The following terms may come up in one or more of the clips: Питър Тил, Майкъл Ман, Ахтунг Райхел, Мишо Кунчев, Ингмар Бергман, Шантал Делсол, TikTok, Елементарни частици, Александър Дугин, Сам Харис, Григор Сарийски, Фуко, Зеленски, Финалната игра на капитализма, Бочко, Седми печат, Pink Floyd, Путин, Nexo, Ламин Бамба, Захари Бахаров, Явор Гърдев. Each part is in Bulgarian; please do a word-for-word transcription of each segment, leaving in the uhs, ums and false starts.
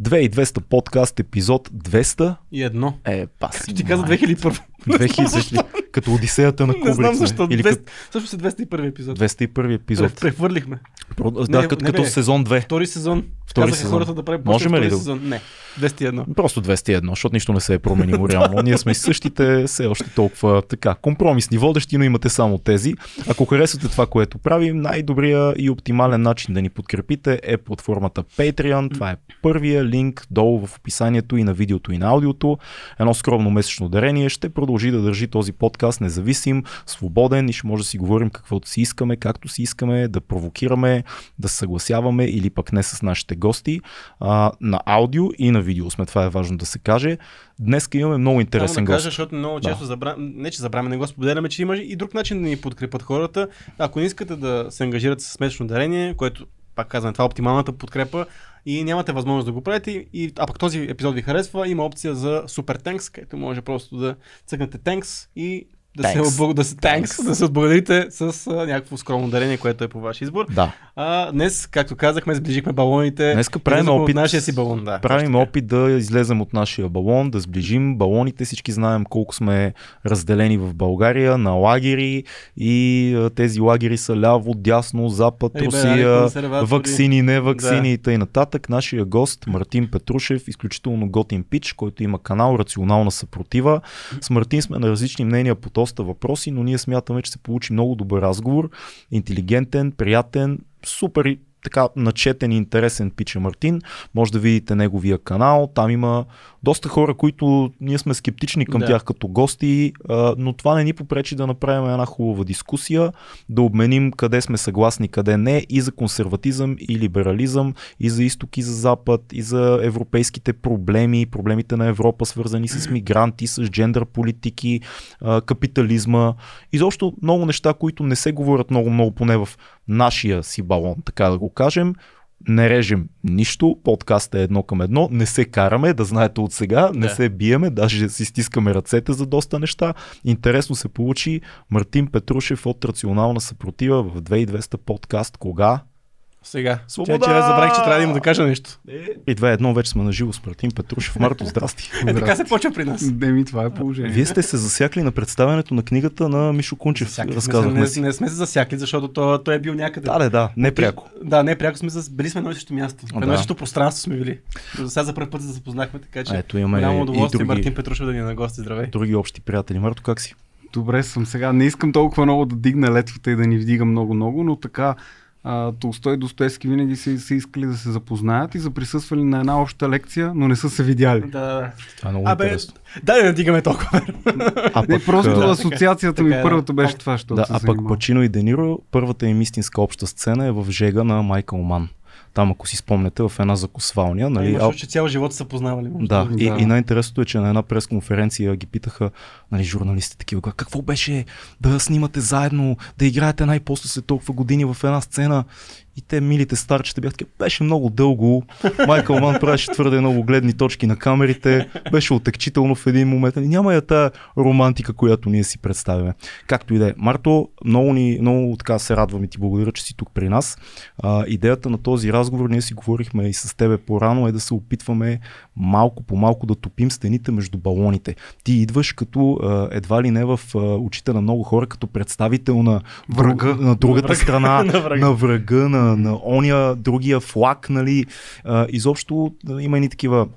две хиляди и двеста подкаст, епизод двеста. И едно. Е, пас. Ти каза две хиляди и първа. две хиляди, като Одисеята на Кубрик. Не знам защо. Или двеста, като... Също е двеста и първи епизод. двеста и първи епизод. Прехвърлихме. Про... Да, не, като, не, като не, сезон две. Втори сезон. Втори сезон. Хората да правим Можем ли да... сезон? Не. двеста и едно. Просто двеста и едно, защото нищо не се е променило реално. Ние сме същите, все още толкова така компромисни водещи, но имате само тези. Ако харесвате това, което правим, най-добрия и оптимален начин да ни подкрепите е платформата Patreon. Това е първия линк долу в описанието и на видеото и на аудиото. Едно скромно месечно дарение ще продължи да държи този подкаст независим, свободен и ще може да си говорим каквото си искаме, както си искаме, да провокираме, да съгласяваме или пък не с нашите гости. А, на аудио и на видео сме, това е важно да се каже. Днеска имаме много интересен гост. Да, защото много често да. забра... не че забравяме, не го споделяме, че има и друг начин да ни подкрепят хората. Ако не искате да се ангажирате с месечно дарение, което, пак казвам, това е оптималната подкрепа, и нямате възможност да го правите, и, а пък този епизод ви харесва, има опция за Супер Тенкс, където може просто да цъкнете Тенкс и да се, отбъл... да, се... Thanks, да се отблагодарите с а, някакво скромно дарение, което е по ваш избор. Да. А, днес, както казахме, сближихме балоните. Днеска правим опит, нашия си балон, да, правим опит да излезем от нашия балон, да сближим балоните. Всички знаем колко сме разделени в България на лагери и а, тези лагери са ляво, дясно, запад, Русия, ваксини, не ваксини да. и т.н. Нашия гост Мартин Петрушев, изключително готин пич, който има канал Рационална съпротива. С Мартин сме на различни мнения по доста въпроси, но ние смятаме, че се получи много добър разговор, интелигентен, приятен, супер така начетен и интересен пича Мартин. Може да видите неговия канал, там има доста хора, които ние сме скептични към да. тях като гости, но това не ни попречи да направим една хубава дискусия, да обменим къде сме съгласни, къде не, и за консерватизъм и либерализъм, и за изток и за запад, и за европейските проблеми, проблемите на Европа, свързани с мигранти, с джендър политики, капитализма, и защо много неща, които не се говорят много-много, поне в нашия си балон, така да го кажем. Не режем нищо, подкаста е едно към едно, не се караме, да знаете от сега, не да. се биеме, даже си стискаме ръцете за доста неща. Интересно се получи. Мартин Петрушев от Рационална съпротива в две хиляди и двеста подкаст. Кога? Сега. Свобода! Че, че забрах, че трябва да им да кажа нещо. И две едно вече сме на живо с Мартин Петрушев. Марто, здрасти. Е, така се почва при нас. Деми, това е положение. Вие сте се засякли на представянето на книгата на Мишо Кунчев. Засякли разказахме. Не, не сме се засякли, защото той, той е бил някъде. Да, да, да, не пряко. Да, не пряко сме, били сме на същото място. На нашето да. пространство сме били. За сега за първи път се запознахме, така че. Ето имаме голямо удоволствие други... Мартин Петрушев да ни е на гости. Здравей. Други общи приятели. Марто, как си? Добре съм сега. Не искам толкова много да дигна летвата и да ни вдига много-много, но така. Толстой и Достоевски винаги са искали да се запознаят и са присъствали на една обща лекция, но не са се видяли. Да, да. Това е много а, интересно. Бе, дай да не дигаме толкова. А не, пък, просто да, асоциацията така, ми първата беше това, защото да, се занимава. А пък Пачино и Де Ниро, първата им истинска обща сцена е в Жега на Майкъл Ман. Там, ако си спомняте, в една закусвалня. Нали, а, а... че цял живот са познавали. Може да, да. И, и най-интересното е, че на една пресконференция ги питаха, нали, журналисти такива, какво беше да снимате заедно, да играете най-после след толкова години в една сцена. И те, милите старчета, бяха така, беше много дълго. Майкъл Ман правеше твърде много гледни точки на камерите, беше отекчително в един момент. Няма я тая романтика, която ние си представяме. Както и да е. Марто, много, ни, много така се радвам и ти благодаря, че си тук при нас. А, идеята на този разговор, ние си говорихме и с тебе по-рано, е да се опитваме малко по малко да топим стените между балоните. Ти идваш като едва ли не в очите на много хора, като представител на, врага, на другата на врага, страна, на врага, на, врага, на На, на ония другия флаг, нали, а, изобщо има и такива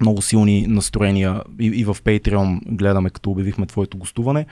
много силни настроения и, и в Patreon гледаме, като обявихме твоето гостуване.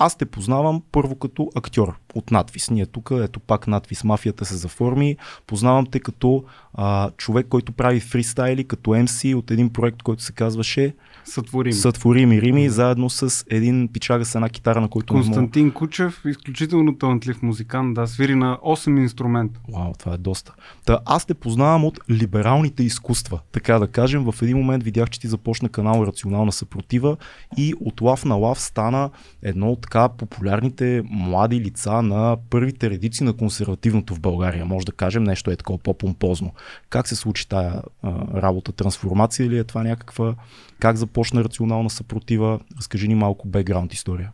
Аз те познавам първо като актьор от надвис. Ние тук, ето пак надвис, мафията се заформи. Познавам те като а, човек, който прави фристайли, като Ем Си от един проект, който се казваше Сътворими. Сътворими Рими, заедно с един пичага с една китара, на който... Константин му... Кучев, изключително талантлив музикант, да, свири на осем инструмента. Вау, това е доста. Та, аз те познавам от либералните изкуства, така да кажем. В един момент видях, че ти започна канал Рационална съпротива и от лав на лав стана едно от така популярните млади лица на първите редици на консервативното в България. Може да кажем нещо е такова по-помпозно. Как се случи тая а, работа? Трансформация ли е това някаква? Как започна Рационална съпротива? Разкажи ни малко бекграунд история.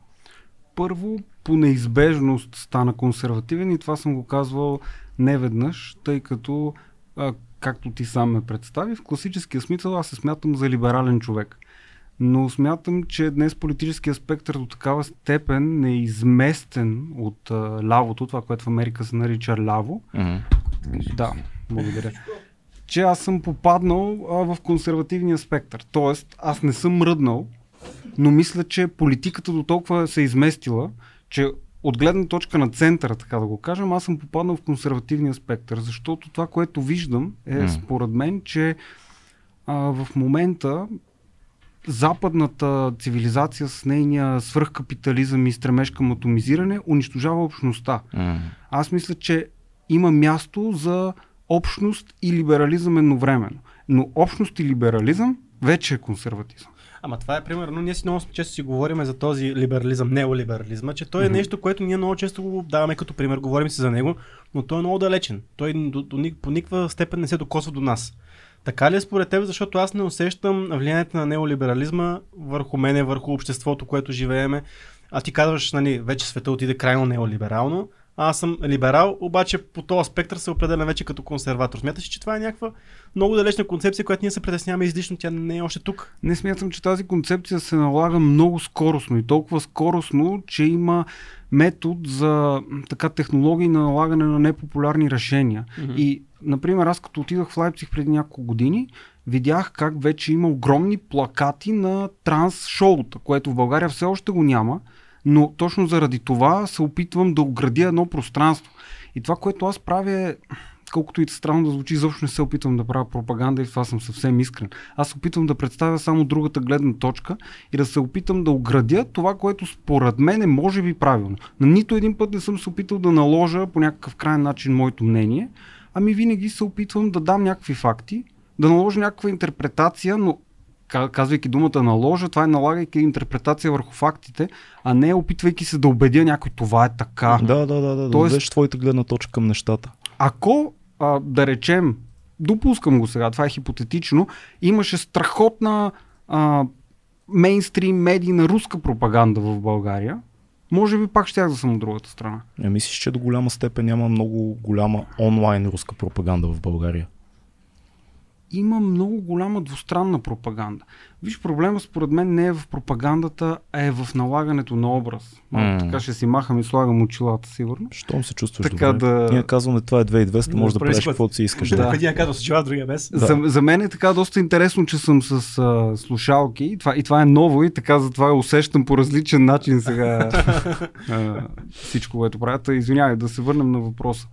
Първо, по неизбежност стана консервативен и това съм го казвал неведнъж, тъй като а, както ти сам ме представи, в класическия смисъл аз се смятам за либерален човек. Но смятам, че днес политическия спектър до такава степен не е изместен от а, лявото, това, което в Америка се нарича ляво. Mm-hmm. Да, благодаря. Че аз съм попаднал а, в консервативния спектър. Тоест, аз не съм мръднал, но мисля, че политиката до толкова се е изместила, че от гледна точка на центъра, така да го кажем, аз съм попаднал в консервативния спектър, защото това, което виждам е mm. според мен, че а, в момента западната цивилизация с нейния свръхкапитализъм и стремеж към атомизиране унищожава общността. Mm. Аз мисля, че има място за общност и либерализъм едновременно. Но общност и либерализъм вече е консерватизъм. Ама това е примерно, ние си много често си говорим за този либерализъм, неолиберализма, че той е mm-hmm. нещо, което ние много често го даваме като пример, говорим си за него, но той е много далечен. Той до, до, до, по никаква степен не се докосва до нас. Така ли е според теб, защото аз не усещам влиянието на неолиберализма върху мене, върху обществото, което живееме, а ти казваш, нали, вече света отиде крайно неолиберално, а аз съм либерал, обаче по този спектър се определям вече като консерватор. Смяташ, че това е някаква много далечна концепция, която ние се притесняваме излишно, тя не е още тук? Не смятам, че тази концепция се налага много скоростно и толкова скоростно, че има метод за така технологии на налагане на непопулярни решения. Mm-hmm. И, например, аз като отидах в Лайпциг преди няколко години, видях как вече има огромни плакати на транс шоута, което в България все още го няма. Но точно заради това се опитвам да оградя едно пространство. И това, което аз правя е, колкото и странно да звучи, изобщо не се опитвам да правя пропаганда и това съм съвсем искрен. Аз се опитвам да представя само другата гледна точка и да се опитам да оградя това, което според мен е може би правилно. На нито един път не съм се опитал да наложа по някакъв крайен начин моето мнение, ами винаги се опитвам да дам някакви факти, да наложа някаква интерпретация, но казвайки думата наложа, това е налагайки интерпретация върху фактите, а не опитвайки се да убедя някой, това е така. Да, да, да, да, тоест, да дадеш твоята гледна точка към нещата. Ако, а, да речем, допускам го сега, това е хипотетично, имаше страхотна а, мейнстрим медийна руска пропаганда в България, може би пак щях да съм от другата страна. Не мислиш, че до голяма степен няма много голяма онлайн руска пропаганда в България? Има много голяма двустранна пропаганда. Виж, проблема според мен не е в пропагандата, а е в налагането на образ. Малко mm. така ще си махам и слагам очилата, сигурно. Щом се чувстваш така добре? Да... Ние казваме, това е две хиляди и двеста, може да правиш каквото си искаш. Да, да. Един казва с очила, другия без. Да. За, за мен е така доста интересно, че съм с а, слушалки и това, и това е ново и така затова усещам по различен начин сега а, всичко, което правят. Извинявай, да се върнем на въпроса.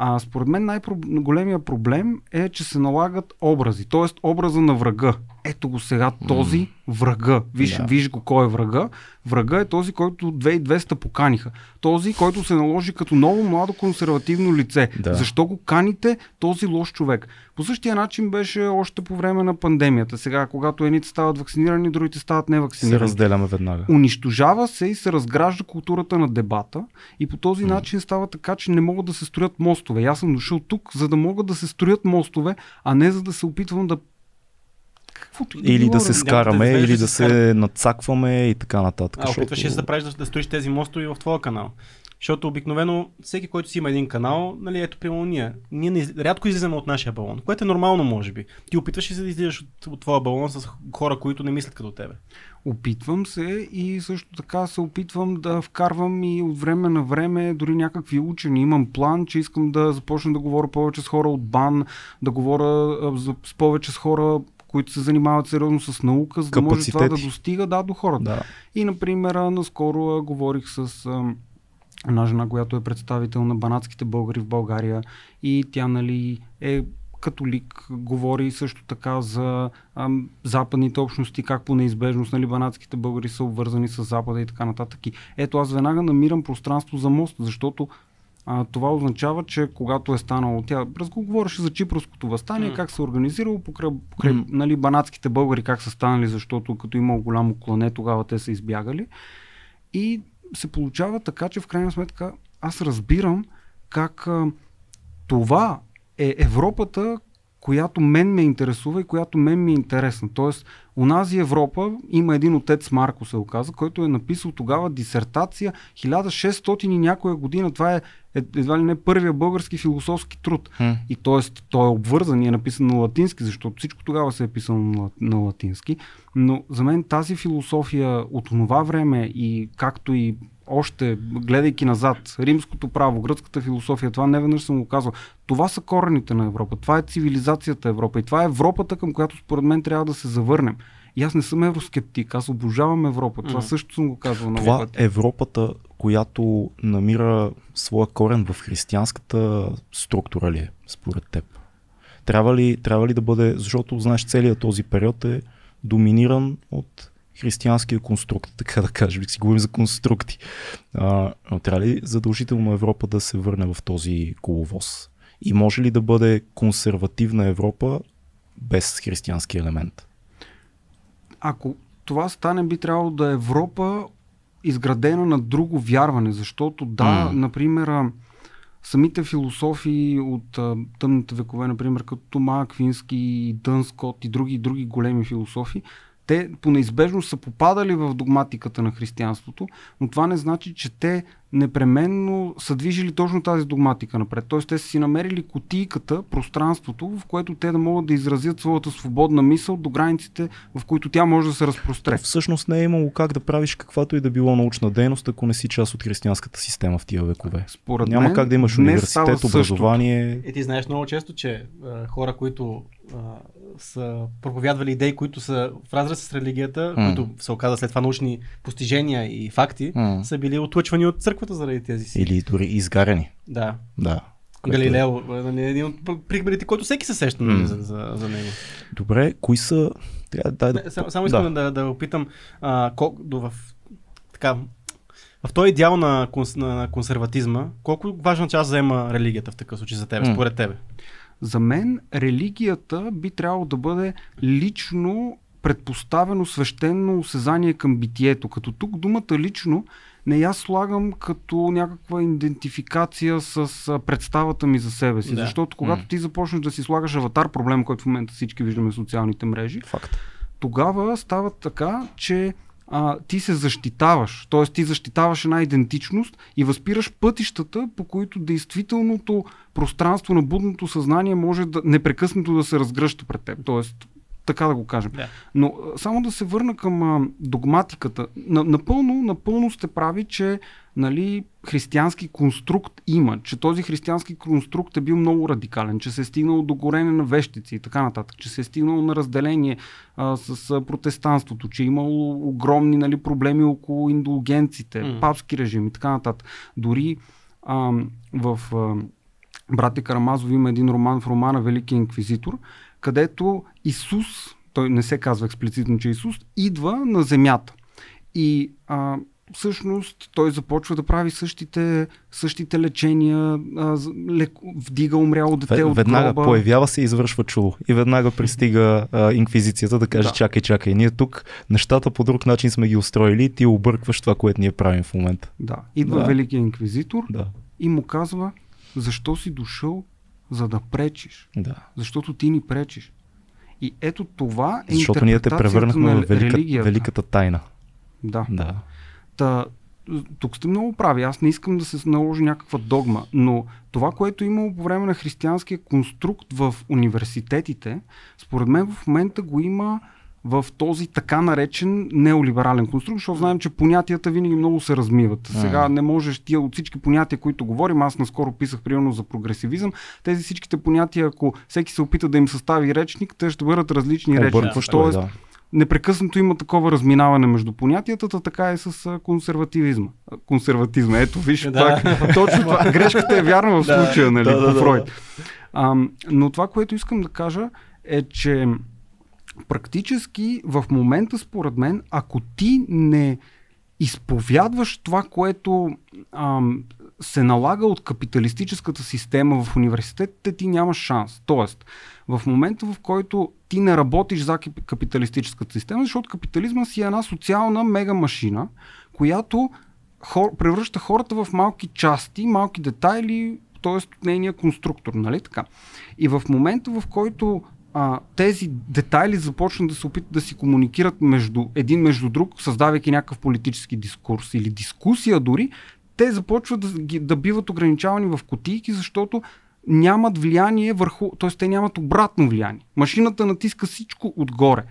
А според мен най-големия проблем е, че се налагат образи, т.е. образа на врага. Ето го сега този mm. врага. Виж, yeah. виж го кой е врага. Врага е този, който две хиляди и двеста поканиха. Този, който се наложи като ново младо консервативно лице. Да. Защо го каните този лош човек? По същия начин беше още по време на пандемията. Сега, когато едните стават вакцинирани, другите стават невакцинирани. Се разделяме веднага. Унищожава се и се разгражда културата на дебата и по този mm. начин става така, че не могат да се строят мостове. Аз съм дошъл тук, за да могат да се строят мостове, а не за да се опитвам да Каквото или да, да се скараме, да или да се надцакваме и така нататък. А, опитваш защото... да правиш да, да стоиш тези мостове в твоя канал. Защото обикновено всеки, който си има един канал, нали, ето примерно ние. Ние не, рядко излизаме от нашия балон, което е нормално, може би. Ти опитваш ли да излизаш от, от твоя балон с хора, които не мислят като тебе? Опитвам се и също така се опитвам да вкарвам и от време на време дори някакви учени. Имам план, че искам да започна да говоря повече с хора от БАН, да говоря с повече с хора, които се занимават сериозно с наука, за да може това да достига да, до хората. Да. И, например, наскоро а, говорих с а, една жена, която е представител на банатските българи в България и тя, нали, е католик, говори също така за а, западните общности, как по неизбежност, нали, банатските българи са обвързани с Запада и така нататък. И ето аз веднага намирам пространство за мост, защото А, това означава, че когато е станало тя, разговореше за Чипровското въстание, mm. как се организирало покрай, покрай mm. нали, банатските българи, как са станали, защото като имало голямо клане, тогава те са избягали. И се получава така, че в крайна сметка аз разбирам как а, това е Европата, която мен ме интересува и която мен ми е интересна. Тоест, унази Европа има един отец Марко, се оказа, който е написал тогава дисертация хиляда и шестстотин и някоя година. Това е едва ли не първия български философски труд. Hmm. И т.е. той е обвързан и е написан на латински, защото всичко тогава се е писано на, на латински. Но за мен тази философия от това време и както и още, гледайки назад, римското право, гръцката философия, това неведнъж съм го казвал. Това са корените на Европа, това е цивилизацията Европа и това е Европата, към която според мен трябва да се завърнем. И аз не съм евроскептик, аз обожавам Европа, това mm. също съм го казвал много пъти. Това е Европата, която намира своя корен в християнската структура ли е, според теб? Трябва ли, трябва ли да бъде, защото знаеш целият този период е доминиран от християнския конструкт, така да кажем, си говорим за конструкти. А, но трябва ли задължително Европа да се върне в този коловоз? И може ли да бъде консервативна Европа без християнски елемент? Ако това стане, би трябвало да е Европа изградена на друго вярване, защото да, mm. например, самите философии от а, тъмните векове, например, като Тома Аквински, Дън Скот и други, други големи философи, те по неизбежност са попадали в догматиката на християнството, но това не значи, че те непременно са движили точно тази догматика напред. Т.е. те са си намерили кутийката, пространството, в което те да могат да изразят своята свободна мисъл до границите, в които тя може да се разпростре. Всъщност не е имало как да правиш каквато и да било научна дейност, ако не си част от християнската система в тия векове. Според Няма мен, как да имаш университет, образование. Е, ти знаеш много често, че а, хора, които а, са проповядвали идеи, които са в разрез с религията, mm. които се оказа след това научни постижения и факти, mm. са били отлъчвани от църква. Заради тези си. Или дори изгарени. Да. да. Галилео е един от примерите, който всеки се сеща mm. за, за, за него. Добре, кои са... Трябва, дай да... Само, само искам да, да, да опитам а, колко, да, в, така, в този идеал на, конс, на консерватизма, колко важна част заема религията в такъв случай за тебе, mm. според тебе? За мен религията би трябвало да бъде лично предпоставено свещено осезание към битието. Като тук думата лично не я слагам като някаква идентификация с представата ми за себе си. Да. Защото когато mm. ти започнеш да си слагаш аватар, проблем, който в момента всички виждаме в социалните мрежи, Факт. тогава става така, че а, ти се защитаваш. Т.е. ти защитаваш една идентичност и възпираш пътищата, по които действителното пространство на будното съзнание може да, непрекъснато да се разгръща пред теб. Тоест, така да го кажем. Yeah. Но само да се върна към а, догматиката. На, напълно, напълно сте прави, че нали, християнски конструкт има, че този християнски конструкт е бил много радикален, че се е стигнал до горене на вещици и така нататък, че се е стигнал на разделение а, с а, протестанството, че е имало огромни нали, проблеми около индулгенците, mm. папски режим и така нататък. Дори а, в а, Братя Карамазови има един роман в романа Великият инквизитор, където Исус, той не се казва експлицитно, че Исус, идва на земята. И а, всъщност той започва да прави същите, същите лечения, а, леко, вдига умряло дете веднага от гроба. Веднага появява се и извършва чудо. И веднага пристига а, инквизицията да каже да. чакай, чакай, ние тук нещата по друг начин сме ги устроили и ти объркваш това, което ние правим в момента. Да, идва да. Великият инквизитор да. и му казва защо си дошъл, за да пречиш. Да. Защото ти ни пречиш. И ето това е Защото ние те превърнахме в велика, великата тайна. Да. да. Та, тук сте много прави. Аз не искам да се наложи някаква догма, но това, което е имало по време на християнския конструкт в университетите, според мен в момента го има в този така наречен неолиберален конструкт, защото знаем, че понятията винаги много се размиват. А. Сега не можеш тия от всички понятия, които говорим, аз наскоро писах примерно за прогресивизъм, тези всичките понятия, ако всеки се опита да им състави речник, те ще бъдат различни речници. Тоест, да. непрекъснато има такова разминаване между понятията, така е с консервативизма. Консерватизма, ето виж, това, точно това, грешката е вярна в случая, нали, по Фройд. Но това, което искам да кажа е, че практически в момента, според мен, ако ти не изповядваш това, което ам, се налага от капиталистическата система в университетите, ти нямаш шанс. Тоест, в момента, в който ти не работиш за капиталистическата система, защото капитализма си е една социална мегамашина, която хор, превръща хората в малки части, малки детайли, т.е. от нейния конструктор, нали така? И в момента, в който А, тези детайли започнат да се опитат да си комуникират между един между друг, създавайки някакъв политически дискурс или дискусия дори, те започват да, ги, да биват ограничавани в кутийки, защото нямат влияние върху, т.е. те нямат обратно влияние. Машината натиска всичко отгоре.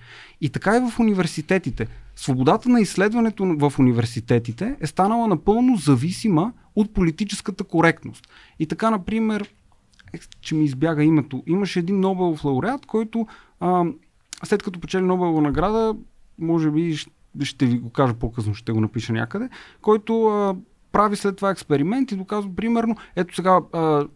И така и в университетите. Свободата на изследването в университетите е станала напълно зависима от политическата коректност. И така, например, че ми избяга името, имаше един Нобелов лауреат, който а, след като печели Нобелова награда, може би ще ви го кажа по-късно, ще го напиша някъде, който а, прави след това експеримент и доказва, примерно, ето сега а,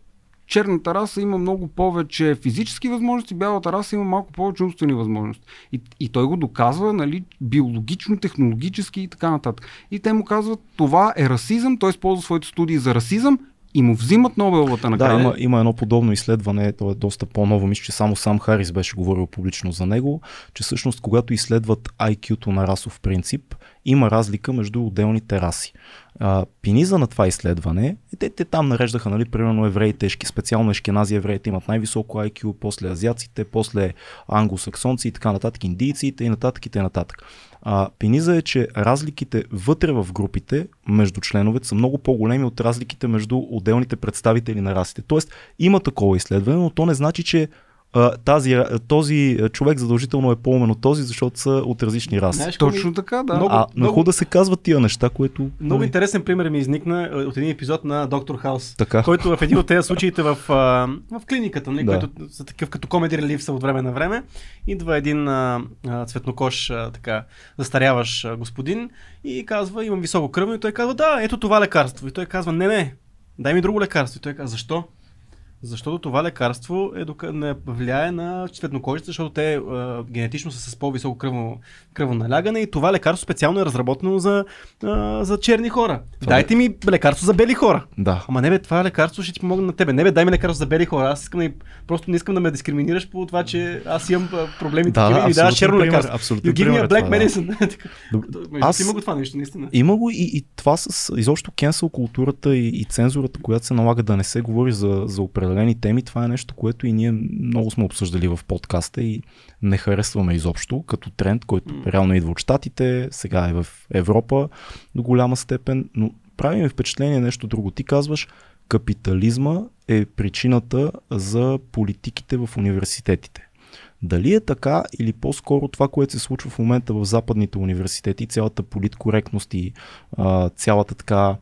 черната раса има много повече физически възможности, бялата раса има малко повече умствени възможности. И, и той го доказва, нали, биологично, технологически и така нататък. И те му казват, това е расизъм, той използва своите студии за расизъм и му взимат Нобеловата награда. Да, има, има едно подобно изследване, то е доста по-ново, мисля, че само Сам Харис беше говорил публично за него, че всъщност когато изследват ай кю-то на расов принцип, има разлика между отделните раси. А, пиниза на това изследване, те, те там нареждаха, нали, примерно евреите, специално ешкенази евреите имат най-високо ай кю, после азиаците, после англосаксонци и така нататък, индийците и нататък и нататък. А, пиниза е, че разликите вътре в групите между членовете са много по-големи от разликите между отделните представители на расите. Тоест има такова изследване, но то не значи, че Тази, този човек задължително е по-умен от този, защото са от различни раси. Знаеш, Точно ми... така, да. Много, а много... на худа се казват тия неща, което... Много интересен пример ми изникна от един епизод на Доктор Хаус, така, който в един от тези случаите в, в клиниката, не, да, който са такъв като комеди релиф са от време на време, идва един а, цветнокош, а, така, застаряваш а, господин и казва, имам високо кръвно, и той казва, да, ето това лекарство. И той казва, не, не, дай ми друго лекарство. И той казва, защо? Защото това лекарство е дока... не влияе на цветнокожите, защото те е, генетично са с по-високо кръвно, кръвонналягане и това лекарство специално е разработено за, е, за черни хора. Това Дайте е... ми лекарство за бели хора. Да. Ама не бе, това лекарство ще ти помогне на тебе. Не бе, дай ми лекарство за бели хора. Аз искам да... просто не искам да ме дискриминираш по това, че аз имам проблеми, да, такива и даваш черно пример, лекарство. You give me a black medicine. Аз... Има го това нещо, наистина. Има го и, и това с изобщо кенсъл културата и, и цензурата, която се налага да не се говори за, за определени теми, това е нещо, което и ние много сме обсъждали в подкаста и не харесваме изобщо, като тренд, който mm. реално идва от Щатите, сега е в Европа до голяма степен, но прави ми впечатление нещо друго. Ти казваш, капитализма е причината за политиките в университетите. Дали е така или по-скоро това, което се случва в момента в западните университети, цялата политкоректност и а, цялата така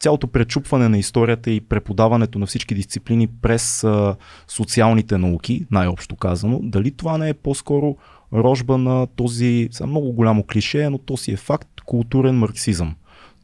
цялото пречупване на историята и преподаването на всички дисциплини през а, социалните науки, най-общо казано, дали това не е по-скоро рожба на този, са много голямо клише, но то си е факт, културен марксизъм.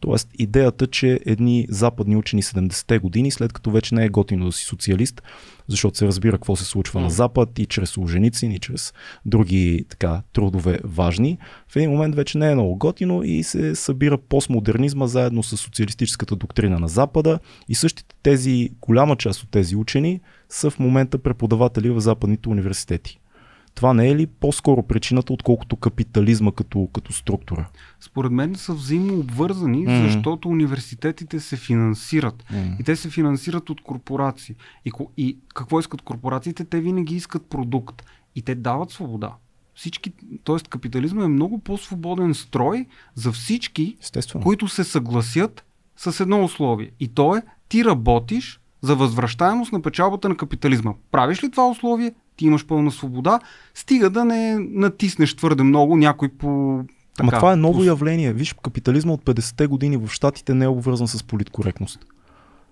Тоест идеята, че едни западни учени седемдесетте години, след като вече не е готино да си социалист, защото се разбира какво се случва mm. на Запад и чрез Солженицин и чрез други така трудове важни, в един момент вече не е много готино и се събира постмодернизма заедно с социалистическата доктрина на Запада и същите тези, голяма част от тези учени са в момента преподаватели в западните университети. Това не е ли по-скоро причината, отколкото капитализма като, като структура? Според мен са взаимно обвързани, mm-hmm. защото университетите се финансират. Mm-hmm. И те се финансират от корпорации. И, и какво искат корпорациите? Те винаги искат продукт. И те дават свобода. Всички, т.е. капитализма е много по-свободен строй за всички, естествено, които се съгласят с едно условие. И то е, ти работиш за възвръщаемост на печалбата на капитализма. Правиш ли това условие? Ти имаш пълна свобода, стига да не натиснеш твърде много някой по... Така, Ама това е ново по... явление. Виж, капитализма от петдесетте години в Щатите не е обвързан с политкоректност.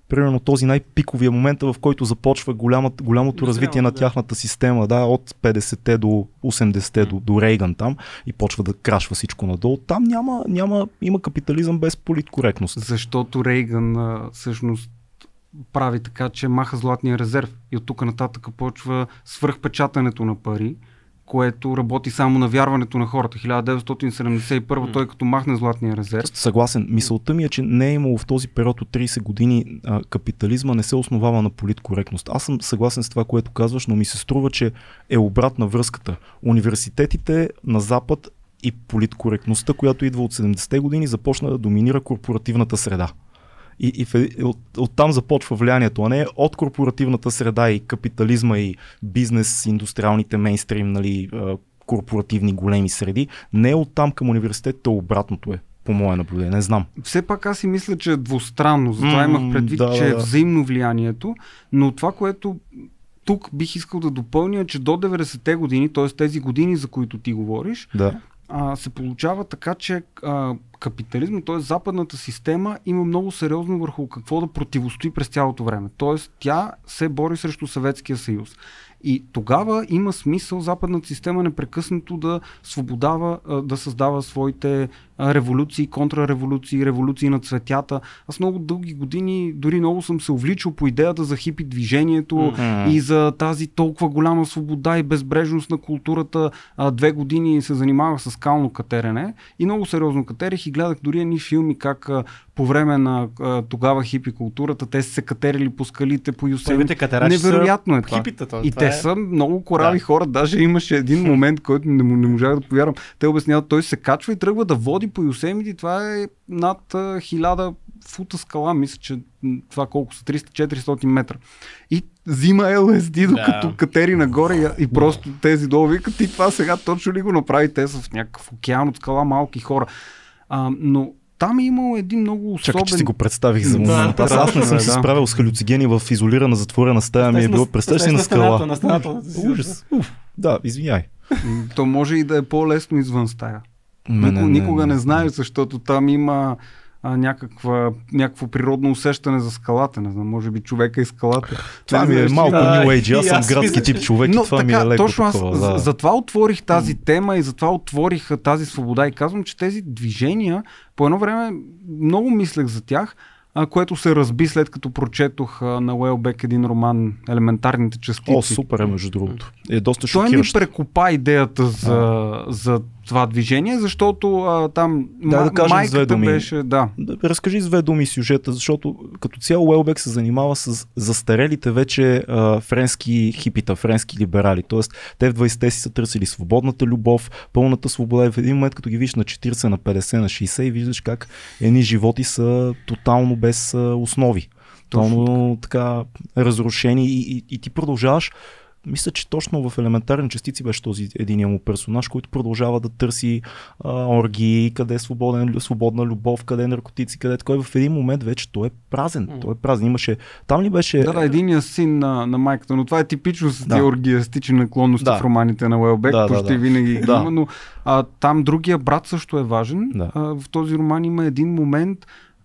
Примерно този най-пиковия момент, в който започва голямото, голямото развитие на тяхната система, да, от петдесетте до осемдесетте до, до Рейган там и почва да крашва всичко надолу. Там няма, няма, има капитализъм без политкоректност. Защото Рейган всъщност прави така, че маха златния резерв и от тук нататък почва свръхпечатането на пари, което работи само на вярването на хората. хиляда деветстотин седемдесет и първа той като махне златния резерв. Съгласен. Мисълта ми е, че не е имало в този период от трийсет години а, капитализма не се основава на политкоректност. Аз съм съгласен с това, което казваш, но ми се струва, че е обратна връзката. Университетите на Запад и политкоректността, която идва от седемдесетте години, започна да доминира корпоративната среда. И, и в, от, оттам започва влиянието, а не от корпоративната среда и капитализма и бизнес, индустриалните мейнстрим, нали, корпоративни големи среди. Не оттам към университетите, обратното е. по мое наблюдение, не знам. Все пак аз си мисля, че е двустранно, затова mm, имах предвид, да, че е взаимно влиянието, но това, което тук бих искал да допълня, е, че до деветдесетте години, т.е. тези години, за които ти говориш, да, а, се получава така, че а, капитализм, т.е. западната система има много сериозно върху какво да противостои през цялото време. Т.е. тя се бори срещу Съветския съюз. И тогава има смисъл западната система непрекъснато да свободава, да създава своите революции, контрареволюции, революции на цветята. Аз много дълги години, дори много съм се увличал по идеята за хипи движението mm-hmm. и за тази толкова голяма свобода и безбрежност на културата. Две години се занимавах с скално катерене и много сериозно катерих и гледах дори едни филми как по време на тогава хипи културата те са се катерили по скалите, по Юсеми. Невероятно е това. Хипите, това. И това те е... са много корави да. хора. Даже имаше един момент, който не, не можах да повярвам. Те обясняват, той се качва и тръгва да води по Юсемити. Това е над хиляда фута скала. Мисля, че това колко са триста до четиристотин метра. И взима Ел Ес Ди, докато да. катери нагоре и просто тези долу викат и това сега точно ли го направи. Те са в някакъв океан от скала малки хора. А, но там е имало един много особен... Чакай, че си го представих за момент. Да, аз, да, аз не съм да, се да. справил с халюцигени в изолирана затворена стая, ми е било представящи на скала. На стената, на стената. Ужас. Уф. Да, извиняй. То може и да е по-лесно извън стая. Не, никога не, никога не, не знае, защото там има а, някаква, някакво природно усещане за скалата. Не знам, може би човека и скалата. Това ми е малко New Age, аз съм градски тип човек и това ми е леко. Точно аз затова отворих тази тема и затова отворих тази свобода и казвам, че тези движения по едно време много мислех за тях, а, което се разби след като прочетох а, на Уелбек един роман "Елементарните частици". О, супер е, между другото. Е доста шокиращ. Той ми прекопа идеята за, а. за това движение, защото а, там да, м- да майката беше... Да. Да, разкажи с две думи сюжета, защото като цяло Уелбек се занимава с застарелите вече а, френски хипита, френски либерали. Тоест, те в двайсетте си са търсили свободната любов, пълната свобода и в един момент като ги виж на четирийсет, на петдесет, на шейсет и виждаш как едни животи са тотално без основи. Тотално така разрушени и, и, и ти продължаваш. Мисля, че точно в "Елементарни частици" беше този единия му персонаж, който продължава да търси а, оргии, къде е свободен, свободна любов, къде е наркотици, къде е такой. В един момент вече той е празен. Mm. Той е празен. Имаше... Там ли беше... Да, да, единия син на, на майката, но това е типично с да. тези оргиастични наклонности да. в романите на Уелбек, да, почти да, да. винаги да. има, но а, там другия брат също е важен. Да. А, в този роман има един момент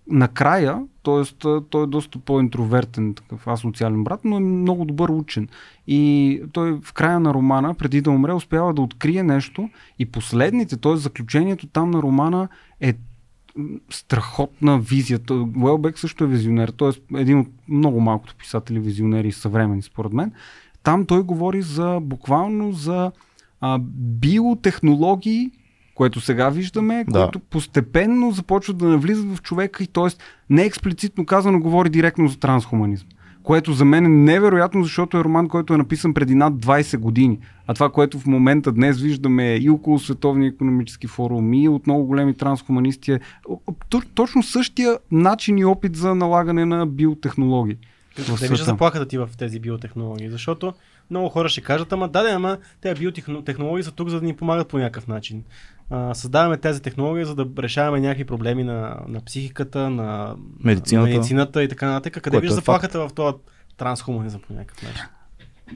накрая, т.е. той е доста по-интровертен, такъв асоциален брат, но е много добър учен. И той в края на романа, преди да умре, успява да открие нещо и последните, т.е. заключението там на романа е страхотна визия. Уелбек също е визионер, т.е. един от много малкото писатели визионери съвремени, според мен. Там той говори за буквално за а, биотехнологии, което сега виждаме, да. което постепенно започва да навлизат в човека и т.е. не експлицитно казано говори директно за трансхуманизъм. Което за мен е невероятно, защото е роман, който е написан преди над двайсет години. А това, което в момента днес виждаме и около Световния икономически форум, и от много големи трансхуманисти е точно същия начин и опит за налагане на биотехнологии. Те вижда заплахата ти в тези биотехнологии, защото много хора ще кажат, ама да, да, ама тези биотехнологии са тук, за да ни помагат по някакъв начин. А, създаваме тези технологии, за да решаваме някакви проблеми на, на психиката, на медицината. на медицината и така нататък. Къде вижда е заплахата факт? В това трансхуманизъм по някакъв начин?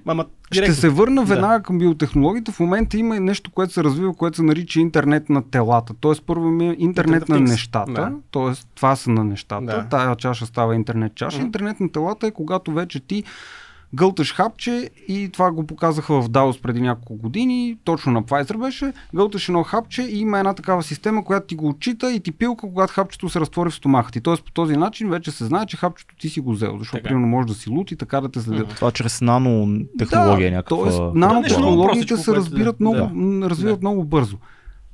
Ама, ще се върна веднага да. към биотехнологията. В момента има нещо, което се развива, което се нарича интернет на телата. Тоест първо е интернет на нещата. Да. Тоест това са на нещата. Да. Тая чаша става интернет чаша. Mm-hmm. Интернет на телата е когато вече ти гълташ хапче и това го показаха в Даос преди няколко години, точно на Pfizer беше, гълташ едно хапче и има една такава система, която ти го отчита и ти пилка, когато хапчето се разтвори в стомаха ти. Тоест по този начин вече се знае, че хапчето ти си го взел, защото примерно може да си лут и така да те следят. Mm-hmm. Това чрез нанотехнология да, някаква. Тоест нанотехнологиите да, се разбират да, много, да, развиват да. много бързо.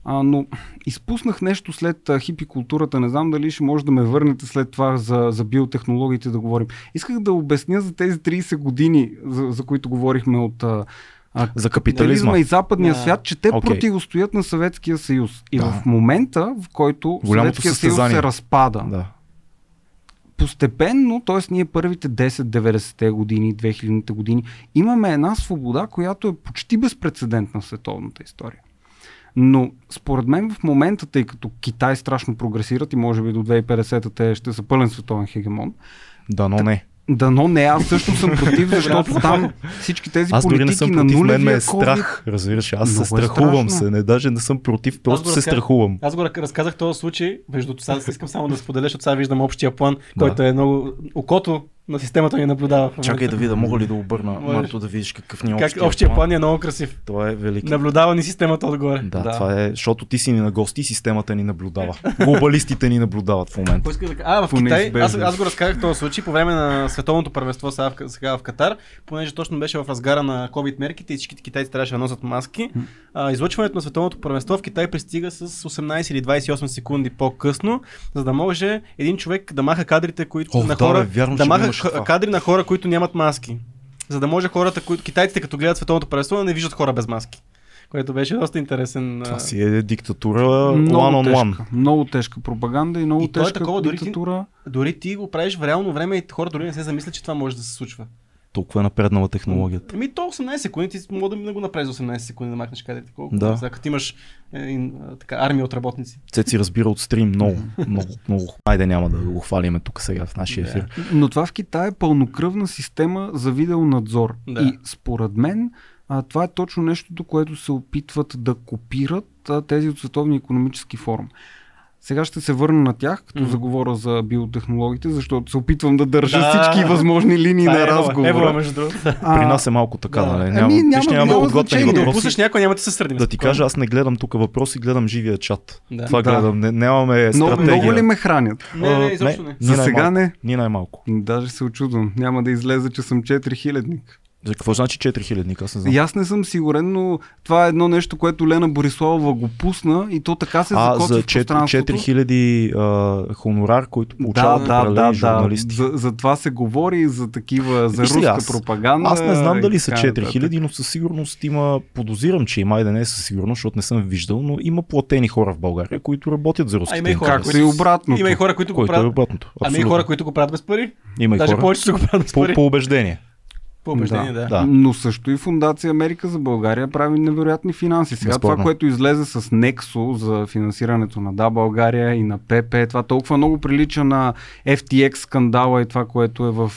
А, но изпуснах нещо след а, хипи културата, не знам дали ще може да ме върнете след това за, за биотехнологиите да говорим. Исках да обясня за тези трийсет години, за, за които говорихме от а, за капитализма и западния yeah. свят, че те okay. противостоят на Съветския съюз. И yeah. в момента, в който Съветския съюз се разпада, yeah. постепенно, т.е. ние първите десет деветдесетте години, две хилядните години, имаме една свобода, която е почти безпрецедентна в световната история. Но според мен в момента, тъй като Китай страшно прогресират и може би до две хиляди и петдесета те ще са пълен световен хегемон. Да, но не. Да, но не, аз също съм против, защото там всички тези аз политики съм на нулевия мен ме е страх, COVID... разбираш, аз много се страхувам е се, не даже не съм против, просто се разказ... страхувам. Аз го разказах този случай, между това искам само да споделя, защото сега виждам общия план, да, който е много окото на системата ни наблюдава. Чакай да видя, мога ли да обърна, Марто, да видиш какъв ни е общия план. Общия план е много красив. Това е велики. Наблюдава ни системата отгоре. Да, да, това е, защото ти си ни на гости, системата ни наблюдава. Глобалистите ни наблюдават в момента. А, в Китай, аз, аз го разказах този случай по време на световното първенство сега в, сега в Катар, понеже точно беше в разгара на COVID мерките и всички китайци трябваше да носят маски. А, излъчването на световното първенство в Китай пристига с осемнадесет или двадесет и осем секунди по-късно, за да може един човек да маха кадрите, които О, на хора, да, вярно, да маха кадри на хора, които нямат маски. За да може хората, които китайците, като гледат световното първенство, не виждат хора без маски. Което беше доста интересен. Това си е диктатура one-on-one. Много тежка пропаганда и много и тежка е такова, диктатура. Дори ти, дори ти го правиш в реално време и хора дори не се замислят, че това може да се случва. Толкова е напреднала технологията. Еми то осемнадесет секунди, ти мога да го направиш за осемнадесет секунди да махнеш кадрите. Колко? Да. За като имаш е, е, така, армия от работници. Цец си разбира от стрим много, много, много. Айде няма да го хвалиме тук сега в нашия да ефир. Но това в Китай е пълнокръвна система за видеонадзор. Да. И според мен а, това е точно нещото, което се опитват да копират а, тези от Световния икономически форум. Сега ще се върна на тях, като mm. заговоря за биотехнологиите, защото се опитвам да държа да, всички възможни линии да, на разговора. Ево, между другото. При нас е малко така, да, нали? Ами, няма, няма, няма подготвени въпроси. Да пуснеш някой, няма да се сърдим. Да ти кажа, аз не гледам тук въпроси, гледам живия чат. Да. Това да гледам, не, нямаме стратегия. Но много ли ме хранят? Не, не, изобщо не. За сега не. Ние най-малко. Даже се очудвам. Няма да излезе, че съм четирихилядник. За какво значи четирихилядник? Аз не знам. И аз не съм сигурен, но това е едно нещо, което Лена Бориславова го пусна и то така се закотва за в пространството. А, за четири хиляди хонорар, който получават да, да, да, журналисти. За, за това се говори, за такива, за руска аз, пропаганда. Аз не знам дали са четири хиляди, но със сигурност има, подозирам, че има и да не е със сигурност, защото не съм виждал, но има платени хора в България, които работят за руските интереси. Както и обратното. Има и хора, които го правят. Ами и хора, които го правят без пари. Има и даже хора, повечето го правят без пари. По, по убеждение. Да, да. Но също и Фондация Америка за България прави невероятни финанси. Сега безспорно това, което излезе с Nexo за финансирането на Да България и на ПП, това толкова много прилича на Еф Ти Екс скандала и това, което е в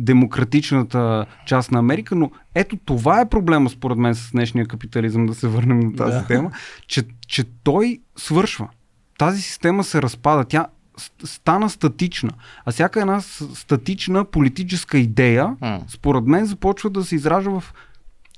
демократичната част на Америка, но ето това е проблема според мен с днешния капитализъм, да се върнем на тази да тема, че, че той свършва. Тази система се разпада, тя стана статична. А всяка една статична политическа идея, mm. според мен, започва да се изражда в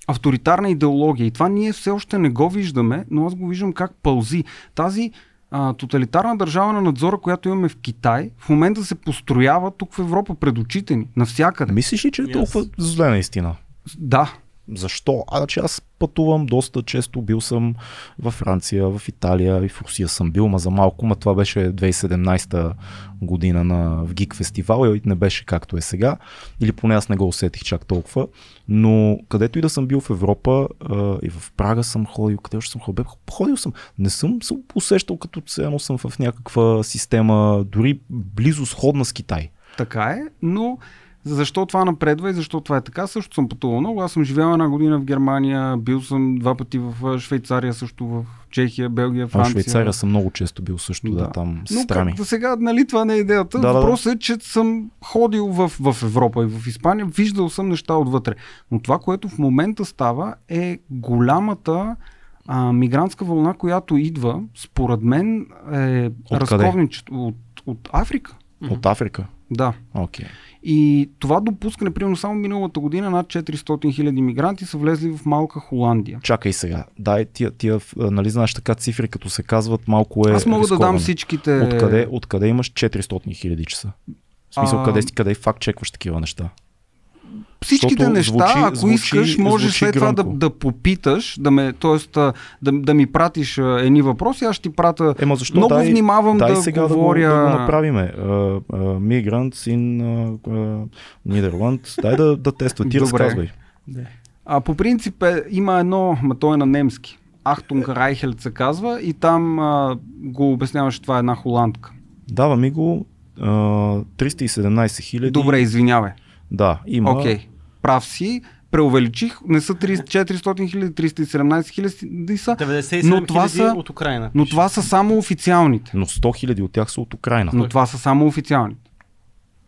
авторитарна идеология. И това ние все още не го виждаме, но аз го виждам как пълзи. Тази а, тоталитарна държава на надзора, която имаме в Китай, в момента се построява тук в Европа пред очите ни, навсякъде. Мислиш ли, че yes. е толкова зле наистина? Да. Защо? А, че аз пътувам доста често, бил съм във Франция, в Италия и в Русия съм бил, ма за малко, ма това беше две хиляди и седемнадесета година на в Geek фестивал и не беше както е сега, или поне аз не го усетих чак толкова, но където и да съм бил в Европа а, и в Прага съм ходил, къде още съм ходил, ходил съм, не съм се усещал като цяло съм в някаква система, дори близо сходна с Китай. Така е, но защо това напредва и защо това е така? Също съм пътувал много. Аз съм живял една година в Германия, бил съм два пъти в Швейцария, също в Чехия, Белгия, Франция. А, Швейцария съм много често бил също, да, да там с страни. Но сега, нали, това не е идеята. Да, въпросът е, че съм ходил в, в Европа и в Испания, виждал съм неща отвътре. Но това, което в момента става, е голямата а, мигрантска вълна, която идва, според мен, е разковничето от, от Африка. От Африка? Да. Окей. Okay. И това допуска, например, само миналата година над четиристотин хиляди мигранти са влезли в малка Холандия. Чакай сега, дай тия, тия нали знаеш така цифри, като се казват, малко е. Аз мога рисковано да дам всичките. Откъде, откъде имаш четиристотин хиляди часа? В смисъл, а... къде, къде факт чекваш такива неща? Всичките Сото неща, звучи, ако звучи, искаш, можеш след това да, да попиташ, да ме, т.е. Да, да ми пратиш едни въпроси, аз ще ти пратя. Ема защо? Много дай, внимавам дай да сега говоря. Да го, да го направиме. Мигрант син Нидерланд. Дай да, да тества. Ти разказвай. А, по принцип е, има едно, ма той е на немски. Ахтунг Райхел се казва и там а, го обясняваш, това е една холандка. Дава ми го а, триста и седемнадесет хиляди. Добре, извинявай. Да, има. Окей, okay, прав си. преувеличих, не са четиристотин хиляди, триста и седемнадесет хиляди са, но това са, от Украйна, но това са само официалните. Но сто хиляди от тях са от Украйна. Но това са само официалните.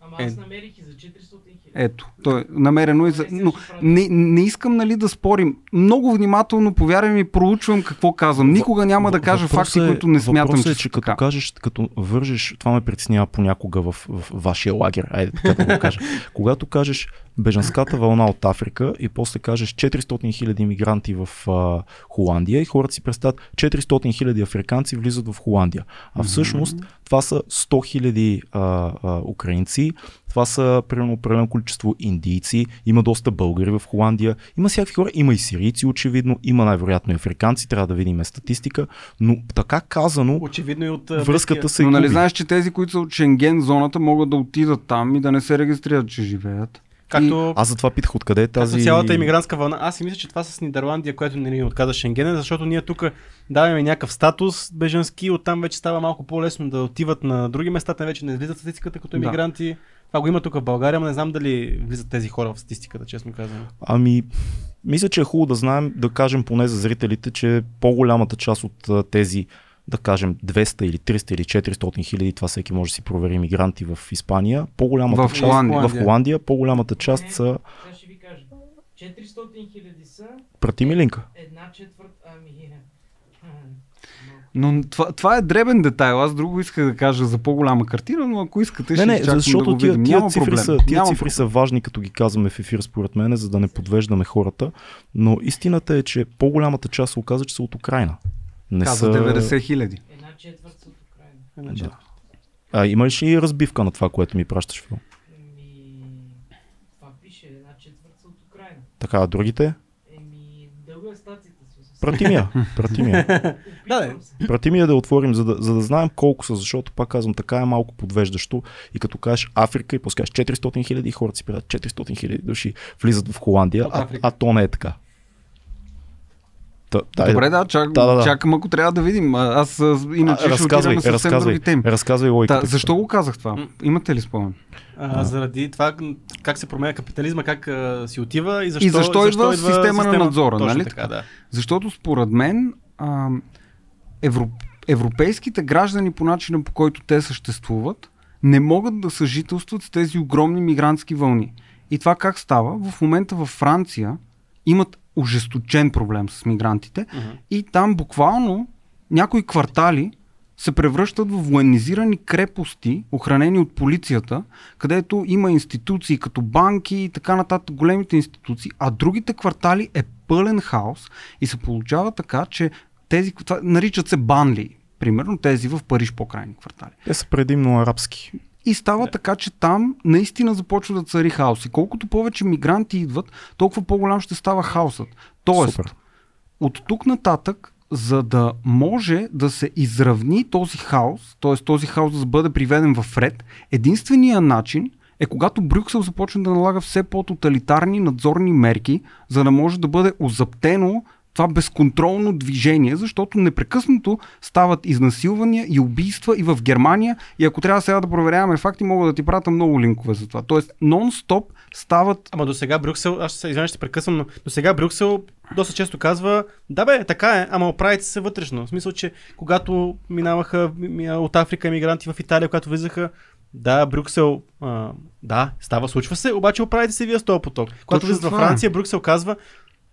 Ама аз намерих и за четиристотин хиляди. Ето, то е намерено и за... Но не, не искам, нали, да спорим. Много внимателно, повярвам и проучвам какво казвам. Никога няма да кажа въпрос факти, е, които не смятам, че, е, че като кажеш, като вържеш, това ме притеснява понякога в, в вашия лагер. Айде, така да го кажа. Когато кажеш бежанската вълна от Африка и после кажеш четиристотин хиляди мигранти в а, Холандия и хората си представят четиристотин хиляди африканци влизат в Холандия. А всъщност това са сто хиляди а, а, украинци, това са примерно определено количество индийци, има доста българи в Холандия, има всякакви хора, има и сирийци очевидно, има най-вероятно и африканци, трябва да видим статистика, но така казано, очевидно и от връзката се губи. Но нали знаеш, че тези, които са от Шенген зоната, могат да отидат там и да не се регистрират, че живеят. Както... Аз затова питах откъде е тази... цялата имигрантска вълна. Аз си мисля, че това с Нидерландия, което не ни отказа Шенген, защото ние тук даваме някакъв статус бежански, оттам вече става малко по-лесно да отиват на други места, там вече не влизат в статистиката като имигранти. Да. Това го има тук в България, но не знам дали влизат тези хора в статистиката, честно казвам. Ами, мисля, че е хубаво да знаем, да кажем поне за зрителите, че по-голямата част от тези, да кажем двеста или триста или четиристотин хиляди, това всеки може да си провери, мигранти в Испания, по-голямата в част Холандия. В Холандия, по-голямата част не, са... Сега ще ви кажа, четиристотин хиляди са... Прати ми линка. Една четвърт, ами... Но това, това е дребен детайл, аз друго исках да кажа за по-голяма картина, но ако искате, ще не, не, защото да тия, видим. Тия цифри, са, тия цифри са важни, като ги казваме в ефир, според мен, за да не подвеждаме хората, но истината е, че по-голямата част се оказа, че са от Украйна. Не каза са... деветдесет хиляди. Една четвърт от Украйна. Да. А имаш и разбивка на това, което ми пращаш, Фил? Еми... Това пише, една четвърт от Украйна. Така, а другите? Еми, дълга е статията си. Прати ми я, прати ми я. Прати ми я да отворим, за да, за да знаем колко са, защото пак казвам, така е малко подвеждащо. И като кажеш Африка и поскаш четиристотин хиляди, хората си предат четиристотин хиляди души влизат в Холандия, а, а то не е така. Та, Добре, да, чак, да, да, чакам, ако трябва да видим. Аз иначе а, ще отидам съвсем други теми. Разказвай логиката. Та, защо го казах това? М- Имате ли спомен? А, а. Заради това как се променя капитализма, как а, си отива и защо, и защо, и защо идва система, система на надзора. Нали? Така, да. Защото според мен а, европ, европейските граждани по начина, по който те съществуват, не могат да съжителстват с тези огромни мигрантски вълни. И това как става? В момента във Франция имат ожесточен проблем с мигрантите, uh-huh. и там буквално някои квартали се превръщат в военизирани крепости, охранени от полицията, където има институции като банки и така нататък, големите институции, а другите квартали е пълен хаос и се получава така, че тези квартали, наричат се банли, примерно тези в Париж по-крайни квартали. Те са предимно арабски. И става yeah. така, че там наистина започва да цари хаос. И колкото повече мигранти идват, толкова по-голям ще става хаосът. Тоест, Super. От тук нататък, за да може да се изравни този хаос, т.е. този хаос да бъде приведен в ред, единственият начин е когато Брюксел започне да налага все по-тоталитарни надзорни мерки, за да може да бъде озаптено това безконтролно движение, защото непрекъснато стават изнасилвания и убийства и в Германия, и ако трябва сега да проверяваме факти, мога да ти пратя много линкове за това. Тоест, нон-стоп стават... Ама до сега Брюксел, аз ще се извиня, ще прекъсвам, но до сега Брюксел доста често казва, да бе, така е, ама оправите се вътрешно. В смисъл, че когато минаваха от Африка емигранти в Италия, когато влизаха, да, Брюксел, а, да, става, случва се, обаче оправите се вие с този поток. Когато влизат във Франция, Брюксел казва,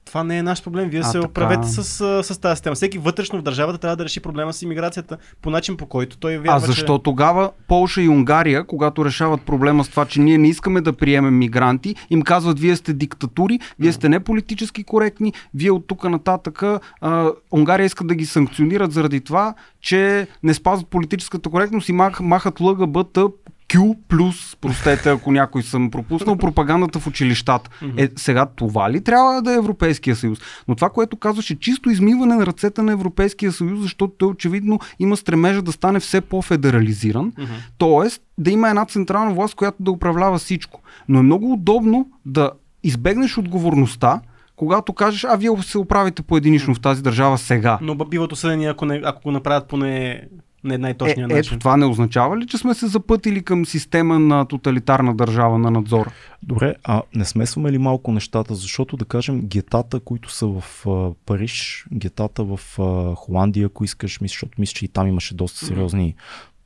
това не е наш проблем, вие а, се оправете с, с тази система. Всеки вътрешно в държавата трябва да реши проблема с имиграцията по начин, по който той вярва. А защо че... тогава Полша и Унгария, когато решават проблема с това, че ние не искаме да приемем мигранти, им казват, вие сте диктатури, вие сте неполитически коректни, вие от тук нататък а, Унгария иска да ги санкционират заради това, че не спазват политическата коректност и мах, махат ЛГБТ Q плюс, простете, ако някой съм пропуснал, пропагандата в училищата. Е, сега това ли трябва да е Европейския съюз? Но това, което казваше, чисто измиване на ръцете на Европейския съюз, защото той очевидно има стремежа да стане все по-федерализиран, т.е. да има една централна власт, която да управлява всичко. Но е много удобно да избегнеш отговорността, когато кажеш, а вие се оправите по единично в тази държава сега. Но биват осъдени, ако, не, ако го направят поне не най-точния е, начин. Ето това не означава ли, че сме се запътили към система на тоталитарна държава на надзор? Добре, а не смесваме ли малко нещата, защото да кажем гетата, които са в uh, Париж, гетата в uh, Холандия, ако искаш, мисля, защото мисля, че и там имаше доста сериозни,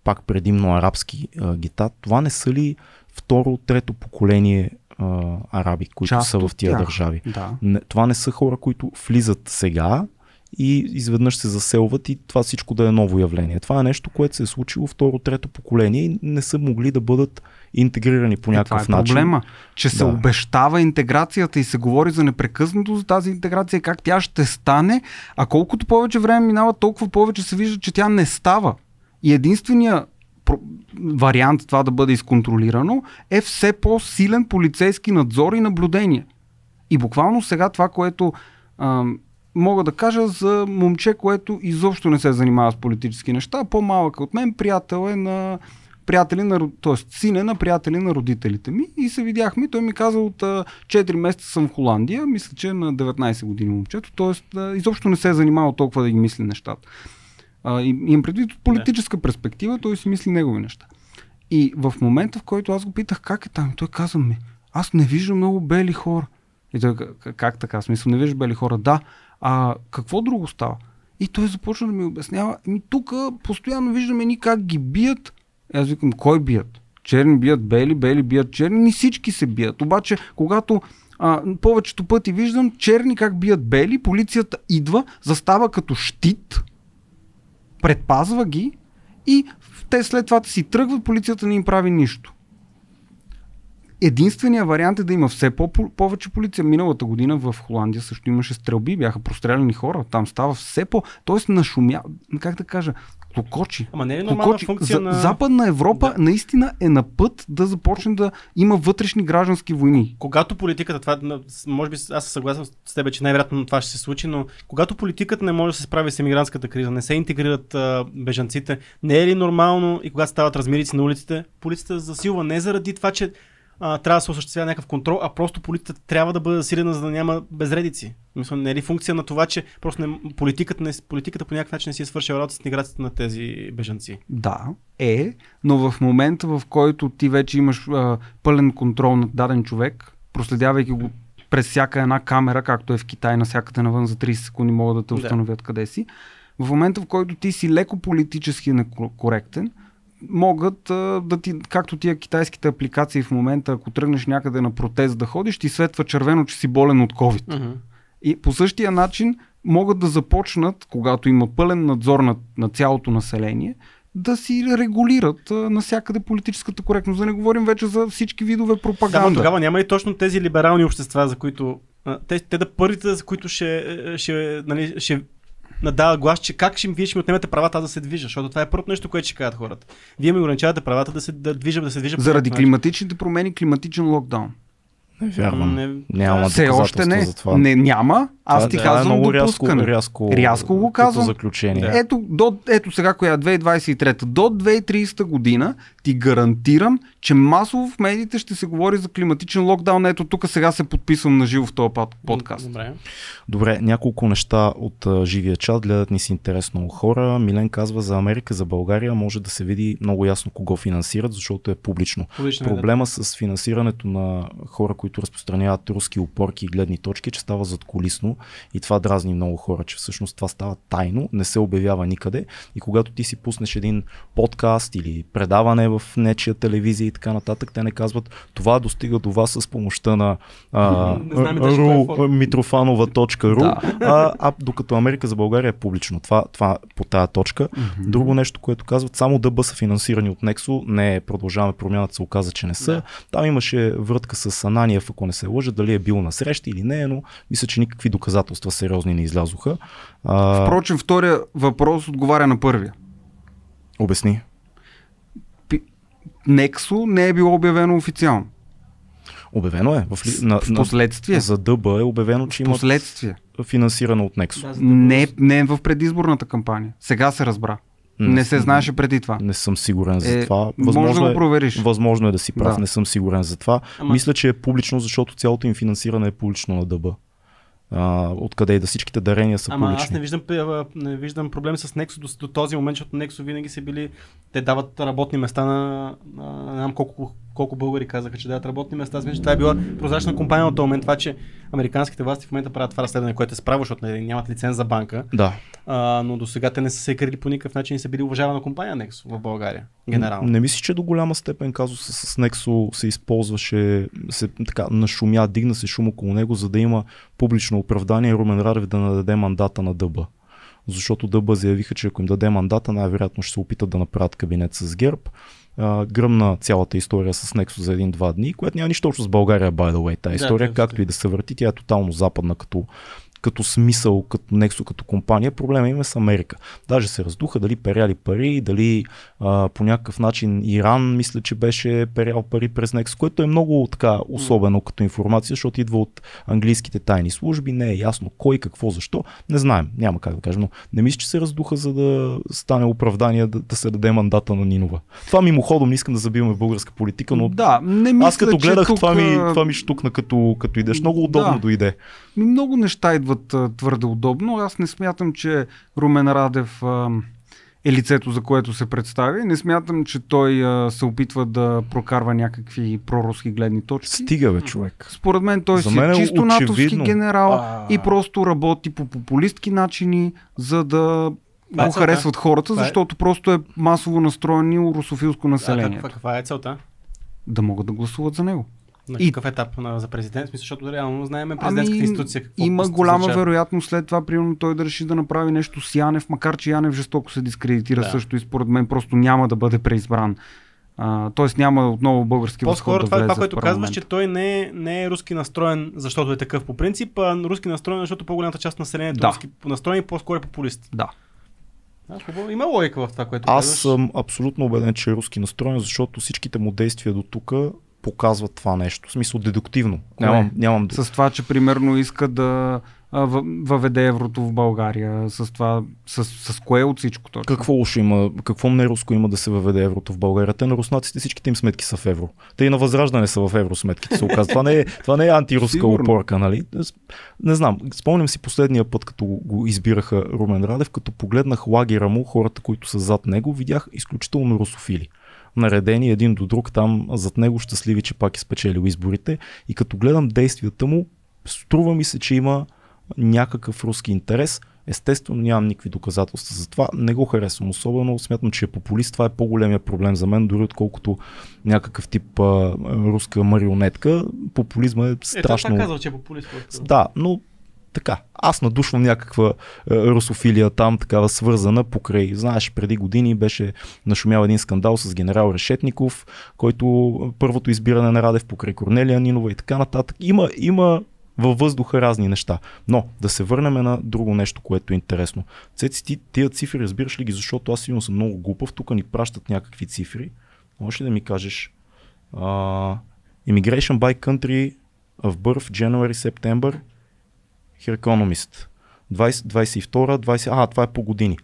пак предимно арабски uh, гета, това не са ли второ, трето поколение uh, араби, които часто са в тия тях държави? Да. Не, това не са хора, които влизат сега и изведнъж се заселват и това всичко да е ново явление. Това е нещо, което се е случило второ, трето поколение и не са могли да бъдат интегрирани по някакъв начин. Това е проблема, че да. се обещава интеграцията и се говори за непрекъснато за тази интеграция, как тя ще стане, а колкото повече време минава, толкова повече се вижда, че тя не става. И единственият вариант това да бъде изконтролирано е все по-силен полицейски надзор и наблюдение. И буквално сега това, което... Ам, мога да кажа за момче, което изобщо не се занимава с политически неща, по-малък от мен, приятел е на приятели на, т.е. син е на приятели на родителите ми и се видяхме. Той ми каза, от четири месеца съм в Холандия, мисля, че на деветнайсет години момчето, т.е. изобщо не се е занимавал толкова да ги мисли нещата. А, и, им предвид от политическа не. перспектива, той си мисли негови неща. И в момента, в който аз го питах как е там, той каза ми, аз не виждам много бели хора. И той, как така, смисъл, не виждаш бели хора? Да. А какво друго става? И той започна да ми обяснява, ми тук постоянно виждаме ни как ги бият. Аз викам, кой бият? Черни бият бели, бели бият черни, и всички се бият. Обаче, когато а, повечето пъти виждам черни как бият бели, полицията идва, застава като щит, предпазва ги и те след това си тръгват, полицията не им прави нищо. Единственият вариант е да има все повече полиция. Миналата година в Холандия също имаше стрелби, бяха простреляни хора, там става все по... Тоест нашумя... Как да кажа? Клокочи. Ама не е нормална функция на... Западна Европа да. наистина е на път да започне да има вътрешни граждански войни. Когато политиката, това може би аз съм съгласен с теб, че най-вероятно това ще се случи, но когато политиката не може да се справи с емигрантската криза, не се интегрират а, бежанците, не е ли нормално и когато стават размирици на улиците, полицията засилва не заради това, че А, трябва да се осъществява някакъв контрол, а просто политиката трябва да бъде засилена, за да няма безредици. Мисля, не е ли функция на това, че просто не, политиката, не, политиката по някакъв начин не си е свършила работа с миграцията на тези бежанци? Да, е, но в момента, в който ти вече имаш а, пълен контрол над даден човек, проследявайки го през всяка една камера, както е в Китай, навсякъде навън за трийсет секунди могат да те установят да. къде си, в момента, в който ти си леко политически некоректен, могат да ти, както тия китайските апликации в момента, ако тръгнеш някъде на протест да ходиш, ти светва червено, че си болен от COVID. Uh-huh. И по същия начин могат да започнат, когато има пълен надзор на, на цялото население, да си регулират а, навсякъде политическата коректност. Да не говорим вече за всички видове пропаганда. Да, тогава няма и точно тези либерални общества, за които... А, те, те да първите, за които ще... ще, нали, ще надава глас, че как ще, вие ще ми отнемете правата да се движа, защото това е първото нещо, което ще кажат хората. Вие ми ограничавате правата да се да движа, да се движа. Заради климатичните промени, климатичен локдаун. Не вярвам. Не, няма все още не, за това. Не, няма. Аз това, ти да, казвам е допускане. Рязко, рязко, рязко го казвам. Заключение. Да. Ето, до, ето сега, коя две хиляди двайсет и трета до две хиляди и трийсета година ти гарантирам, че масово в медиите ще се говори за климатичен локдаун. Ето тук сега се подписвам на живо в този подкаст. Добре, Добре няколко неща от а, живия чат. Гледат ни си интересно хора. Милен казва, за Америка, за България може да се види много ясно кого финансират, защото е публично. Публично Проблема е, да. с финансирането на хора, които разпространяват руски опорки и гледни точки, че става задкулисно и това дразни много хора, че всъщност това става тайно, не се обявява никъде и когато ти си пуснеш един подкаст или предаване в нечия телевизия и така нататък, те не казват това достига до вас с помощта на митрофанова точка ру, а докато Америка за България е публично. Това, това по тая точка. Друго нещо, което казват, само ДБ са финансирани от Nexo, не продължаваме промяната, се оказа, че не са. Там имаше врътка с Ананиев, ако не се лъжа, дали е бил на среща или не, но мисля, че никакви доказателства сериозни не излязоха. А... Впрочем, втория въпрос отговаря на първия. Обясни. Пи... Nexo не е било обявено официално. Обявено е. В, ли... на, в последствие. На... За ДБ е обявено, че има финансирано от Nexo. Да, не, не в предизборната кампания. Сега се разбра. Не, не се знаеше преди това. Не съм сигурен за е, това. Възможно може да го провериш. Е, възможно е да си прав, да. не съм сигурен за това. Ама... Мисля, че е публично, защото цялото им финансиране е публично на ДБ. Uh, откъде и да всичките дарения са Ама, публични. Аз не виждам, не виждам проблем с Nexo до, до този момент, защото Nexo винаги са били, те дават работни места на, не знам колко, колко българи казаха, че дават работни места. Аз мисля, че това е била прозрачна компания от този момент, това, че американските власти в момента правят това разследване, което е справо, защото нямат лиценз за банка, да. uh, но до сега те не са се крили по никакъв начин и са били уважавана компания Nexo в България, генерално. Не, не мисля, че до голяма степен казуса с Nexo се използваше, се, така, на шумя, дигна се шум около него, за да има публично оправдание Румен Радев да нададе мандата на Дъба. Защото Дъба заявиха, че ако им даде мандата, най-вероятно ще се опитат да направят кабинет с ГЕРБ. А, гръмна цялата история с Nexo за един-два дни, което няма нищо общо с България, by the way, тая история, да, както и да се върти, тя е тотално западна като, като смисъл, като Nexo, като компания. Проблема им е с Америка. Даже се раздуха дали перяли пари, дали а, по някакъв начин Иран, мисля, че беше перял пари през Nexo, което е много така особено като информация, защото идва от английските тайни служби, не е ясно кой, какво, защо, не знаем, няма как да кажем, но не мисля, че се раздуха, за да стане оправдание да, да се даде мандата на Нинова. Това мимоходом, не искам да забиваме българска политика, но да, не мисля, аз като гледах тук... това, ми, това ми штукна като, като идеш, много удобно да. дойде. Много неща идва твърде удобно. Аз не смятам, че Румен Радев е лицето, за което се представи. Не смятам, че той се опитва да прокарва някакви проруски гледни точки. Стига, бе, човек. Според мен той си е чисто натовски генерал а... и просто работи по популистки начини, за да го харесват хората, защото просто е масово настроен и русофилско население. Каква е целта? Да могат да гласуват за него. На какъв етап за президент? Смисъл, защото реално знаем президентската ами, институция. Какво има голяма означава. Вероятност след това, примерно той да реши да направи нещо с Янев, макар че Янев жестоко се дискредитира да. Също и според мен просто няма да бъде преизбран. А, тоест няма отново български възход да влезе в парламента. По-скоро това, което казваш, че той не е, не е руски настроен, защото е такъв по принцип, а руски настроен, защото по-голямата част на населението да. Е руски настроен и по-скоро е популист. Да. А, има логика в това, което казваш. Аз съм абсолютно убеден, че е руски настроен, защото всичките му действия до тук показват това нещо. В смисъл дедуктивно. Нямам, нямам дедук. С това, че примерно иска да въведе еврото в България. С това, с, с кое от всичко точно? Какво лошо има? Какво неруско има да се въведе еврото в България? Те на руснаците всичките им сметки са в евро. Те и на Възраждане са в евро сметките, се оказва. Това не е, това не е антируска Сигурно. Опорка, нали? Не знам. Спомням си последния път, като го избираха Румен Радев, като погледнах лагера му, хората, които са зад него, видях изключително русофили. Наредени един до друг, там зад него щастливи, че пак е спечелил изборите и като гледам действията му, струва ми се, че има някакъв руски интерес. Естествено нямам никакви доказателства за това, не го харесвам особено, смятам, че е популист, това е по-големия проблем за мен, дори отколкото някакъв тип а, руска марионетка, популизма е страшно... Е, това казва, че е популист. Да, но така, аз надушвам някаква е, русофилия там, такава свързана покрай. Знаеш, преди години беше нашумял един скандал с генерал Решетников, който първото избиране на Радев покрай Корнелия Нинова и така нататък. Има, има във въздуха разни неща. Но да се върнем на друго нещо, което е интересно. Цеци, ти тия цифри разбираш ли ги, защото аз сигурно съм много глупав, тук ни пращат някакви цифри. Можеш ли да ми кажеш uh, Immigration by country of birth, January, September, Here Economist, двайсет, двайсет и втора, двайсет, а, това е по години.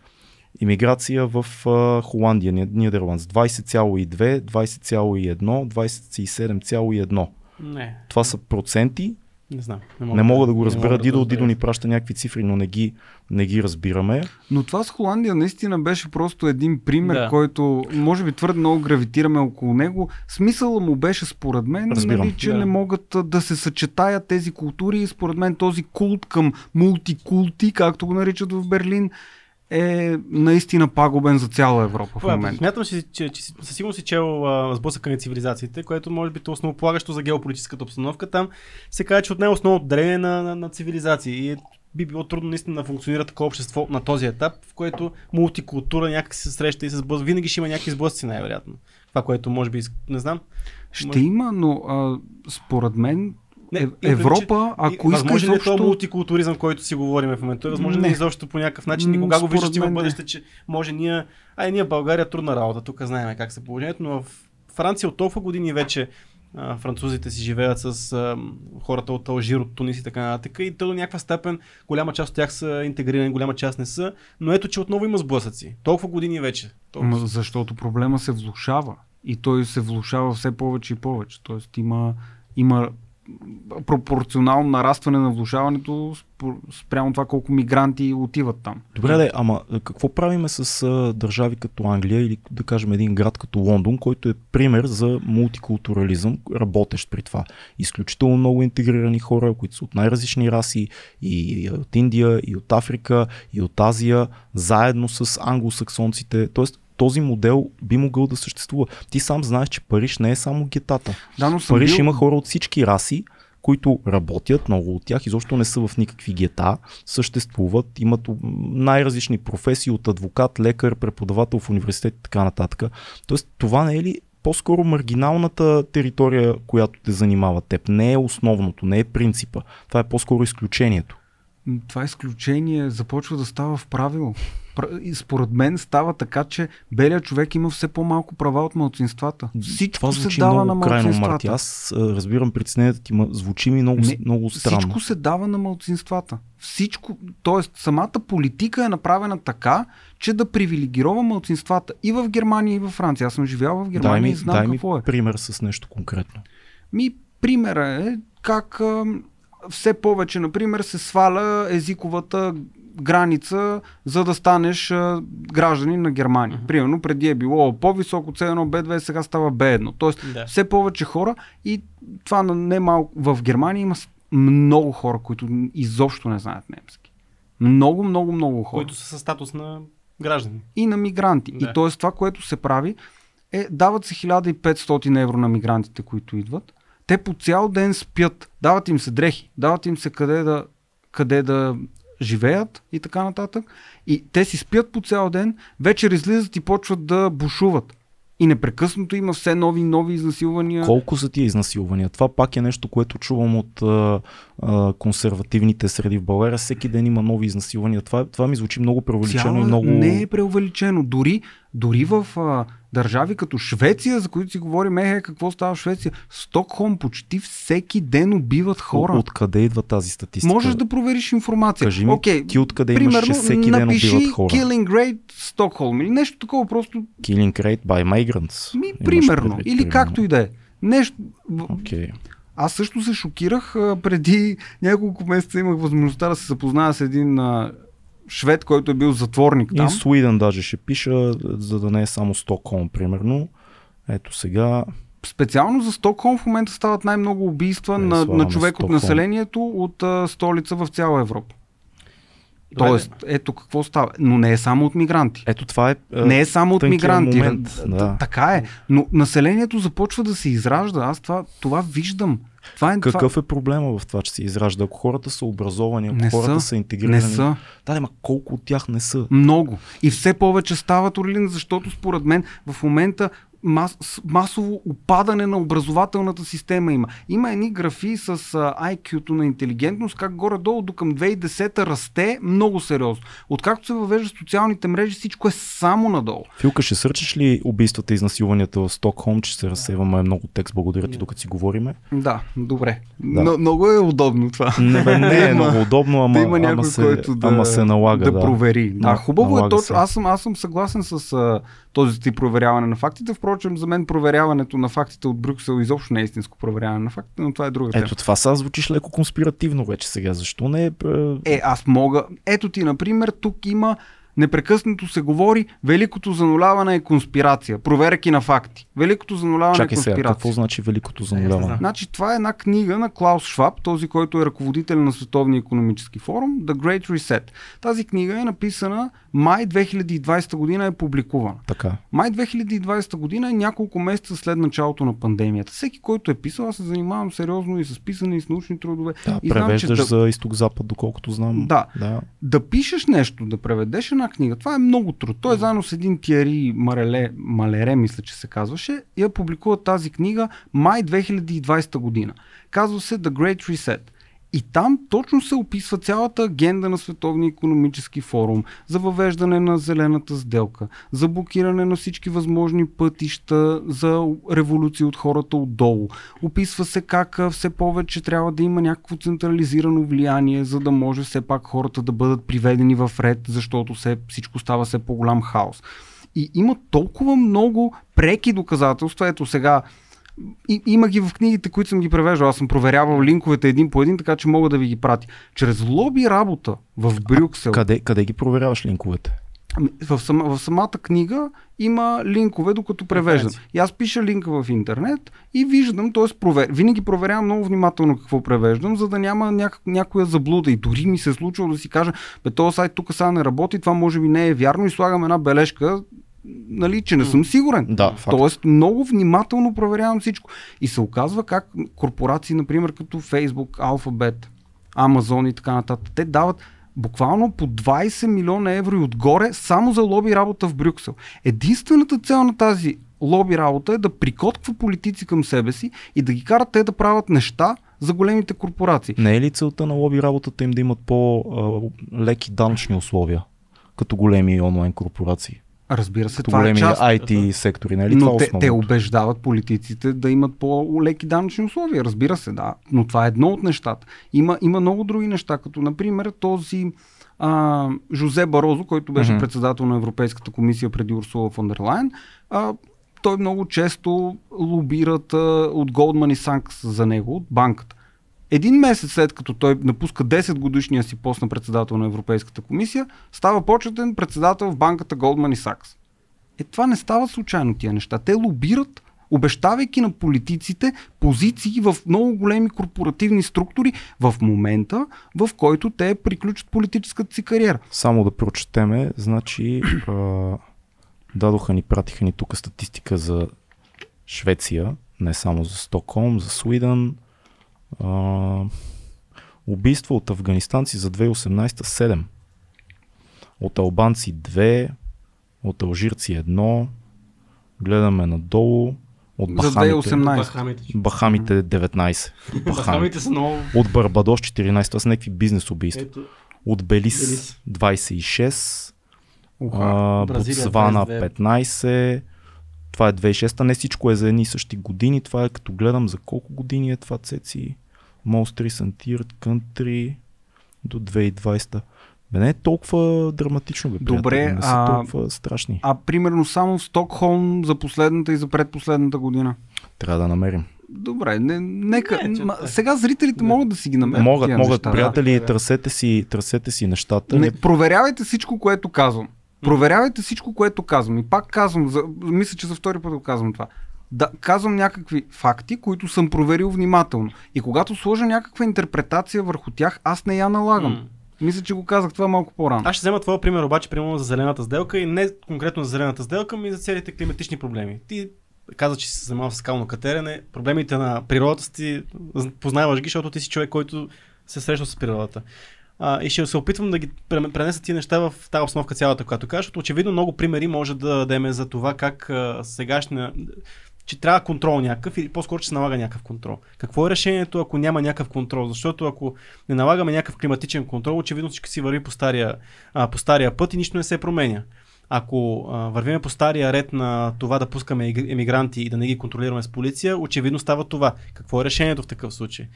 Имиграция в uh, Холандия, Нидерландс, двайсет цяло и две, двайсет цяло и едно, двайсет и седем цяло и едно. Не. Това са проценти. Не знам. Не мога, не мога да, да го разбера. Да Дидо, Дидо ни праща някакви цифри, но не ги, не ги разбираме. Но това с Холандия наистина беше просто един пример, да. Който може би твърде много гравитираме около него. Смисъла му беше според мен, нали, че да. Не могат да се съчетаят тези култури и според мен този култ към мултикулти, както го наричат в Берлин, е наистина пагубен за цяла Европа в момента. Смятам, че, че, че със сигурно си чел сблъсъка на цивилизациите, което може би е основополагащо за геополитическата обстановка. Там се казва, че от нея е основно древе на, на, на цивилизации и би било трудно наистина да функционира такова общество на този етап, в което мултикултура някак се среща и се сблъсва. Винаги ще има някакви сблъсъци най-вероятно. Това, което може би, не знам. Ще може... има, но а, според мен Не, Европа, ако иска изобщо... Възможно е този мултикултуризъм, който си говорим в момента? Възможно е изобщо по някакъв начин? Никога го виждаш ти в бъдеще, че може ние... Ай, ние в България трудна работа, тук знаем как се положението, но в Франция от толкова години вече а, французите си живеят с а, хората от Алжир, от Тунис и така нататък и до някаква степен голяма част от тях са интегрирани, голяма част не са, но ето, че отново има сблъсъци. Толкова години вече. Толкова... М- защото проблема се влошава и той се влошава все повече и повече. Тоест има, има пропорционално нарастване на влушаването спрямо това колко мигранти отиват там. Добре, де, ама какво правиме с а, държави като Англия или да кажем един град като Лондон, който е пример за мултикултурализъм, работещ при това. Изключително много интегрирани хора, които са от най-различни раси и, и от Индия, и от Африка, и от Азия, заедно с англосаксонците, т.е. този модел би могъл да съществува. Ти сам знаеш, че Париж не е само гетата. Да, но в Париж бил... има хора от всички раси, които работят, много от тях изобщо не са в никакви гета, съществуват, имат най-различни професии от адвокат, лекар, преподавател в университет и така нататък. Тоест това не е ли по-скоро маргиналната територия, която те занимава теб? Не е основното, не е принципа. Това е по-скоро изключението. Това изключение започва да става в правило. И според мен става така, че белият човек има все по-малко права от малцинствата. Всичко се дава на малцинствата. Марти. Аз разбирам притеснението ти, звучи ми много, не, много странно. Всичко се дава на малцинствата. Всичко, т.е. самата политика е направена така, че да привилегирова малцинствата и в Германия, и в Франция. Аз съм живял в Германия ми, и знам какво е. Пример с нещо конкретно. Ми, примера е как все повече, например, се сваля езиковата граница, за да станеш а, гражданин на Германия. Uh-huh. Примерно преди е било по-високо С едно, Б две, сега става Б едно. Тоест да. Все повече хора и това не малко. В Германия има много хора, които изобщо не знаят немски. Много, много, много хора. Които са със статус на граждани. И на мигранти. Да. И т.е. това, което се прави е, дават се хиляда и петстотин евро на мигрантите, които идват. Те по цял ден спят. Дават им се дрехи. Дават им се къде да, къде да живеят и така нататък. И те си спят по цял ден, вечер излизат и почват да бушуват. И непрекъснато има все нови нови изнасилвания. Колко са тия изнасилвания? Това пак е нещо, което чувам от а, а, консервативните среди в България. Всеки ден има нови изнасилвания. Това, това ми звучи много преувеличено. Цяло и много... Не е преувеличено. Дори, дори в а, държави като Швеция, за които си говорим, е, какво става в Швеция? Стокхолм почти всеки ден убиват хора. Откъде идва тази статистика? Можеш да провериш информация. Кажи ми, okay, ти откъде примерно, имаш, че всеки ден убиват хора? Killing rate Стокхолм или нещо такова просто... Killing rate by migrants. Ми, примерно. Предвид, или примерно. Както и да е. Нещо... Okay. Аз също се шокирах. Преди няколко месеца имах възможността да се запозная с един... швед, който е бил затворник там. И Суиден даже ще пиша, за да не е само Стокхолм, примерно. Ето сега... Специално за Стокхолм в момента стават най-много убийства на, на човек Стокхолм. От населението от а, столица в цяла Европа. Добре, тоест, да. Ето какво става. Но не е само от мигранти. Ето това е, е не е само от мигранти. Момент, да. Така е. Но населението започва да се изражда. Аз това, това виждам. Това е, какъв това... е проблема в това, че се изражда? Ако хората са образовани, ако не хората са, са интегрирани. Не са. Да, ма колко от тях не са? Много. И все повече стават, Орлин, защото според мен в момента мас... масово опадане на образователната система има. Има едни графи с ай кю-то на интелигентност, как горе-долу до към две хиляди и десета расте много сериозно. Откакто се въвежда социалните мрежи, всичко е само надолу. Филка, ще сърчиш ли убийствата и изнасилванията в Стокхолм, че се разсейваме много текст, благодаря ти, докато си говориме? Да. Добре. Да. Но, много е удобно това. Не, бе, не е много удобно, ама, да има някой, ама, се, който да, ама се налага. Да, да провери. Да, хубаво налага е точно. Аз съм, аз съм съгласен с а, този тип проверяване на фактите. Впрочем, за мен проверяването на фактите от Брюксел изобщо не е истинско проверяване на фактите, но това е друга тема. Ето това сега звучиш леко конспиративно вече сега. Защо не е... Е, аз мога... Ето ти, например, тук има... Непрекъснато се говори, великото зануляване е конспирация. Проверки на факти. Великото зануляване е конспирация. Чакай, какво значи великото зануляване? Е, значи това е една книга на Клаус Шваб, този, който е ръководител на Световния икономически форум, The Great Reset. Тази книга е написана май две хиляди и двадесета година, е публикувана. Така. Май две хиляди и двадесета година е няколко месеца след началото на пандемията. Всеки, който е писал, аз се занимавам сериозно и с писане, и с научни трудове. Да, и превеждаш знам, че, за изток-запад, доколкото знам. Да, да. Да пишеш нещо, да преведеш една книга. Това е много труд. Той заедно с един Тиери Мареле, Малере, мисля, че се казваше, я публикува тази книга май две хиляди и двадесета година. Казва се The Great Reset. И там точно се описва цялата агенда на Световния икономически форум за въвеждане на зелената сделка, за блокиране на всички възможни пътища, за революции от хората отдолу. Описва се как все повече трябва да има някакво централизирано влияние, за да може все пак хората да бъдат приведени в ред, защото все, всичко става все по-голям хаос. И има толкова много преки доказателства. Ето сега И, има ги в книгите, които съм ги превеждал. Аз съм проверявал линковете един по един, така че мога да ви ги пратя. Чрез лоби работа в Брюксел. А, къде, къде ги проверяваш линковете? В, сам, в самата книга има линкове, докато превеждам. И аз пиша линка в интернет и виждам, т.е. провер... винаги проверявам много внимателно какво превеждам, за да няма няко... някоя заблуда. И дори ми се е случило да си кажа, бе, този сайт тук сега не работи, това може би не е вярно, и слагам една бележка, нали, че не съм сигурен. Да, тоест много внимателно проверявам всичко. И се оказва как корпорации, например, като Facebook, Alphabet, Amazon и така нататък, те дават буквално по двайсет милиона евро и отгоре само за лоби работа в Брюксел. Единствената цел на тази лоби работа е да прикотква политици към себе си и да ги карат те да правят неща за големите корпорации. Не е ли целта на лоби работата им да имат по-леки данъчни условия, като големи онлайн корпорации? Разбира се, като това е част. ай ти сектори, нали? Но те, те убеждават политиците да имат по-леки данъчни условия, разбира се, да. Но това е едно от нещата. Има, има много други неща, като например този а, Жозе Барозо, който беше mm-hmm. председател на Европейската комисия преди Урсула фон дер Лайен. А, той много често лобират а, от Goldman Sachs за него, от банката. Един месец след като той напуска десет годишния си пост на председател на Европейската комисия, става почетен председател в банката Goldman Sachs. Е, това не става случайно тия неща. Те лобират, обещавайки на политиците позиции в много големи корпоративни структури в момента, в който те приключат политическата си кариера. Само да прочетеме, значи дадоха ни, пратиха ни тук статистика за Швеция, не само за Стокхолм, за Суидън. Uh, убийства от афганистанци за две хиляди и осемнайсета седем, от албанци две, от алжирци едно, гледаме надолу, от бахамите, бахамите деветнайсет, бахамите са много... от Барбадос четиринайсет, това са някакви бизнес убийства, ето... от Белис двайсет и шест, uh, Ботсвана петнайсет. Това е двайсет и шеста, не всичко е за едни и същи години, това е като гледам за колко години е това цеци, Most Recent Year Country до две хиляди и двайсета. Бе, не е толкова драматично, бе, приятел, добре, не са а... толкова страшни. А примерно само в Стокхолм за последната и за предпоследната година? Трябва да намерим. Добре, не, нека. Не, ма, сега зрителите не. могат да си ги намерят. Могат, могат, неща, приятели, да. Търсете си, търсете си нещата. Не, проверявайте всичко, което казвам. Проверявайте всичко, което казвам. И пак казвам, за, мисля, че за втори път го казвам това. Да, казвам някакви факти, които съм проверил внимателно. И когато сложа някаква интерпретация върху тях, аз не я налагам. Mm. Мисля, че го казах това малко по-рано. Аз ще взема твоя пример обаче, примерно за зелената сделка, и не конкретно за зелената сделка, но и за целите климатични проблеми. Ти каза, че си се занимавал с скално катерене, проблемите на природата ти познаваш ги, защото ти си човек, който се среща с природата. Uh, и ще се опитвам да ги пренеса тия неща в тази обстановка цялата, която кажа, защото очевидно много примери може да дадем за това как uh, сегашния, че трябва контрол някакъв или по-скоро, че се налага някакъв контрол. Какво е решението, ако няма някакъв контрол? Защото ако не налагаме някакъв климатичен контрол, очевидно всички си върви по стария, uh, по стария път и нищо не се променя. Ако uh, вървиме по стария ред на това да пускаме емигранти и да не ги контролираме с полиция, очевидно става това. Какво е решението в такъв случай?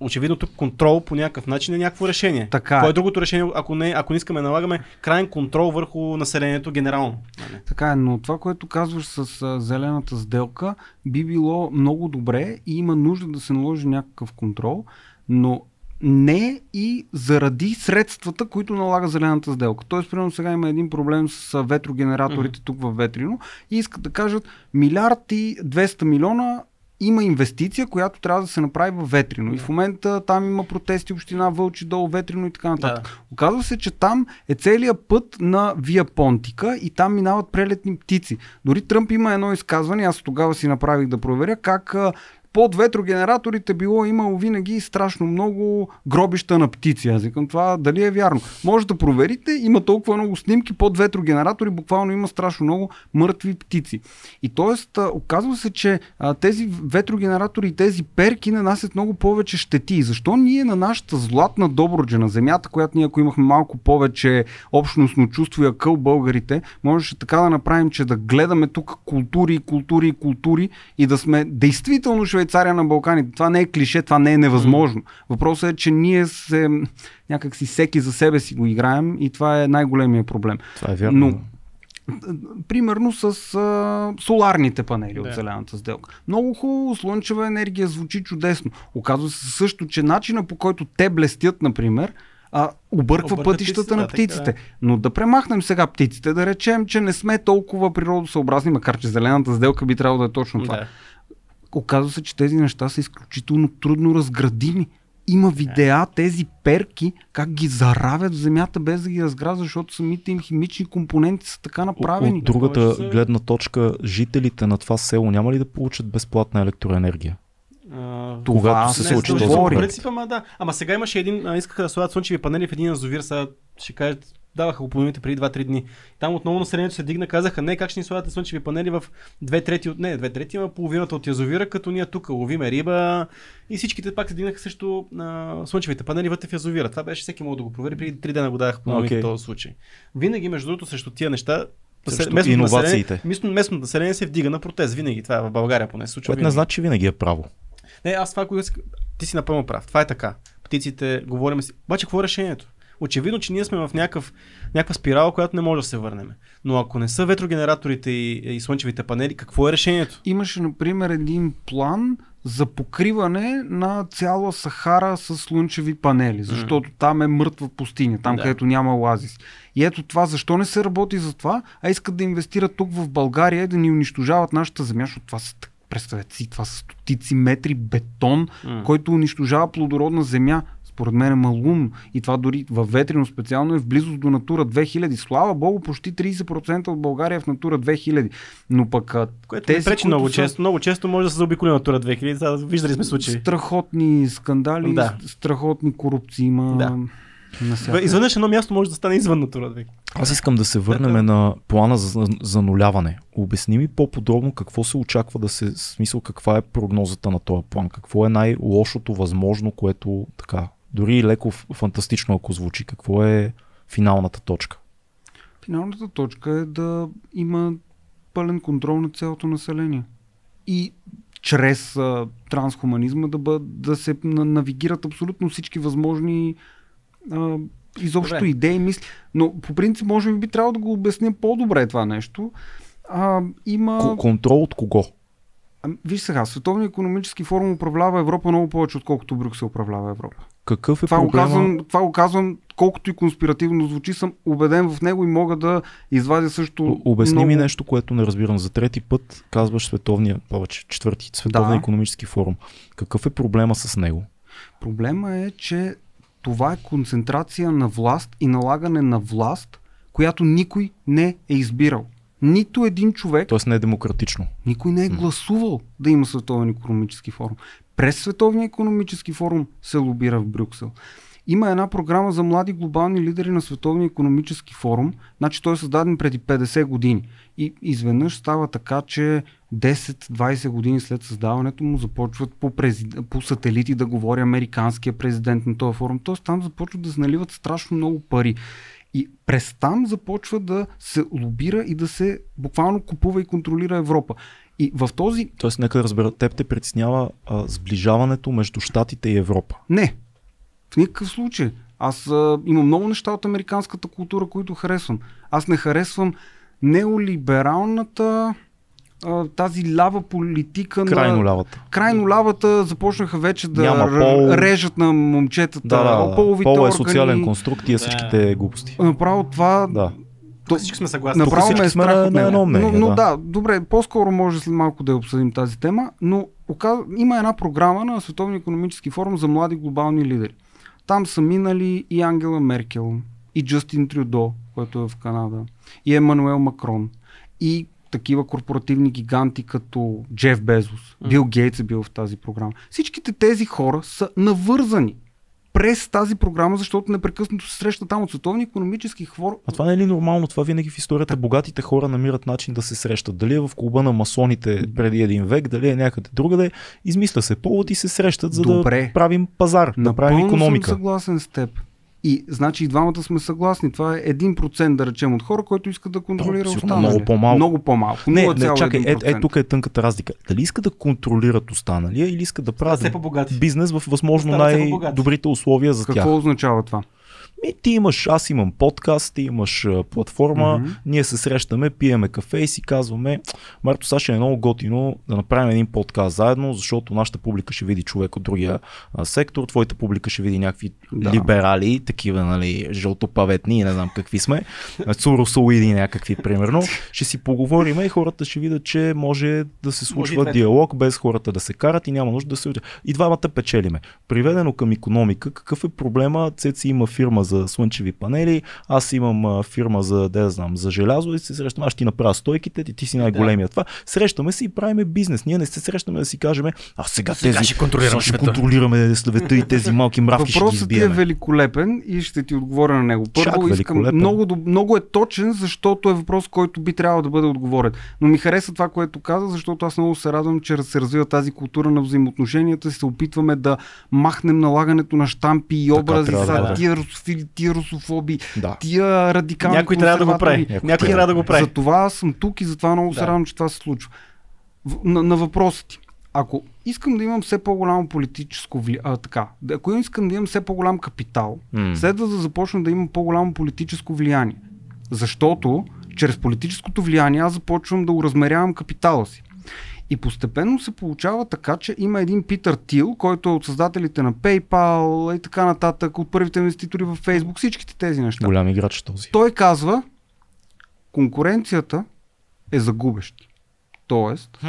Очевидно тук контрол по някакъв начин е някакво решение. Така. Кое е другото решение, ако не, ако не искаме налагаме крайен контрол върху населението генерално? Така е, но това, което казваш с а, зелената сделка, би било много добре и има нужда да се наложи някакъв контрол, но не и заради средствата, които налага зелената сделка. Тоест, примерно сега има един проблем с ветрогенераторите mm-hmm. тук в Ветрино и искат да кажат милиард и двеста милиона има инвестиция, която трябва да се направи в Ветрино. Да. И в момента там има протести, община Вълчи долу, Ветрино и така нататък. Да. Оказва се, че там е целият път на Вия Понтика и там минават прелетни птици. Дори Тръмп има едно изказване, аз тогава си направих да проверя как под ветрогенераторите било имало винаги страшно много гробища на птици. Аз викам, това дали е вярно. Може да проверите, има толкова много снимки под ветрогенератори, буквално има страшно много мъртви птици. И т.е. оказва се, че тези ветрогенератори и тези перки нанасят много повече щети. Защо ние на нашата златна Добруджа, на земята, която ние ако имахме малко повече общностно чувство и акъл българите, можеше така да направим, че да гледаме тук култури, култури, култури и да сме действително Швейцария на Балканите. Това не е клише, това не е невъзможно. Въпросът е, че ние се някак си всеки за себе си го играем и това е най-големия проблем. Това е вярно. Но примерно с а, соларните панели да. От зелената сделка. Много хубаво, слънчева енергия, звучи чудесно. Оказва се също, че начина по който те блестят, например, а, обърква Обърна пътищата писата, на птиците. Така, да. Но да премахнем сега птиците, да речем, че не сме толкова природосъобразни, макар че зелената сделка би трябвало да е точно това. Да. Оказва се, че тези неща са изключително трудно разградими. Има видеа, тези перки, как ги заравят в земята без да ги разграждат, защото самите им химични компоненти са така направени. От другата гледна точка, жителите на това село няма ли да получат безплатна електроенергия? Uh, когато се случи този принцип, ама да. Ама сега имаше един, искаха да слагат слънчеви панели в един язовир, сега ще кажат, даваха го половините преди два-три дни. Там отново населението се дигна, казаха, не, как ще ни слагате слънчеви панели в две трети от не, две трети, има половината от язовира, като ние тук ловиме риба и всичките пак се дигнаха също а, слънчевите панели вътре в язовира. Това беше всеки мога да го провери, преди три дена го давах по новините okay. този случай. Винаги, между другото, срещу тия неща. Местното население се вдига на протест винаги. Това е в България поне се случва. Това не значи, че винаги е право. Не, аз това, кога... ти си напълно прав. Това е така. Птиците, говорим си. Обаче, какво е решението? Очевидно, че ние сме в някакъв, някаква спирала, която не може да се върнем. Но ако не са ветрогенераторите и, и слънчевите панели, какво е решението? Имаше, например, един план за покриване на цяла Сахара с слънчеви панели, защото mm. там е мъртва пустиня, там да. Където няма оазис. И ето това, защо не се работи за това, а искат да инвестират тук в България и да ни унищожават нашата земя, защото това са, представете си, това са стотици метри бетон, mm. който унищожава плодородна земя. Поред мен е малумно и това дори във Ветрино специално е в близост до Натура две хиляди. Слава богу, почти трийсет процента от България е в Натура две хиляди. Но пък което тези, пречи много са... често. Много често може да се заобиколи Натура две хиляди. Виждали сме случаи. Страхотни скандали, да. Страхотни корупции има. Да. Изведнъж едно място може да стане извън Натура две хиляди. Аз искам да се върнем да, на плана за зануляване. Обясни ми по-подробно какво се очаква да се, смисъл каква е прогнозата на този план. Какво е най-лошото възможно, което така. Дори леко фантастично, ако звучи. Какво е финалната точка? Финалната точка е да има пълен контрол на цялото население. И чрез а, трансхуманизма да, бъ, да се навигират абсолютно всички възможни а, изобщо добре. Идеи, мисли. Но по принцип, може би би трябвало да го обясня по-добре това нещо. А, има... Контрол от кого? Виж сега, Световния икономически форум управлява Европа много повече, отколкото Брюксел управлява Европа. Какъв е това проблема? Го казвам, това го казвам, колкото и конспиративно звучи, съм убеден в него и мога да извадя също... Обясни много... ми нещо, което не разбирам. За трети път казваш Световния, повече, четвърти, Световния да. Икономически форум. Какъв е проблема с него? Проблема е, че това е концентрация на власт и налагане на власт, която никой не е избирал. Нито един човек... Тоест не е демократично. Никой не е гласувал да има Световен икономически форум. През Световния икономически форум се лобира в Брюксел. Има една програма за млади глобални лидери на Световния икономически форум. Значи той е създаден преди петдесет години. И изведнъж става така, че десет-двайсет години след създаването му започват по, презид... по сателити да говори американския президент на този форум. Тоест там започват да се наливат страшно много пари. И през там започва да се лобира и да се буквално купува и контролира Европа. И в този... Тоест, нека да разбера, теб те притеснява а, сближаването между Щатите и Европа? Не, в никакъв случай. Аз а, имам много неща от американската култура, които харесвам. Аз не харесвам неолибералната... тази лява политика крайно на... лявата. Крайно лявата започнаха вече да пол... режат на момчетата. Да, да, да. Половите пол е органи... социален конструкт и всичките глупости. Направо това... Да. То... Всички сме съгласни. Направо ме е страх от него. Но, но да. да, добре, по-скоро може след малко да обсъдим тази тема, но оказ... има една програма на Световния икономически форум за млади глобални лидери. Там са минали и Ангела Меркел, и Джастин Трюдо, който е в Канада, и Емануел Макрон, и такива корпоративни гиганти като Джеф Безос, mm. Бил Гейтс е бил в тази програма. Всичките тези хора са навързани през тази програма, защото непрекъснато се среща там от Световни икономически хора. А това не е ли нормално? Това винаги в историята так. Богатите хора намират начин да се срещат. Дали е в клуба на масоните преди един век, дали е някъде другаде, измисля се повод и се срещат, за добре. Да правим пазар, да правим икономика. Съм съгласен с теб. И значи и двамата сме съгласни. Това е един процент да речем от хора, който иска да контролира да, останалите. Много по-малко. Много по-малко. Не, не чакай, е, е, тук е тънката разлика. Дали иска да контролират останалия или иска да прави бизнес в възможно най-добрите условия за тях? Какво означава това? Ми, ти имаш, аз имам подкаст, ти имаш а, платформа, mm-hmm. ние се срещаме, пиеме кафе и си казваме: Марто, сега ще е много готино да направим един подкаст заедно, защото нашата публика ще види човек от другия а, сектор, твоята публика ще види някакви да. либерали, такива, нали, жълтопаветни и не знам какви сме, суросоиди някакви, примерно. Ще си поговорим и хората ще видят, че може да се случва може диалог, без хората да се карат и няма нужда да се видят. И двамата печелиме. Приведено към икономика, какъв е проблема? Цеци има фирма за слънчеви панели, аз имам фирма за, да знам, за желязо и се срещаме, аз ще ти направя стойките, ти, ти си най-големия да. това. Срещаме се и правиме бизнес. Ние не се срещаме да си кажем, а сега, сега тези ще контролираме, ще контролираме света и тези малки мравки ще ги избиеме. Въпросът е великолепен и ще ти отговоря на него. Първо, Чак, искам, много, много е точен, защото е въпрос, който би трябвало да бъде отговорен. Но ми хареса това, което каза, защото аз много се радвам, че се развива тази култура на взаимоотношенията, се опитваме да махнем налагането на щампи и образи за тия русофили, тия русофоби, да. тия радикални. Някой трябва да го прави. Някой, Някой трябва да го прави. Затова аз съм тук и затова много да. се радвам, че това се случва. На, на въпроса ти. Ако искам да имам все по-голямо политическо влияние, така, ако искам да имам все по-голям капитал, mm. следва да започна да имам по-голямо политическо влияние. Защото чрез политическото влияние аз започвам да уразмерявам капитала си. И постепенно се получава така, че има един Питър Тил, който е от създателите на PayPal и така нататък, от първите инвеститори във Facebook, всичките тези неща. Голям играч този. Той казва, конкуренцията е загубеща. Тоест, хм,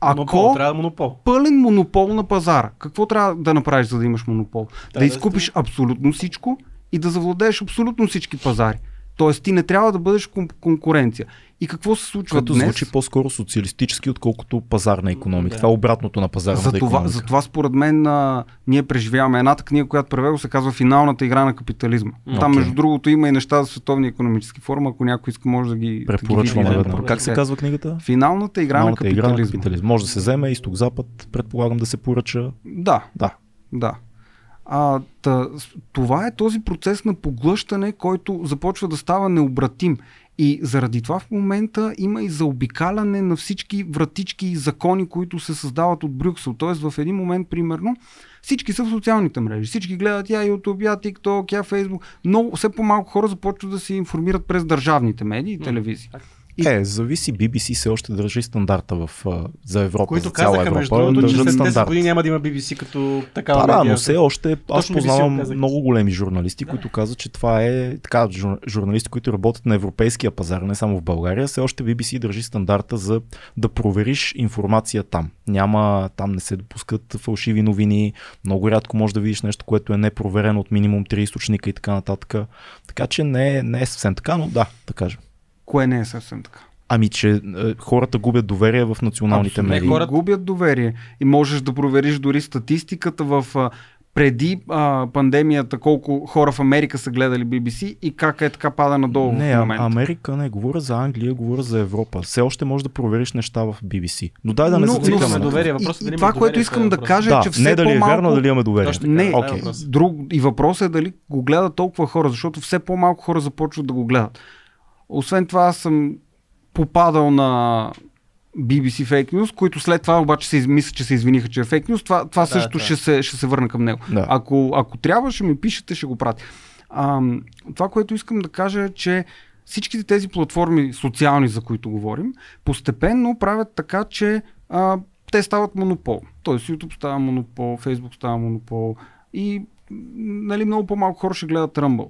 ако монопол, трябва монопол. пълен монопол на пазара, какво трябва да направиш, за да имаш монопол? Да, да изкупиш да. абсолютно всичко и да завладееш абсолютно всички пазари. Тоест ти не трябва да бъдеш конкуренция. И какво се случва Като днес? Като звучи по-скоро социалистически, отколкото пазарна икономика. Да. Това е обратното на пазарната за това, икономика. Затова според мен а, ние преживяваме едната книга, която превел, се казва Финалната игра на капитализма. Okay. Там между другото има и неща за Световния икономически форум, ако някой иска може да ги препоръчваме. Да ги види, да, да. Как се казва книгата? Финалната игра, Финалната на, капитализма. игра на капитализма. Може да се вземе изток-запад, предполагам да се поръча. Да. Да. да. А, това е този процес на поглъщане, който започва да става необратим. И заради това в момента има и заобикаляне на всички вратички и закони, които се създават от Брюксел. Тоест в един момент, примерно, всички са в социалните мрежи. Всички гледат я YouTube, я TikTok, я Facebook. Но все по-малко хора започват да се информират през държавните медии и телевизии. Е, зависи, би би си все още държи стандарта в, за Европа, които за цяла Европа. Между другото, че след десет години няма да има би би си като такава медия. Да, но все още аз Точно познавам би би си много големи журналисти, да. които казват, че това е така, журналисти, които работят на европейския пазар, не само в България, все още би би си държи стандарта за да провериш информация там. Няма, там не се допускат фалшиви новини, много рядко можеш да видиш нещо, което е непроверено от минимум три източника и така нататък. Така че не, не е съвсем така, но да, да кажем. Кое не е съвсем така? Ами, че е, хората губят доверие в националните медии. Хората губят доверие и можеш да провериш дори статистиката в а, преди а, пандемията, колко хора в Америка са гледали би би си и как е така пада надолу не, в момента. Америка не, говоря за Англия, говоря за Европа. Все още можеш да провериш неща в би би си. Но дай да не зацикаме. Доверие, и, и, и това, което искам да кажа, да, че все не дали по-малко... е вярно, дали имаме доверие. Не, okay. друг... И въпросът е дали го гледат толкова хора, защото все по-малко хора започват да го гледат. Освен това, аз съм попадал на би би си Fake News, които след това обаче се мисля, че се извиниха, че е Fake News. Това, това да, също да. Ще, се, ще се върна към него. Да. Ако, ако трябва, ще ми пишете, ще го пратя. А, това, което искам да кажа е, че всичките тези платформи социални, за които говорим, постепенно правят така, че а, те стават монопол. Тоест YouTube става монопол, Facebook става монопол и нали, много по-малко хора ще гледат Rumble.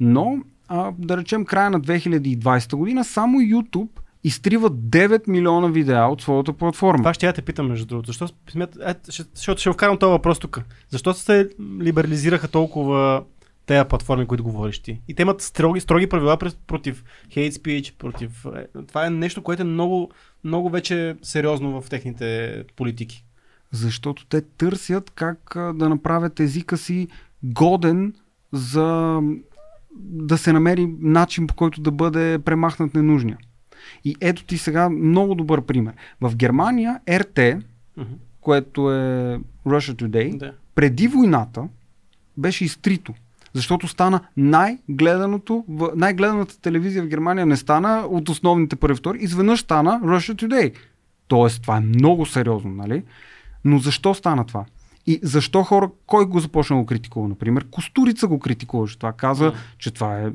Но А, да речем края на две хиляди и двадесета година, само YouTube изтрива девет милиона видеа от своята платформа. Това ще я те питам, между другото. Защо, е, ще, ще, ще вкарам този въпрос тук. Защо се либерализираха толкова тези платформи, които говориш ти? И те имат строги, строги правила против hate speech, против... Това е нещо, което е много, много вече сериозно в техните политики. Защото те търсят как да направят езика си годен за... да се намери начин, по който да бъде премахнат ненужния. И ето ти сега много добър пример. В Германия РТ, uh-huh. което е Russia Today, да. преди войната беше изтрито, защото стана най-гледаното, най-гледаната телевизия в Германия не стана от основните първи втори, изведнъж стана Russia Today. Тоест това е много сериозно, нали? Но защо стана това? И защо хора, кой го започна да го критикува? Например, Костурица го критикуваше. Това каза, mm. че това е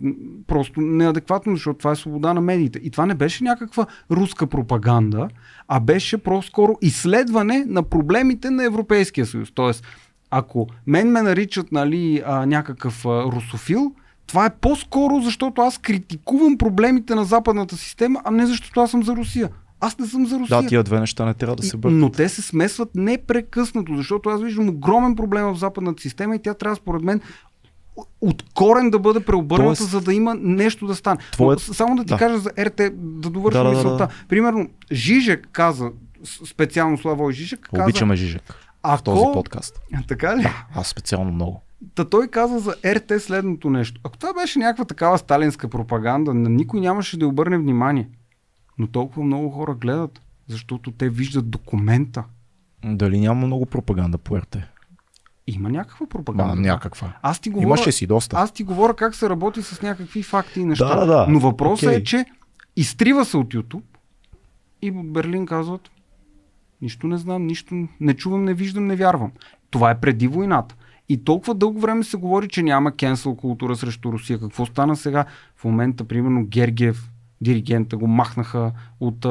просто неадекватно, защото това е свобода на медиите. И това не беше някаква руска пропаганда, а беше по-скоро изследване на проблемите на Европейския съюз. Тоест, ако мен ме наричат, нали, някакъв русофил, това е по-скоро защото аз критикувам проблемите на западната система, а не защото аз съм за Русия. Аз не съм за Русия. Да, тия две неща не трябва да се бъркат. Но те се смесват непрекъснато, защото аз виждам огромен проблем в западната система и тя трябва, според мен, от корен да бъде преобърната, тоест, за да има нещо да стане. Твоят... Само да ти да. кажа за РТ, да довършим да, мисълта. Да, да, да. Примерно, Жижек каза, специално Славой Жижек каза... Обичаме Жижек ако... в този подкаст. Така ли? Да, аз специално много. Та той каза за РТ следното нещо. Ако това беше някаква такава сталинска пропаганда, на никой нямаше да обърне внимание. Но толкова много хора гледат, защото те виждат документа. Дали няма много пропаганда по РТ? Има някаква пропаганда. Да, някаква. Аз ти говоря, Имаше си доста. Аз ти говоря как се работи с някакви факти и неща. Да, да. Но въпросът okay. е, че изтрива се от YouTube и от Берлин казват: нищо не знам, нищо не чувам, не виждам, не вярвам. Това е преди войната. И толкова дълго време се говори, че няма кенсъл култура срещу Русия. Какво стана сега? В момента, примерно, Гергиев, диригента, го махнаха от,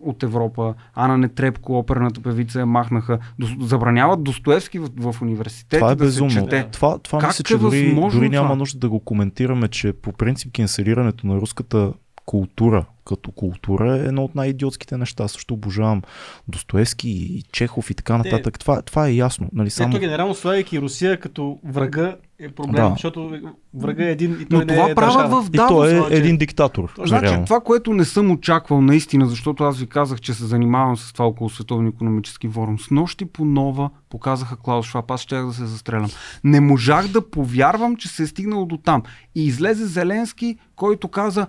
от Европа. Ана Нетребко, оперната певица, я махнаха. Забраняват Достоевски в, в университета. Това е да безумно. Се чете. Това, това как мисля, че е дори, дори няма нужда да го коментираме, че по принцип кенсалирането на руската култура като култура е едно от най-идиотските неща. Аз също обожавам Достоевски и Чехов и така нататък. Е, това, това е ясно. Нали, само... Ето генерално слагайки Русия като врага е проблем, да. защото врага е един и той Но не това е правят в Давос. И той е един диктатор. То, значи това, което не съм очаквал наистина, защото аз ви казах, че се занимавам с това около Световния икономически форум. С нощи по нова показаха Клаус Шваб. Аз щях да се застрелям. Не можах да повярвам, че се е стигнал до там. И излезе Зеленски, който каза: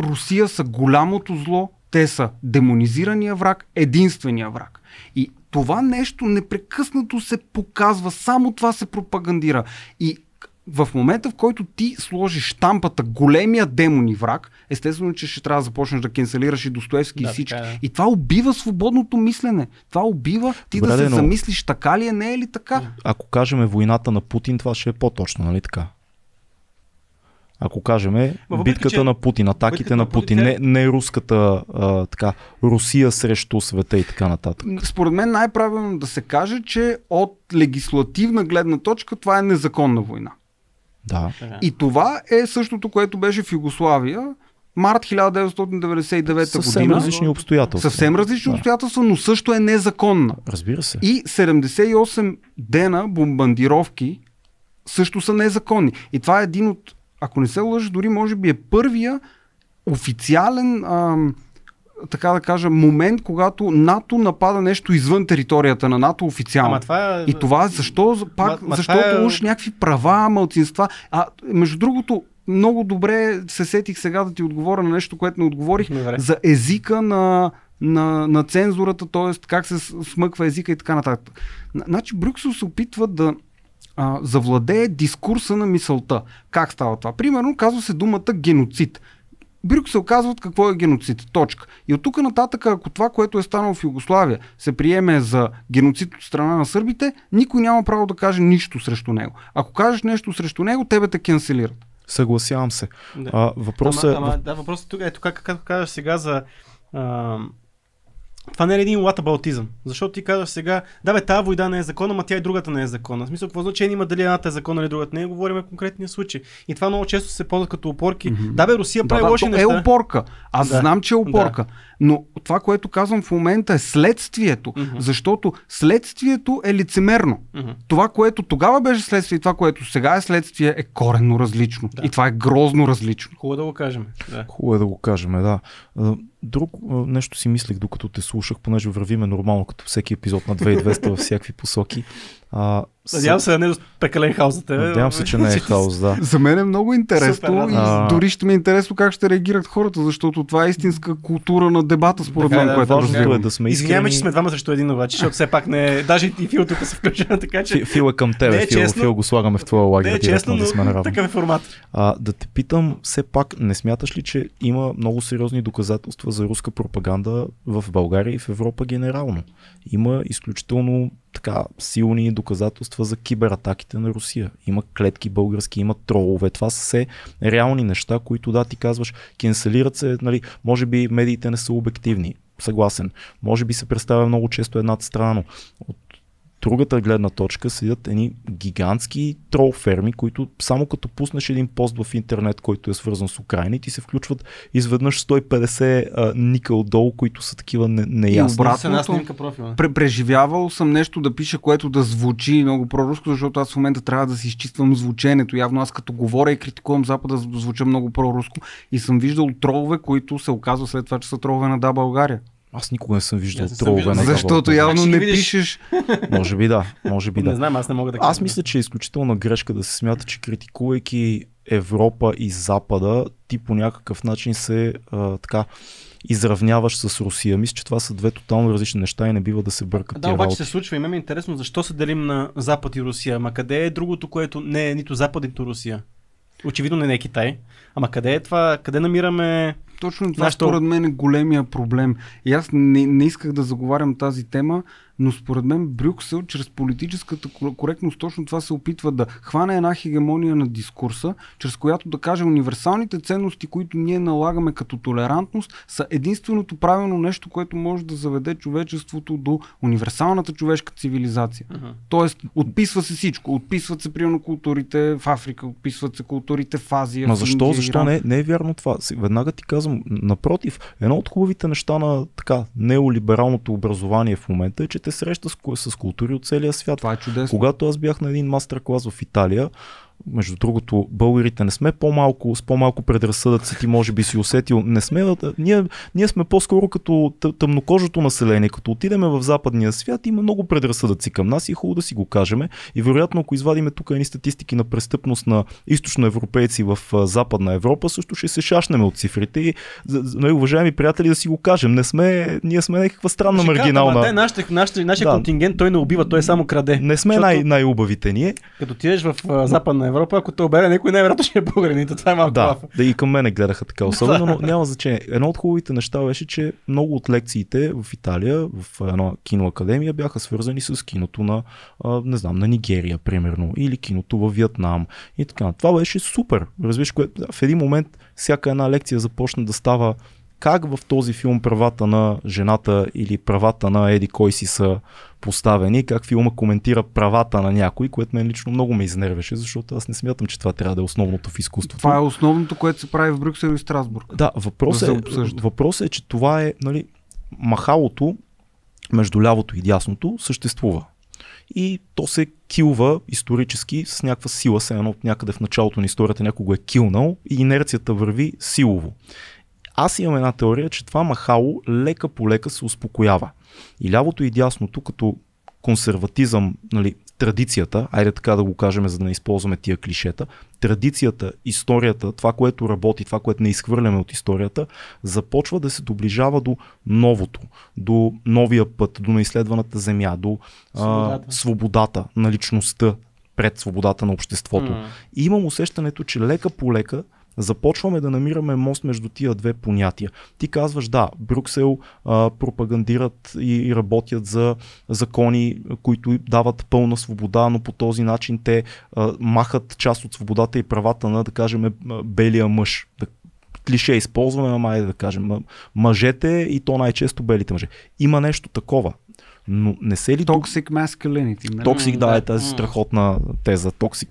Русия са голямото зло, те са демонизирания враг, единствения враг. И това нещо непрекъснато се показва, само това се пропагандира. И в момента, в който ти сложиш штампата големия демон и враг, естествено, че ще трябва да започнеш да кенселираш и Достоевски да, и всички. Така, да. И това убива свободното мислене. Това убива ти Добре, да се но... замислиш така ли е, не е ли така. Ако кажем войната на Путин, това ще е по-точно, нали така? Ако кажем, битката че, на Путин, атаките на Путин, не, не руската а, така, Русия срещу света и така нататък. Според мен най-правилно да се каже, че от легислативна гледна точка това е незаконна война. Да. И това е същото, което беше в Югославия. Март хиляда деветстотин деветдесет и девета съвсем година. Различни обстоятелства. Съвсем различни да. обстоятелства, но също е незаконна. Разбира се. И седемдесет и осем дена бомбардировки също са незаконни. И това е един от, ако не се лъжа, дори може би е първия официален, ам, така да кажа, момент, когато НАТО напада нещо извън територията на НАТО официално. Това е... И това защо? Пак, ма, защото това е... уж някакви права, малцинства. А между другото, много добре се сетих сега да ти отговоря на нещо, което не отговорих. Добре. За езика на, на, на цензурата, т.е. как се смъква езика и така нататък. Значи Брюксел се опитва да завладее дискурса на мисълта. Как става това? Примерно казва се думата геноцид. Брюксел казват какво е геноцид. Точка. И от тук нататък, ако това, което е станало в Югославия, се приеме за геноцид от страна на сърбите, никой няма право да каже нищо срещу него. Ако кажеш нещо срещу него, тебе те кенселират. Съгласявам се. Да. А, въпрос ама, е... ама, да, въпросът е тук. Ето как, как кажеш сега за... А... Това не е един латабалтизъм, защото ти казваш сега, да бе, тази война не е закона, ма тя и другата не е закона. В смисъл, какво значение има дали едната е закона или другата? Не е, говорим в конкретния случай. И това много често се ползват като опорки. Mm-hmm. Да бе, Русия прави да, лоши да, неща. Да, е опорка. Аз да. знам, че е опорка. Да. Но това, което казвам в момента е следствието, mm-hmm. защото следствието е лицемерно. Mm-hmm. Това, което тогава беше следствие и това, което сега е следствие, е коренно различно. Да. И това е грозно различно. Хубаво да го кажем. Да. Хубаво да го кажем, да. Друг нещо си мислех, докато те слушах, понеже вървиме нормално, като всеки епизод на две хиляди и двеста във всякакви посоки. А, Надявам с... се да не е пекален хаос за теб. Надявам се, че не е хаос, да. За мен е много интересно и а... дори ще ми е интересно как ще реагират хората, защото това е истинска култура на дебата, според мен, да, което е да сме искрени. Извиняваме, че сме двама срещу един обаче, защото все пак не е, даже и Фил тук се включва, така че... Фил е към тебе, е Фил, Фил го слагаме в твоя лагер. Не е честно, да сме наравно. Такъв е формат. А, да те питам, все пак не смяташ ли, че има много сериозни доказателства за руска пропаганда в България и в Европа генерално? Има изключително така силни доказателства за кибератаките на Русия. Има клетки български, има тролове. Това са все реални неща, които да, ти казваш, кенселират се, нали, може би медиите не са обективни. Съгласен. Може би се представя много често едната страна. От другата гледна точка седят едни гигантски трол ферми, които само като пуснеш един пост в интернет, който е свързан с Украина, и ти се включват изведнъж сто и петдесет а, ника отдолу, които са такива не, неясни. И обратното, преживявал съм нещо да пиша, което да звучи много проруско, защото аз в момента трябва да си изчиствам звученето. Явно аз като говоря и критикувам Запада, звуча много проруско и съм виждал тролове, които се оказва след това, че са тролове на Да, България. Аз никога не съм виждал тролове. Защото явно не пишеш. Може би да, може би да. Не знам, аз не мога да кажа. Аз мисля, че е изключителна грешка да се смята, че критикувайки Европа и Запада, ти по някакъв начин се а, така изравняваш с Русия. Мисля, че това са две тотално различни неща и не бива да се бъркат. Да, обаче се случва и ме е интересно защо се делим на Запад и Русия. Ама къде е другото, което не е нито Запад, нито Русия? Очевидно не е Китай. Ама къде е това? Къде намираме? Точно това Защо? Според мен е големия проблем. И аз не, не исках да заговарям тази тема, но според мен Брюксел чрез политическата коректност точно това се опитва да хване една хегемония на дискурса, чрез която да каже универсалните ценности, които ние налагаме като толерантност, са единственото правилно нещо, което може да заведе човечеството до универсалната човешка цивилизация. Uh-huh. Тоест, отписва се всичко. Отписват се примерно културите в Африка, отписват се културите в Азия. Но защо? Индия, защо не, не е вярно това? Веднага ти казвам, напротив, едно от хубавите неща на така неолибералното образование в момента е, че те среща с, с култури от целия свят. Това е чудесно. Когато аз бях на един мастер-клас в Италия, между другото, българите не сме по-малко, с по-малко предразсъдъци, ти може би си усетил, не сме, ние, ние сме по-скоро като тъмнокожото население, като отидеме в западния свят, има много предразсъдъци към нас и е хубаво да си го кажем. И вероятно, ако извадиме тук едни статистики на престъпност на източноевропейци в Западна Европа, също ще се шашнеме от цифрите и, уважаеми приятели, да си го кажем, не сме, ние сме някаква странна ще маргинална. Кажа, да, нашите, нашите, нашия да. Контингент, той не убива, той само краде. Не сме защото... най- най-убавите ние. Като тиеш в Западна Европа, ако те обере някой, най-вероятно ще е българините. Това е малко да, да, и към мене гледаха така особено, но няма значение. Едно от хубавите неща беше, че много от лекциите в Италия, в една киноакадемия, бяха свързани с киното на, не знам, на Нигерия, примерно, или киното във Виетнам и така. Това беше супер. Развиш, кое... в един момент всяка една лекция започна да става как в този филм правата на жената или правата на еди кой си са поставени, как филма коментира правата на някой, което мен лично много ме изнервеше, защото аз не смятам, че това трябва да е основното в изкуството. Това е основното, което се прави в Брюксел и Страсбург. Да, въпросът е, въпрос е, че това е, нали, махалото между лявото и дясното съществува. И то се килва исторически с някаква сила, се едно от някъде в началото на историята някого е килнал и инерцията върви силово. Аз имам една теория, че това махало лека по лека се успокоява. И лявото и дясното, като консерватизъм, нали, традицията, айде така да го кажем, за да не използваме тия клишета, традицията, историята, това, което работи, това, което не изхвърляме от историята, започва да се доближава до новото, до новия път, до неизследваната земя, до свободата, а, свободата на личността пред свободата на обществото. Mm. И имам усещането, че лека по лека започваме да намираме мост между тия две понятия. Ти казваш, да, Брюксел а, пропагандират и, и работят за закони, които дават пълна свобода, но по този начин те а, махат част от свободата и правата на, да кажем, белия мъж. Клише използваме, ама е да кажем, мъжете и то най-често белите мъже. Има нещо такова. Но не се ли... Toxic masculinity. Toxic, да, е тази страхотна теза. Toxic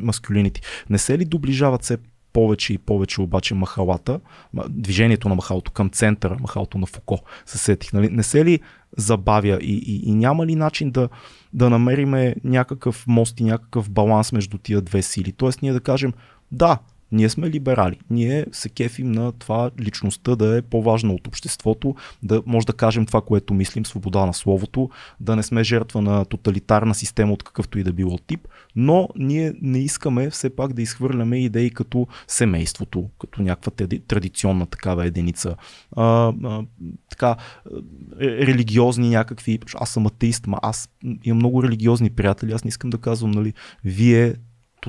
masculinity. Не се ли доближават се повече и повече обаче махалата, движението на махалото към центъра, махалото на Фуко, се сетих. Нали? Не се ли забавя и, и, и няма ли начин да, да намериме някакъв мост и някакъв баланс между тия две сили? Тоест ние да кажем, да, ние сме либерали, ние се кефим на това личността да е по-важна от обществото, да може да кажем това, което мислим, свобода на словото, да не сме жертва на тоталитарна система от какъвто и да било тип, но ние не искаме все пак да изхвърляме идеи като семейството, като някаква традиционна такава единица, а, а, така е, религиозни някакви, аз съм атеист, ма аз имам много религиозни приятели, аз не искам да казвам, нали, вие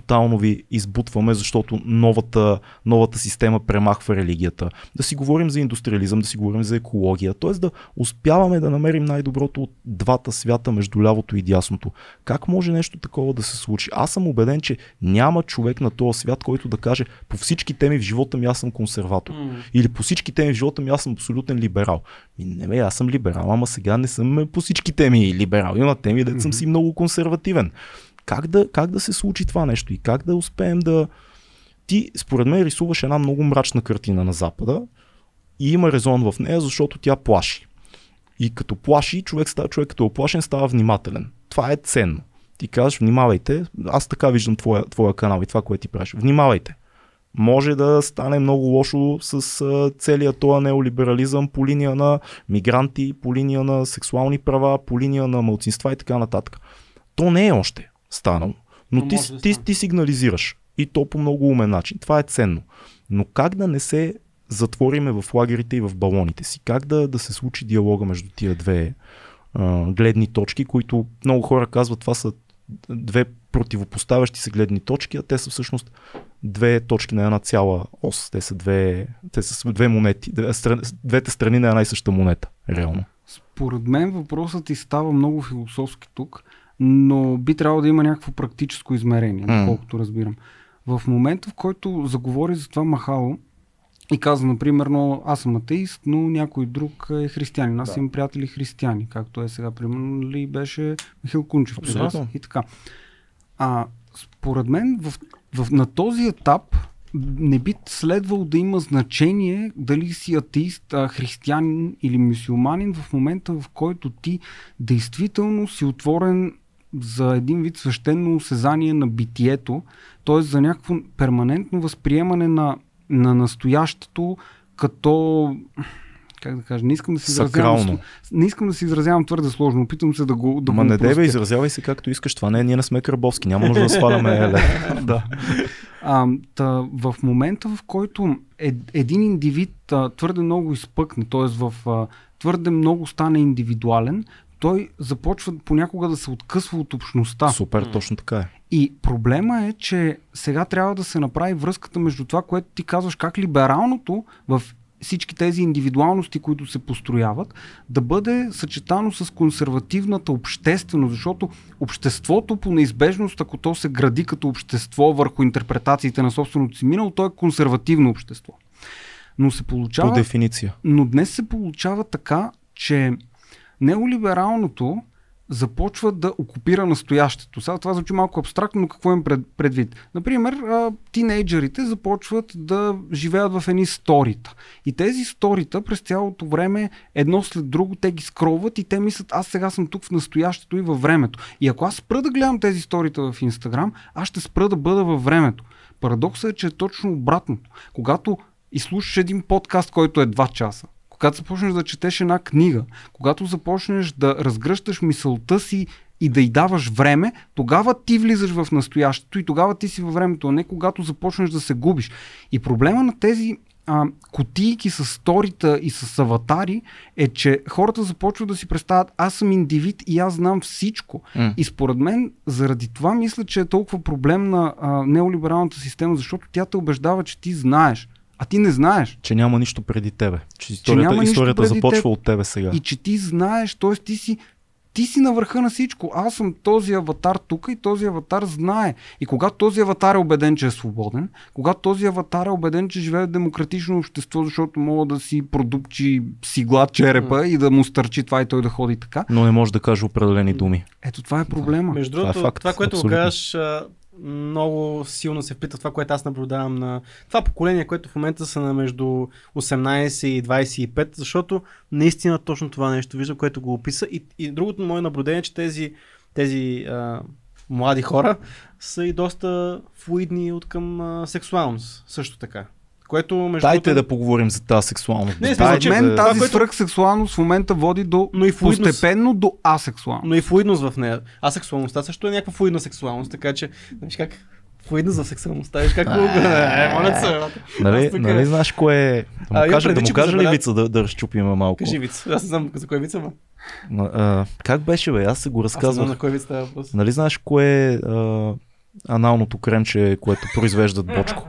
тотално ви избутваме, защото новата, новата система премахва религията. Да си говорим за индустриализъм, да си говорим за екология, т.е. да успяваме да намерим най-доброто от двата свята между лявото и дясното. Как може нещо такова да се случи? Аз съм убеден, че няма човек на този свят, който да каже: по всички теми в живота ми аз съм консерватор. Mm. Или по всички теми в живота ми аз съм абсолютен либерал. И не бе, аз съм либерал, ама сега не съм по всички теми либерал. Има теми, дето mm-hmm. съм си много консервативен. Как да, как да се случи това нещо и как да успеем да... Ти, според мен, рисуваш една много мрачна картина на Запада и има резон в нея, защото тя плаши. И като плаши, човек, става, човек като е оплашен, става внимателен. Това е ценно. Ти казваш: внимавайте, аз така виждам твоя, твоя канал и това, което ти правиш. Внимавайте. Може да стане много лошо с целия този неолиберализъм по линия на мигранти, по линия на сексуални права, по линия на малцинства и така нататък. То не е още станало, но, но ти, да ти, ти сигнализираш и то по много умен начин. Това е ценно. Но как да не се затвориме в лагерите и в балоните си? Как да, да се случи диалога между тия две а, гледни точки, които много хора казват, това са две противопоставящи се гледни точки, а те са всъщност две точки на една цяла ос. Те са две, те са две монети, двете страни на една и съща монета, реално. Според мен въпросът ти става много философски тук, но би трябвало да има някакво практическо измерение, доколкото разбирам. В момента, в който заговори за това махало и каза, например, но аз съм атеист, но някой друг е християнин. Аз да. имам приятели християни, както е сега, примерно, ли беше Михаил Кунчев при вас и така. А според мен в, в, на този етап не би следвало да има значение дали си атеист, а, християнин или мюсюлманин в момента, в който ти действително си отворен за един вид свещено осезание на битието, т.е. за някакво перманентно възприемане на, на настоящето като... Как да кажа, не искам да се изразявам. Не искам да се изразявам твърде сложно. Опитвам се да го да. Ама не дебе, изразявай се както искаш. Това не, ние не сме Кръбовски, няма нужда да сваляме. Да. А, та, в момента, в който е, един индивид а, твърде много изпъкне, т.е. в а, твърде много стане индивидуален, той започва понякога да се откъсва от общността. Супер, точно така е. И проблема е, че сега трябва да се направи връзката между това, което ти казваш, как либералното в всички тези индивидуалности, които се построяват, да бъде съчетано с консервативната общественост, защото обществото по неизбежност, ако то се гради като общество върху интерпретациите на собственото си минало, то е консервативно общество. Но се получава... По дефиниция. Но днес се получава така, че неолибералното започва да окупира настоящето. Сега това звучи малко абстрактно, но какво им предвид? Например, тинейджерите започват да живеят в едни сторита. И тези сторита през цялото време, едно след друго, те ги скролват и те мислят: аз сега съм тук в настоящето и във времето. И ако аз спра да гледам тези сторита в Инстаграм, аз ще спра да бъда във времето. Парадоксът е, че е точно обратното. Когато изслушаш един подкаст, който е два часа, когато започнеш да четеш една книга, когато започнеш да разгръщаш мисълта си и да й даваш време, тогава ти влизаш в настоящето и тогава ти си във времето, а не когато започнеш да се губиш. И проблема на тези а, кутийки с сторита и с аватари е, че хората започват да си представят: аз съм индивид и аз знам всичко. Mm. И според мен заради това мисля, че е толкова проблем на а, неолибералната система, защото тя те убеждава, че ти знаеш. А ти не знаеш. Че няма нищо преди тебе. Че историята, че историята преди започва теб. От тебе сега. И че ти знаеш, т.е. ти си, ти си на върха на всичко. Аз съм този аватар тук и този аватар знае. И когато този аватар е убеден, че е свободен, когато този аватар е убеден, че живее в демократично общество, защото мога да си продупчи сигла черепа и да му стърчи това и той да ходи така. Но не може да каже определени думи. Ето това е проблема. Да. Между другото, това, е факт, това което го кажеш... много силно се вплита това, което аз наблюдавам на това поколение, което в момента са на между осемнайсет и двайсет и пет, защото наистина точно това нещо виждам, което го описа. И, и другото мое наблюдение е, че тези, тези а, млади хора са и доста флуидни от към а, сексуалност също така. Което дайте да поговорим за тази сексуалност. Не, според мен тази което... свръхсексуалност в момента води до постепенно до асексуалност. Но и флуидност в нея. Асексуалността също е някаква флуидна сексуалност, така че знаеш как флуидност в сексуалността, виж как го е. Нали, нали знаеш кое да му кажа, да му кажа ли вица, да разчупим малко. Кажи вица. Аз не знам за кое вица, ма. Как беше бе? Аз се го разказвам. Нали знаеш кое аналното кренче, което произвеждат Бочко.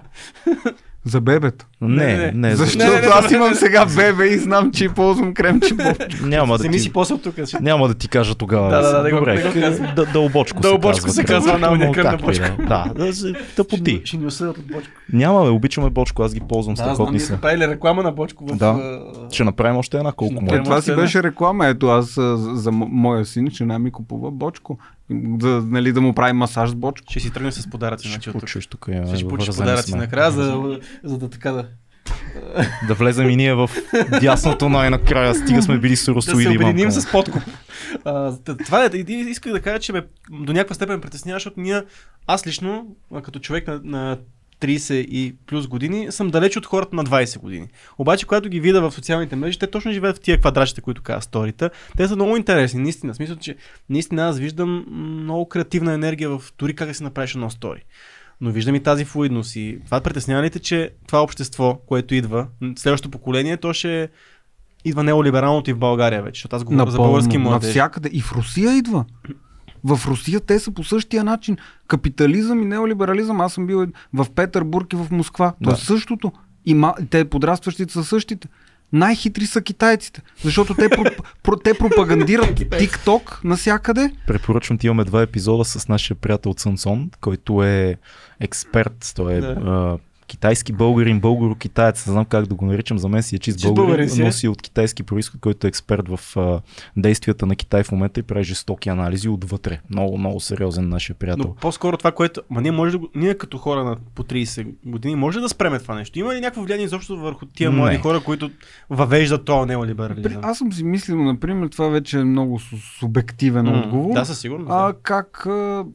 За бебето? Не, не. не Защото не, не, аз имам сега бебе и знам, че ползвам кремче Бочко. Няма да ти... си посъл тук. Няма да ти кажа тогава. Да, да, да, да, добре, да, да, да, да, дълбочко, дълбочко се казва. Дълбочко се казва. Аналния крем на Бочко. Да, да, да поди. Ще ни осъдят от Бочко. Няма, бе, обичаме Бочко, аз ги ползвам страхотни са. Да, знам, ние реклама на Бочко. Да, ще направим още една колко може. Това си беше реклама, ето аз за моя син, че не ми купува Бочко. Да, нали, да му правим масаж с Бочко. Ще си тръгнем с подаръци. Ще получиш тук. Ще ще получиш подаръци накрая, за, за да така да... да влезем и ние в дясното най-накрая. Стига сме били суросоиди. Да се обединим с подкуп. А, това е, исках да кажа, че ме, до някаква степен притеснява, защото ние, аз лично, като човек на, на трийсет и плюс години, съм далеч от хората на двайсет години. Обаче, когато ги видя в социалните мрежи, те точно живеят в тия квадратчета, които казват сторита. Те са много интересни, наистина. В смисъл, че наистина аз виждам много креативна енергия в дори как да си направиш едно стори. Но виждам и тази флуидност и това притеснява ли те, че това общество, което идва, следващото поколение, то ще идва неолибералното и в България вече, защото аз говоря напълно за български младежи. Навсякъде. И в Русия идва. В Русия те са по същия начин. Капитализъм и неолиберализъм. Аз съм бил в Петербург и в Москва. Да. То е същото. И ма... те подрастващите са същите. Най-хитри са китайците, защото те, про... про... те пропагандират TikTok навсякъде. Препоръчвам ти, имаме два епизода с нашия приятел Цансон, който е експерт. Той е... Да. Китайски българин, българо-китаец, не знам как да го наричам, за мен си е чист българин, но си от китайски произход, който е експерт в а, действията на Китай в момента и прави жестоки анализи отвътре. Много, много сериозен нашия приятел. Но по-скоро това, което... Ма ние, може да... ние като хора на по трийсет години може да спреме това нещо. Има ли някакво влияние изобщо върху тия млади не. хора, които въвеждат това неолиберализъм? Аз съм си мислил, например, това вече е много субективен mm. отговор. Да, със сигурност. А да. Как,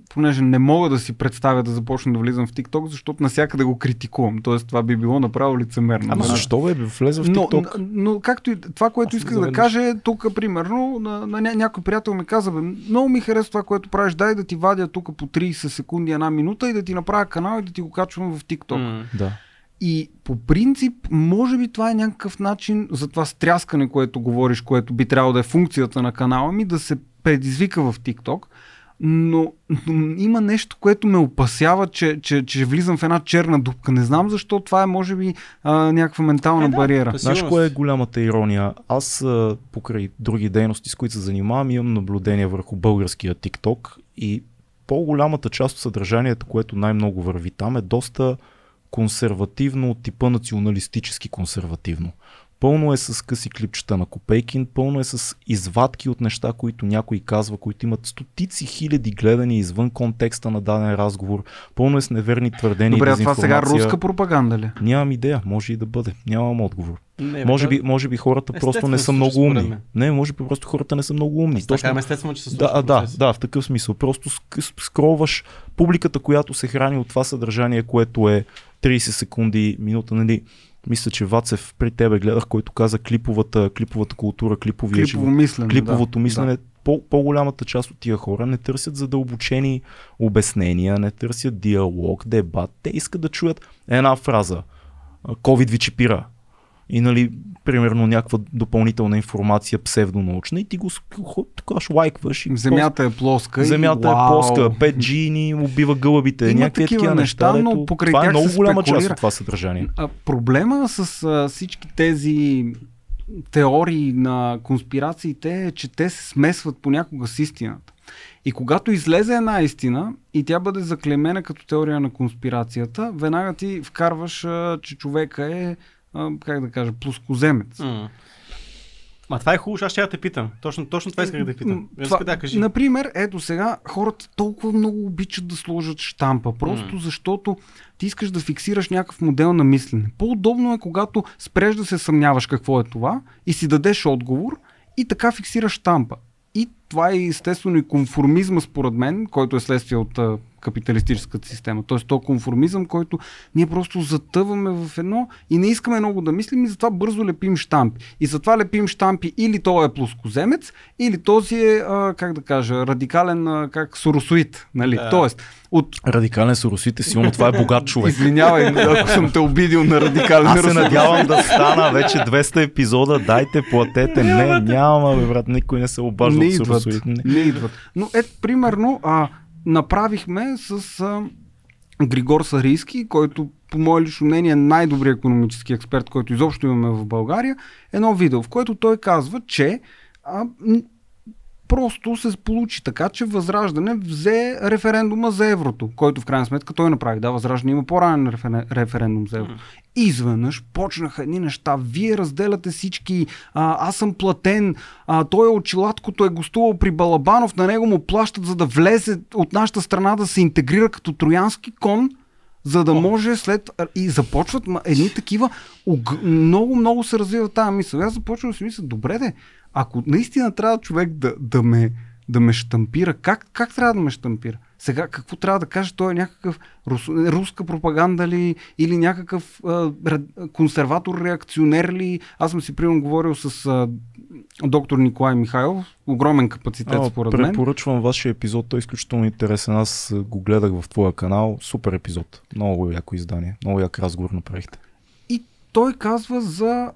понеже не мога да си представя да започна да влизам в TikTok, защото навсякъде го критикувам. Тоест, това би било направо лицемерно. Ама защо бе, влезе в TikTok? Но, но както и това, което исках да кажа е, тук, примерно, на, на ня, някой приятел ми каза, бе, много ми харесва това, което правиш, дай да ти вадя тук по трийсет секунди, една минута и да ти направя канал и да ти го качвам в TikTok. Mm. Да. И по принцип, може би това е някакъв начин за това стряскане, което говориш, което би трябвало да е функцията на канала ми, да се предизвика в TikTok. Но, но има нещо, което ме опасява, че, че, че влизам в една черна дупка. Не знам защо, това е може би а, някаква ментална е, да, бариера. Знаеш кое е голямата ирония? Аз а, покрай други дейности, с които се занимавам, имам наблюдение върху българския TikTok и по-голямата част от съдържанието, което най-много върви там, е доста консервативно, от типа националистически консервативно. Пълно е с къси клипчета на Копейкин, пълно е с извадки от неща, които някой казва, които имат стотици хиляди гледани извън контекста на даден разговор. Пълно е с неверни твърдения и дезинформация. Добре, това сега руска пропаганда ли? Нямам идея, може и да бъде, нямам отговор. Не, може, би, може би хората просто не са много умни. Не, може би просто хората не са много умни. С така, естествено, че се случва. Да, да, да, в такъв смисъл. Просто скролваш публиката, която се храни от това съдържание, което е трийсет секунди, минута, нали? Мисля, че Вацев, при тебе гледах, който каза клиповата, клиповата култура, клиповия живот, мислене, клиповото да, мислене. Да. По, по-голямата част от тия хора не търсят задълбочени обяснения, не търсят диалог, дебат. Те искат да чуят една фраза. COVID ви чипира. И нали, примерно някаква допълнителна информация псевдонаучна и ти го такаш лайкваш. И земята е плоска. Земята и... е плоска, пет джи ни убива гълъбите. Има някакви такива неща, неща но покрай това е много голяма част от това съдържание. А, проблема с а, всички тези теории на конспирациите е, че те се смесват понякога с истината. И когато излезе една истина и тя бъде заклемена като теория на конспирацията, веднага ти вкарваш, а, че човека е как да кажа, плоскоземец. Mm. Ма това е хубаво, аз ще я те питам. Точно, точно това исках да питам. Това, да, кажи. Например, ето сега хората толкова много обичат да сложат щампа, просто mm. защото ти искаш да фиксираш някакъв модел на мислене. По-удобно е, когато спреш да се съмняваш какво е това и си дадеш отговор и така фиксираш щампа. И това е естествено и конформизма, според мен, който е следствие от а, капиталистическата система. Тоест, то конформизъм, който ние просто затъваме в едно и не искаме много да мислим и затова бързо лепим щампи. И затова лепим щампи или той е плоскоземец, или този е, а, как да кажа, радикален а, как соросоид. Нали? Да. Тоест, от... Радикален соросоид е силно, това е богат човек. Извинявай, ако съм те обидил на радикален соросоид. Аз се надявам да стана вече двеста епизода, дайте, платете. Не, няма, бе, брат, никой не се обажда от соросоид. Не идват. Но ето, примерно, а, направихме с а, Григор Сарийски, който по мое лично мнение е най-добрият економически експерт, който изобщо имаме в България, едно видео, в което той казва, че а, просто се получи така, че Възраждане взе референдума за еврото, който в крайна сметка той направи. Да, Възраждане има по-ранен референ... референдум за еврото. Изведнъж почнаха едни неща. Вие разделяте всички. А, аз съм платен. А, той е очилаткото е гостувал при Балабанов. На него му плащат, за да влезе от нашата страна да се интегрира като троянски кон, за да може след... И започват едни такива... Много-много се развива тази мисъл. Аз започвам да си мисля, добре де, ако наистина трябва човек да, да, ме, да ме штампира, как, как трябва да ме штампира? Сега какво трябва да каже? Той е някакъв рус, руска пропаганда ли? Или някакъв а, консерватор-реакционер ли? Аз съм си примерно говорил с а, доктор Николай Михайлов. Огромен капацитет а, според мен. Препоръчвам вашия епизод. Той е изключително интересен. Аз го гледах в твоя канал. Супер епизод. Много яко издание. Много як разговор направихте. И той казва за...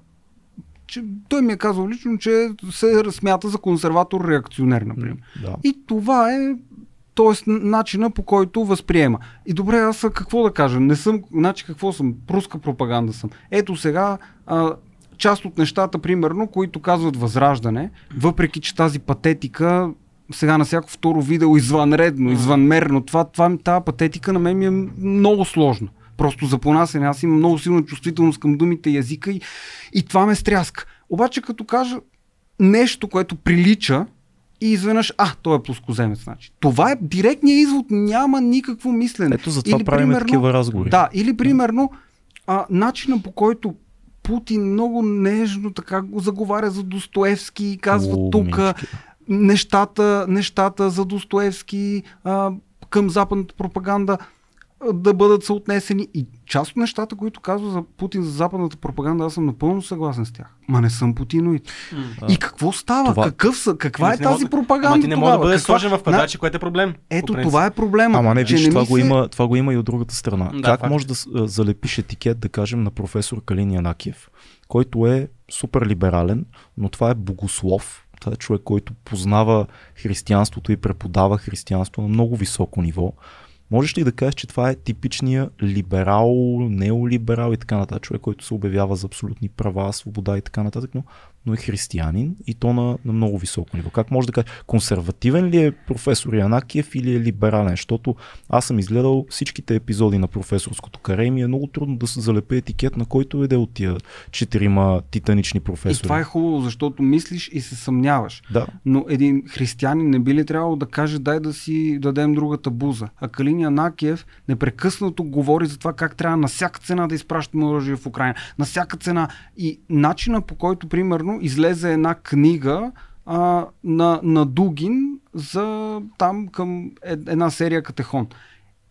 Че той ми е казал лично, че се смята за консерватор-реакционер, например. Да. И това е, т.е. начина, по който възприема. И добре, аз какво да кажа? Не съм, значи какво съм? Руска пропаганда съм. Ето сега, а, част от нещата, примерно, които казват Възраждане, въпреки че тази патетика, сега на всяко второ видео, извънредно, извънмерно, това, това, тази патетика на мен ми е много сложно. Просто запонасене. Аз имам много силна чувствителност към думите и езика и, и това ме стряска. Обаче като кажа нещо, което прилича и изведнъж, а, той е плоскоземец. Значи. Това е директният извод. Няма никакво мислене. Ето за това или, правим примерно, такива разговори. Да, или примерно а, начина, по който Путин много нежно така го заговаря за Достоевски и казва тук нещата, нещата за Достоевски а, към западната пропаганда да бъдат съотнесени. И част от нещата, които казва за Путин за западната пропаганда, аз съм напълно съгласен с тях. Ма не съм путиноид. Mm. И какво става? Това... Какъв са? Каква е тази мога... пропаганда? Ама ти не може да бъде каква... сложен в квадратче, на... което е проблем. Ето това е проблема. Ама не виж, това, се... го това го има и от другата страна. Да, как факт. Може да залепиш етикет, да кажем, на професор Калин Янакиев, който е супер либерален, но това е богослов. Това е човек, който познава християнството и преподава християнство на много високо ниво. Можеш ли да кажеш, че това е типичния либерал, неолиберал и така нататък, човек, който се обявява за абсолютни права, свобода и така нататък, но, но е християнин и то на, на много високо ниво. Как може да кажеш, консервативен ли е професор Янакиев или е либерален? Защото аз съм изгледал всичките епизоди на професорското каре и ми е много трудно да се залепи етикет на който иде от тия четирима титанични професори. И това е хубаво, защото мислиш и се съмняваш. Да. Но един християнин не би ли трябвало да каже, дай да си дадем другата буза? А Калин Янакиев непрекъснато говори за това как трябва на всяка цена да изпращаме оръжие в Украйна. На всяка цена. И начина, по който примерно излезе една книга а, на, на Дугин за там към една серия Катехон.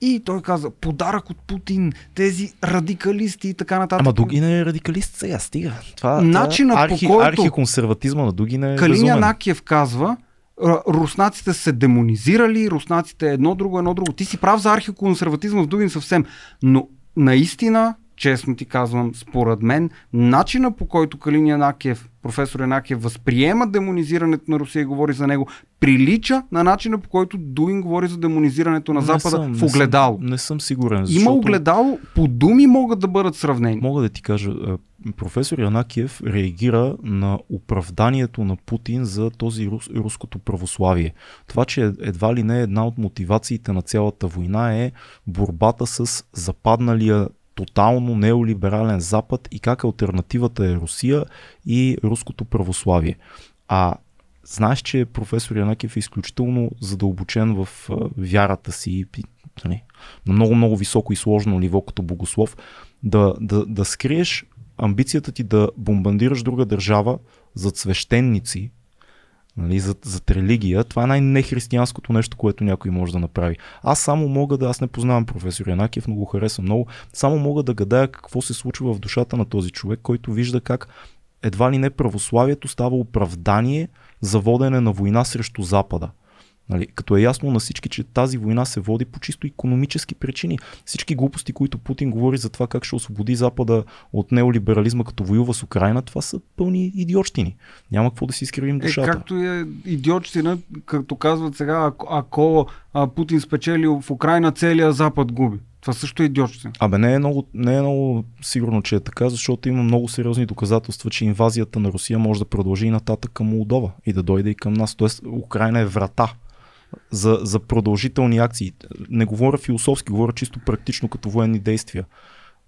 И той каза, подарък от Путин, тези радикалисти и така нататък. Ама Дугин е радикалист сега, стига. Това, начина, това архи, по който архиконсерватизма на Дугин е Калин Янакиев казва, руснаците се демонизирали, руснаците едно друго, едно друго. Ти си прав за архиконсерватизма в Дугин съвсем. Но наистина, честно ти казвам, според мен, начина по който Калин Янакиев, професор Янакиев възприема демонизирането на Русия и говори за него, прилича на начина по който Дугин говори за демонизирането на Запада съм, в огледало. Не съм, не съм сигурен. Защото... Има огледало, по думи могат да бъдат сравнени. Мога да ти кажа, професор Янакиев реагира на оправданието на Путин за този рус, руското православие. Това, че едва ли не една от мотивациите на цялата война е борбата с западналия тотално неолиберален Запад и как алтернативата е Русия и руското православие. А знаеш, че професор Янакиев е изключително задълбочен в вярата си на много-много високо и сложно ниво като богослов. Да, да, да скриеш амбицията ти да бомбандираш друга държава за свещеници, нали, за, за религия, това е най-нехристиянското нещо, което някой може да направи. Аз само мога да, аз не познавам професор Янакиев, но го харесвам много, само мога да гадая какво се случва в душата на този човек, който вижда как едва ли не православието става оправдание за водене на война срещу Запада. Нали, като е ясно на всички, че тази война се води по чисто икономически причини. Всички глупости, които Путин говори за това как ще освободи Запада от неолиберализма, като воюва с Украйна, това са пълни идиотщини. Няма какво да си изкривим душата. Е, както е идиотщина, както казват сега, ако, ако а, Путин спечели в Украйна, целия Запад губи. Това също е идиотство. Абе, не е, много, не е много сигурно, че е така, защото има много сериозни доказателства, че инвазията на Русия може да продължи и нататък към Молдова и да дойде и към нас. Тоест, Украйна е врата за, за продължителни акции. Не говоря философски, говоря чисто практично като военни действия.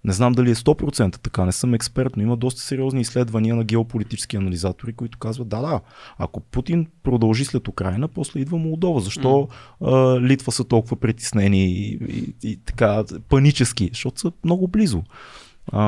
Не знам дали е сто процента така, не съм експерт, но има доста сериозни изследвания на геополитически анализатори, които казват, да, да, ако Путин продължи след Украйна, после идва Молдова. Защо mm. а, Литва са толкова притеснени и, и, и така панически? Защото са много близо. А...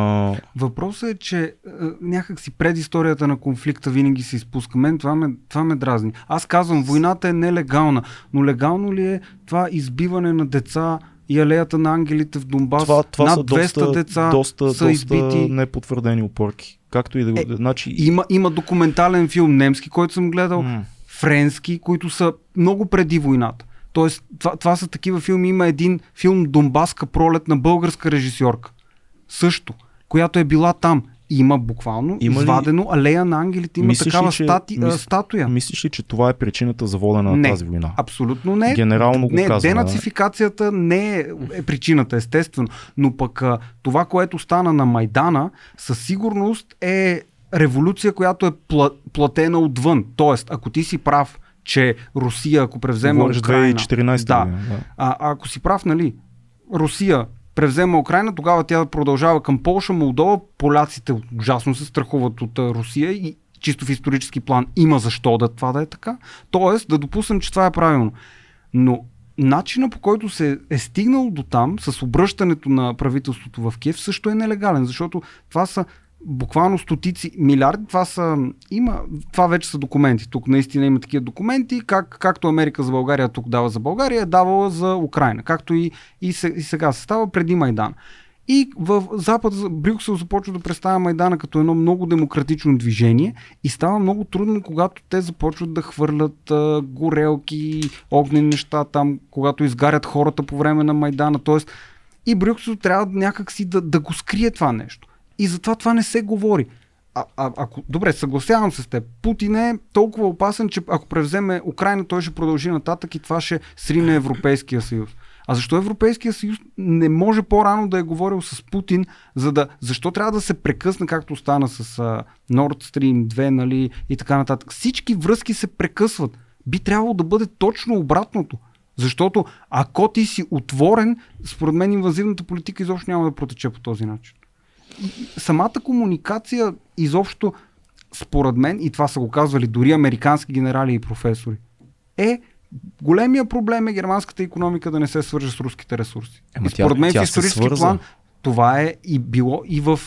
Въпросът е, че някак си предисторията на конфликта винаги се изпуска. Мен това ме, това ме дразни. Аз казвам, войната е нелегална, но легално ли е това избиване на деца и алеята на ангелите в Донбас? Това, това над двеста доста, деца доста, са избити. Доста непотвърдени опорки. Както и да... е, значи... има, има документален филм немски, който съм гледал, mm. френски, които са много преди войната. Тоест, това, това са такива филми. Има един филм Донбаска пролет на българска режисьорка. Също. Която е била там. Има буквално има ли... извадено алея на ангелите. Има мислиш такава ли, че... стати... мис... статуя. Мислиш ли, че това е причината за водена на не, тази война? Абсолютно не. Генерално го не, казвам. Денацификацията не е, е причината, естествено. Но пък а, това, което стана на Майдана, със сигурност е революция, която е платена отвън. Тоест, ако ти си прав, че Русия, ако превзема Украйна... две хиляди и четиринадесета да, да. А, ако си прав, нали, Русия превзема Украйна, тогава тя продължава към Полша, Молдова, поляците ужасно се страхуват от Русия и чисто в исторически план има защо да това да е така. Тоест да допуснем, че това е правилно. Но начина, по който се е стигнало до там с обръщането на правителството в Киев, също е нелегален, защото това са буквално стотици милиарди, това са, има, това вече са документи. Тук наистина има такива документи, как, както Америка за България тук дава за България, давала за Украйна, както и, и сега се става преди Майдан. И в Запад Брюксел започва да представя Майдана като едно много демократично движение и става много трудно, когато те започват да хвърлят а, горелки, огнени неща там, когато изгарят хората по време на Майдана. Тоест и Брюксел трябва някакси да, да го скрие това нещо. И затова това не се говори. А, а, ако, добре, съгласявам се с теб. Путин е толкова опасен, че ако превземе Украйна, той ще продължи нататък и това ще срине Европейския съюз. А защо Европейския съюз не може по-рано да е говорил с Путин, за да, защо трябва да се прекъсне, както стана с а, Норд Стрийм две, нали, и така нататък. Всички връзки се прекъсват. Би трябвало да бъде точно обратното. Защото ако ти си отворен, според мен инвазивната политика изобщо няма да протече по този начин. Самата комуникация изобщо, според мен, и това са го казвали дори американски генерали и професори, е големия проблем е германската икономика да не се свържа с руските ресурси. Ема и според тя, мен тя в исторически план това е и било и в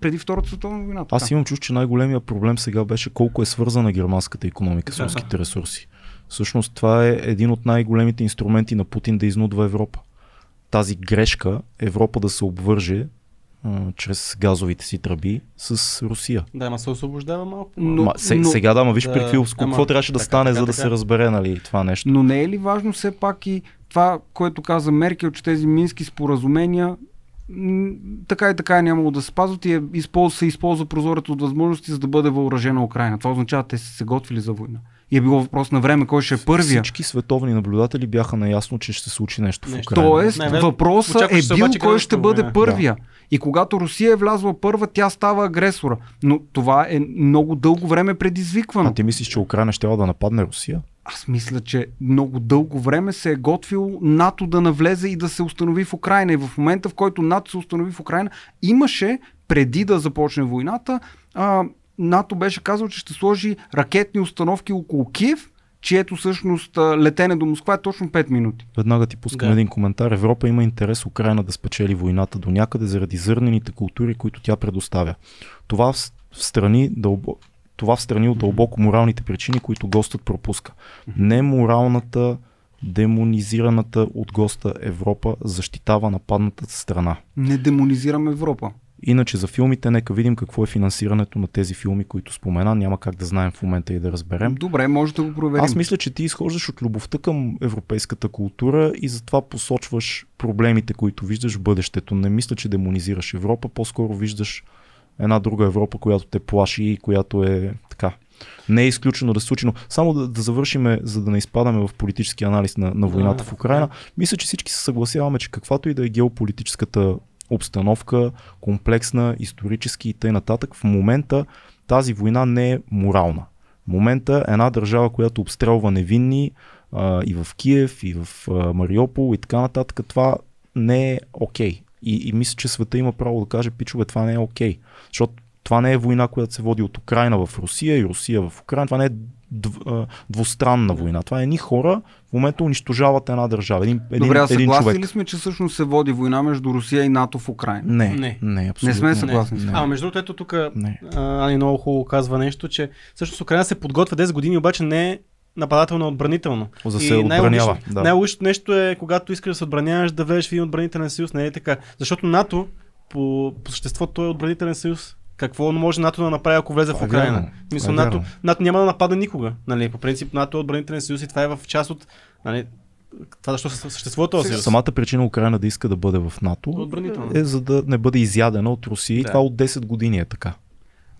преди Втората световна война. Така. Аз имам чувство, че най-големия проблем сега беше колко е свързана германската икономика с руските ресурси. Всъщност това е един от най-големите инструменти на Путин да изнудва Европа. Тази грешка Европа да се обвърже чрез газовите си тръби с Русия. Да, ама се освобождава малко. Но, ма, се, но, сега да, ама виж да, при филоско, какво трябваше да така, стане, така, за да така. се разбере, нали, това нещо. Но не е ли важно все пак и това, което каза Меркел, че тези мински споразумения м- така и така е нямало да се спазват и е, използва, се използва прозорец от възможности, за да бъде въоръжена Украйна. Това означава, те са се готвили за война. И е било въпрос на време, кой ще е първия. Всички световни наблюдатели бяха наясно, че ще се случи нещо, нещо. в Украйна. Тоест, не, въпросът е бил обаче, кой ще бъде война. първия. Да. И когато Русия е влязла първа, тя става агресора. Но това е много дълго време предизвиквано. А ти мислиш, че Украйна ще да нападне Русия? Аз мисля, че много дълго време се е готвило НАТО да навлезе и да се установи в Украйна. И в момента, в който НАТО се установи в Украйна, имаше, преди да започне войната, а, НАТО беше казал, че ще сложи ракетни установки около Киев, чието всъщност летене до Москва е точно пет минути. Веднага ти пускам да. един коментар. Европа има интерес Украйна да спечели войната до някъде заради зърнените култури, които тя предоставя. Това в страни, дълбо... Това в страни от дълбоко моралните причини, които гостът пропуска. Неморалната, демонизираната от госта Европа защитава нападната страна. Не демонизирам Европа. Иначе за филмите, нека видим какво е финансирането на тези филми, които спомена. Няма как да знаем в момента и да разберем. Добре, може да го проверим. Аз мисля, че ти изхождаш от любовта към европейската култура и затова посочваш проблемите, които виждаш в бъдещето. Не мисля, че демонизираш Европа, по-скоро виждаш една друга Европа, която те плаши и която е така Не е изключено да се случи, но само да, да завършим, за да не изпадаме в политически анализ на, на войната в Украйна. Мисля, че всички се съгласяваме, че каквато и да е геополитическата обстановка, комплексна, исторически и т.н., в момента тази война не е морална. В момента една държава, която обстрелва невинни а, и в Киев, и в а, Мариопол и така нататък, това не е окей. Okay. И, и мисля, че света има право да каже, пичове, това не е окей. Okay. Защото това не е война, която се води от Украйна в Русия и Русия в Украйна. Това не е двустранна война. Това е едни хора в момента унищожават една държава. Един, един, Добре, а съгласни ли сме, че всъщност се води война между Русия и НАТО в Украйна? Не, не, не абсолютно. Не сме съгласни. Не. А между другото, ето тук Ани много хубаво казва нещо, че всъщност Украйна се подготвя десет години, обаче не е нападателно, отбранително. За се отбранява. Да. Най-логичното нещо е, когато искаш да се отбраняваш, да влезеш в един отбранителен съюз, не е така. Защото НАТО по, по същество той е отбранителен съюз. Какво може НАТО да направи, ако влезе а, в Украйна? Мисля, НАТО, НАТО няма да напада никога. Нали? По принцип, НАТО е отбранителен съюз и това е в част от... Нали, това защо съществува този съюз. Самата причина Украйна да иска да бъде в НАТО е за да не бъде изядена от Русия. Да. Това от десет години е така.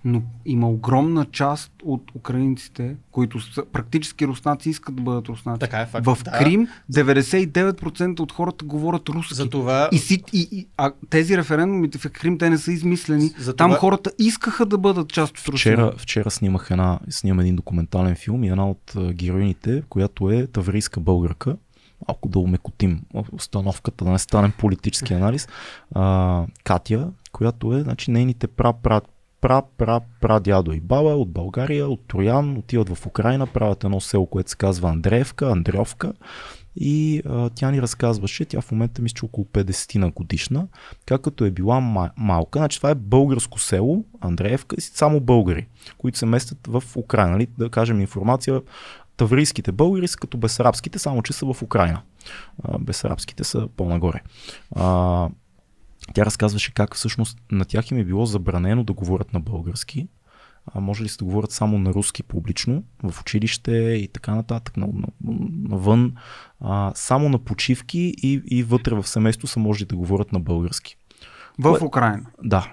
Но има огромна част от украинците, които са практически руснаци, искат да бъдат руснаци. Така е, факт. В да. Крим деветдесет и девет процента от хората говорят руски. За това... и, си, и, и, а тези референдумите в Крим, те не са измислени. За Там това... хората искаха да бъдат част от Русия. Вчера, вчера снимах една, снимам един документален филм и една от героините, която е таврийска българка. Ако да умекотим установката, да не станем политически анализ. А, Катя, която е, значи нейните пра-пра пра-пра-прадядо и баба от България, от Троян, отиват в Украйна, правят едно село, което се казва Андреевка, Андреевка и а, тя ни разказваше, тя в момента мисля, че около петдесетина годишна, как като е била ма- малка, значи това е българско село, Андреевка и само българи, които се местят в Украйна, нали? Да кажем информация, таврийските българи са като бесарабските, само че са в Украйна, а, бесарабските са по-нагоре. А, Тя разказваше как всъщност на тях им е било забранено да говорят на български, а може ли се да говорят само на руски публично, в училище и така нататък, навън, а, само на почивки и, и вътре в семейство са може да говорят на български. В Украйна? Да.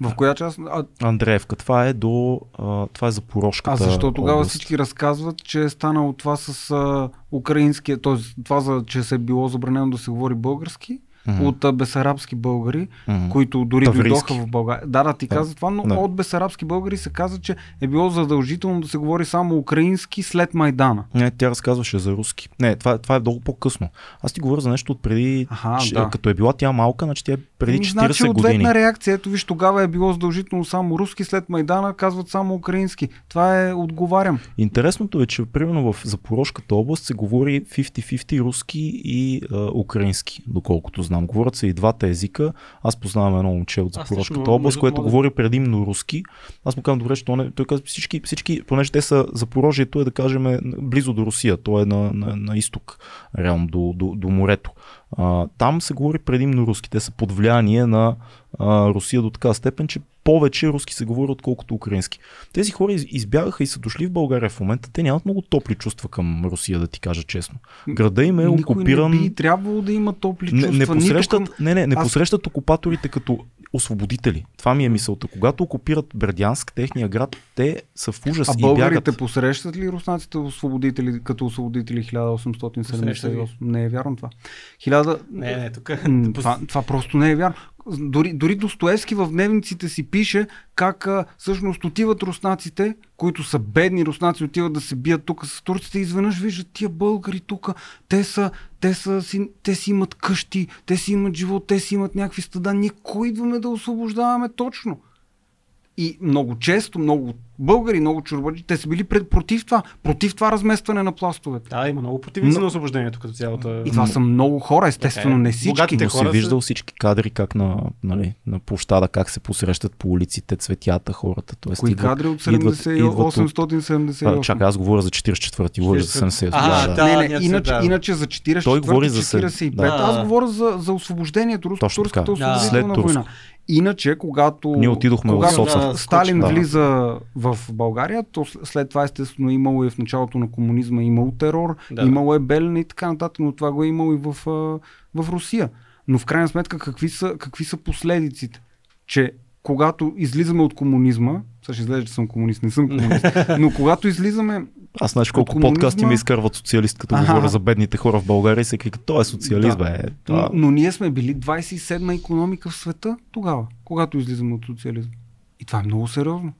В коя част? А... Андреевка, това е до, а, това е за Порожката. А защо тогава област. Всички разказват, че е станало това с а, украинския, т.е. това, за, че се е било забранено да се говори български? Mm-hmm. От бесарабски българи, mm-hmm. които дори таврийски. Дойдоха в България. Да, да, ти каза това, но no. от бесарабски българи се каза, че е било задължително да се говори само украински след Майдана. Не, тя разказваше за руски. Не, това, това е много по-късно. Аз ти говоря за нещо от преди, Аха, че, да. Като е била тя малка, значи тя е преди четиридесет значи, години. Значи ответна реакция, ето виж, тогава е било задължително само руски, след Майдана казват само украински. Това е, отговарям. Интересното е, че примерно в Запорожката област се говори петдесет на петдесет руски и а, украински, доколкото знам. Говорят се и двата езика. Аз познавам едно момче от Запорожката област, което може... говори предимно руски. Аз му казвам, добре, че той, не... той казва всички, всички, понеже те са Запорожието е да кажем близо до Русия, то е на, на, на изток, реално до, до, до морето. А, там се говори предимно руски. Те са под влияние на а, Русия до така степен, че повече руски се говори, отколкото украински. Тези хора избягаха и са дошли в България в момента. Те нямат много топли чувства към Русия, да ти кажа честно. Града им е окупиран. Не би трябвало да има топли чувства. Не, не посрещат, към... не, не, не Аз... посрещат окупаторите като освободители. Това ми е мисълта. Когато окупират Бердянск, техния град, те са в ужас а и бягат. А българите посрещат ли руснаците освободители, като освободители хиляда осемстотин седемдесет и осма? Не е вярно това. хиляда... Не, не, тук... това, това просто не е вярно. Дори, дори Достоевски в дневниците си пише как а, всъщност отиват руснаците, които са бедни руснаци, отиват да се бият тук с турците и изведнъж виждат тия българи тук, те са, те са, си, те си имат къщи, те си имат живот, те си имат някакви стада, ние кой идваме да освобождаваме точно? И много често, много българи, много чорбаджи, те са били пред, против това, против това разместване на пластовете. Да, има много противници на освобождението като цялата... И това са много хора, естествено, така, не всички. Но си виждал всички кадри как на, нали, на площада, как се посрещат по улиците, цветята, хората. Тоест, кои идват, кадри от седемдесет и осма? Чакай, аз говоря за четиридесет и четвърти, говоря за седемдесет и осма. А, да, да. Не, не, не, иначе, да. Иначе за четиридесет и четвърти, четиридесет и пета, да. Аз говоря за, за освобождението, руско-турската освободителна война. Иначе, когато, ние отидохме когато в София, Сталин да. Влиза в България, то след това естествено имало и в началото на комунизма, имало терор, да. Имало е Белене и така нататък, но това го е имало и в, в Русия. Но в крайна сметка какви са, какви са последиците? Че когато излизаме от комунизма, също изглежда, че съм комунист, не съм комунист, но когато излизаме... Аз знаеш колко комунизма... подкасти ми изкарват социалист, като ага. говоря за бедните хора в България и се крика, това е социализм, да. бе. Това... Но, но ние сме били двадесет и седма икономика в света тогава, когато излизаме от социализма. И това е много сериозно.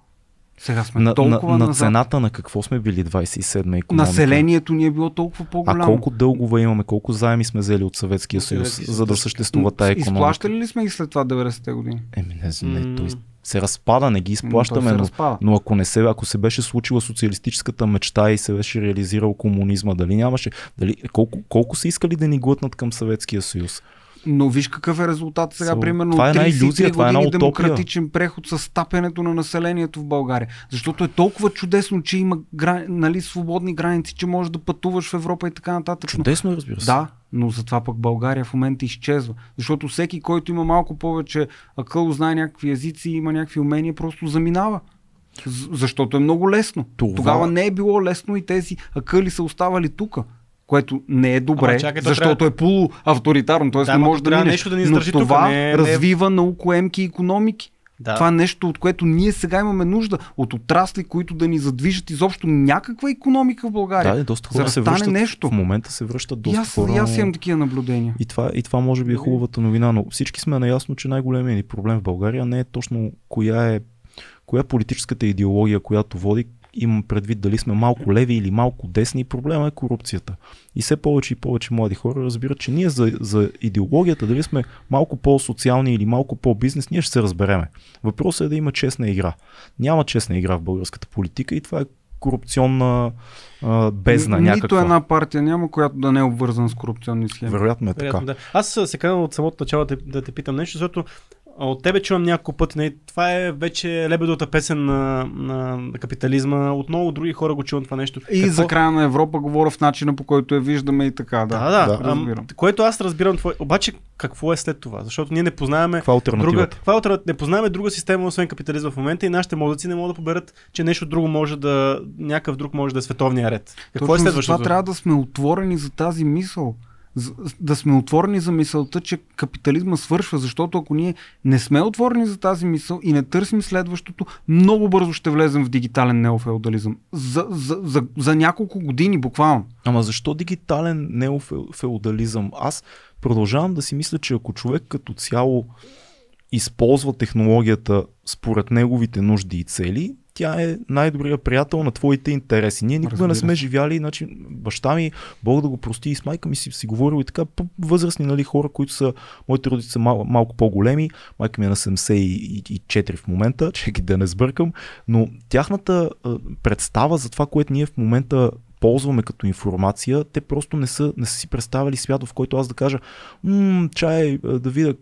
Сега сме на, толкова на, на цената на какво сме били двадесет и седма икономика. Населението ни е било толкова по-голямо. А колко дългове имаме, колко заеми сме взели от Съветския съюз, Съветски... за да съществува тая икономика? Изплащали ли сме ги след това деветдесетте години? Еми не, не, не той се разпада, не ги изплащаме, но, но, но ако, не се, ако се беше случила социалистическата мечта и се беше реализирал комунизма, дали нямаше, дали, колко, колко са искали да ни глътнат към Съветския съюз? Но виж какъв е резултат сега, so, примерно от тридесет и три години демократичен преход с тапянето на населението в България. Защото е толкова чудесно, че има грани, нали, свободни граници, че можеш да пътуваш в Европа и така нататък. Чудесно е, разбира се. Да, но затова пък България в момента изчезва. Защото всеки, който има малко повече акъл, знае някакви езици, има някакви умения, просто заминава. Защото е много лесно. Това... Тогава не е било лесно и тези акъли са оставали тука. Което не е добре, ама, чакай, защото трябва... е полуавторитарно, т.е. Да, не може да минеш, да ни но това не, развива не... наукоемки икономики. Да. Това е нещо, от което ние сега имаме нужда, от отрасли, които да ни задвижат изобщо някаква икономика в България. Да, доста хора се връщат, нещо. В момента се връщат доста аз, хора. И аз имам такива наблюдения. И това, и това може би е хубавата новина, но всички сме наясно, че най-големият ни проблем в България не е точно коя е, коя е политическата идеология, която води. Имам предвид дали сме малко леви или малко десни, и проблема е корупцията. И все повече и повече млади хора разбират, че ние за, за идеологията, дали сме малко по-социални или малко по-бизнес, ние ще се разбереме. Въпросът е да има честна игра. Няма честна игра в българската политика и това е корупционна а, бездна. Нито някаква. Една партия няма, която да не е обвързана с корупционни схеми. Вероятно е така. Да. Аз се канам от самото начало да, да те питам нещо, защото от тебе чувам няколко пъти. Това е вече лебедовата песен на, на, на капитализма. Отново други хора го чувам това нещо. И какво... за края на Европа говоря в начина, по който я виждаме и така. Да, да, да. Разбирам. А, което аз разбирам. Твое... Обаче какво е след това? Защото ние не познаваме друга... не познаваме друга система, освен капитализма в момента и нашите мозъци не могат да поберат, че нещо друго може да... някакъв друг може да е световния ред. Какво точно е следващото? Това трябва да сме отворени за тази мисъл. Да сме отворени за мисълта, че капитализма свършва, защото ако ние не сме отворени за тази мисъл и не търсим следващото, много бързо ще влезем в дигитален неофеодализъм. За, за, за, за няколко години, буквално. Ама защо дигитален неофеодализъм? Аз продължавам да си мисля, че ако човек като цяло използва технологията според неговите нужди и цели, тя е най-добрият приятел на твоите интереси. Ние никога Разбира. не сме живяли, иначе баща ми, Бог да го прости, и с майка ми си, си говорил и така, възрастни, нали, хора, които са, моите родители са мал, малко по-големи, майка ми е на седемдесет и четири в момента, чеки да не сбъркам, но тяхната а, представа за това, което ние в момента ползваме като информация, те просто не са, не са си представили свят, в който аз да кажа ммм, чай, да видя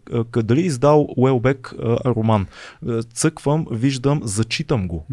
дали издал Уелбек роман. Цъквам, виждам, зачитам го.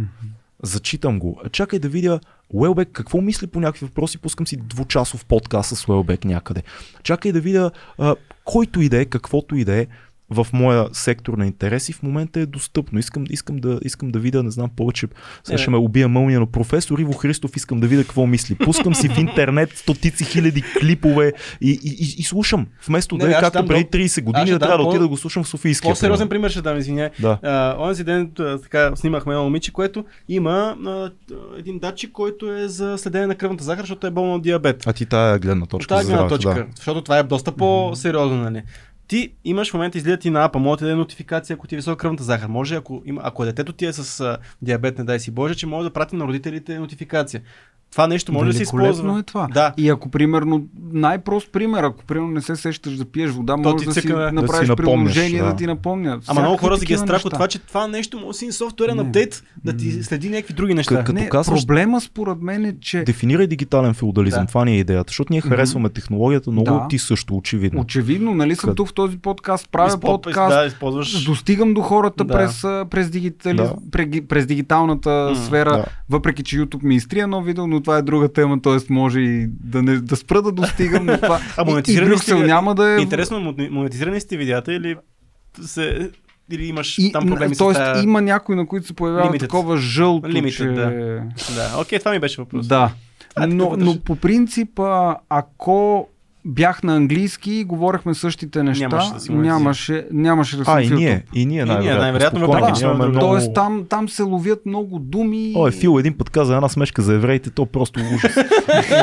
Зачитам го. Чакай да видя Уелбек какво мисли по някакви въпроси, пускам си двучасов подкаст с Уелбек някъде. Чакай да видя а, който и да е, каквото и да е в моя сектор на интереси, в момента е достъпно. Искам, искам, да, искам да видя, не знам повече, сега ще ме убия мълния, но професор Иво Христов, искам да видя какво мисли. Пускам си в интернет стотици хиляди клипове и, и, и, и слушам. Вместо не, да е както преди тридесет години, да трябва да отида да го слушам в Софийския. По-сериозен пример ще дам, извиняй. Да. Онзи ден така, снимахме едно момиче, което има а, един датчик, който е за следене на кръвната захар, защото е болно от диабет. А ти тая гледна точка. Тая гледна точка, да. Защото това е доста по-сериозно, нали? Ти имаш в момента, излиза ти на апа, може да даде нотификация, ако ти е висока кръвната захар. Може, ако, има, ако детето ти е с а, диабет, не дай си Боже, че може да прати на родителите нотификация. Това нещо може да се използва. Е това. Да. И ако примерно, най-прост пример, ако примерно не се сещаш да пиеш вода, може да си да направиш да си приложение да. да ти напомня. Ама много хора си ги е страх от това, че това нещо може да си софтуерен апдейт, да ти следи някакви други неща. К- не, казваш, проблема според мен е, че... Дефинирай дигитален феодализъм, да. Това ни е идеята, защото ние харесваме mm-hmm. технологията, много да. Ти също, очевидно. Очевидно, нали съм Къд... тук в този подкаст, правя Изпо... подкаст, да, използваш... достигам до хората да. през, през, дигитали... да. през дигиталната сфера, въпреки че YouTube ми изтрия едно видео, но това е друга тема, т.е. може и да, не, да спра да достигам на това. А монетизирани сте, няма да е... Интересно, монетизирани сте видеята или, се, или имаш и, там проблеми с това? Тоест тая... има някои, на които се появява такова жълто, Limited, че... Да. Да, окей, това ми беше въпрос. Да, а, но, но по принцип, ако бях на английски и говорихме същите неща. Нямаше да си нямаше, нямаше да съм а, и ние, и ние най-вероятно. Да, тоест там, там се ловят много думи. Ой, Фил един път каза една смешка за евреите, то просто ужас.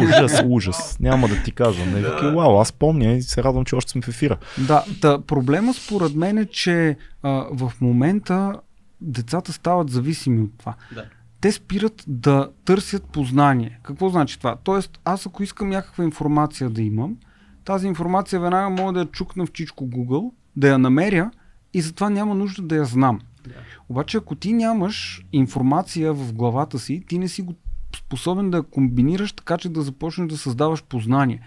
ужас, ужас. Няма да ти казвам. Да. Вау, аз помня и се радвам, че още сме в ефира. Да, та, проблема според мен е, че а, в момента децата стават зависими от това. Да. Те спират да търсят познание. Какво значи това? Тоест, аз ако искам някаква информация да имам, тази информация веднага мога да я чукна в чичко Google, да я намеря и затова няма нужда да я знам. Yeah. Обаче, ако ти нямаш информация в главата си, ти не си го способен да я комбинираш така, че да започнеш да създаваш познание.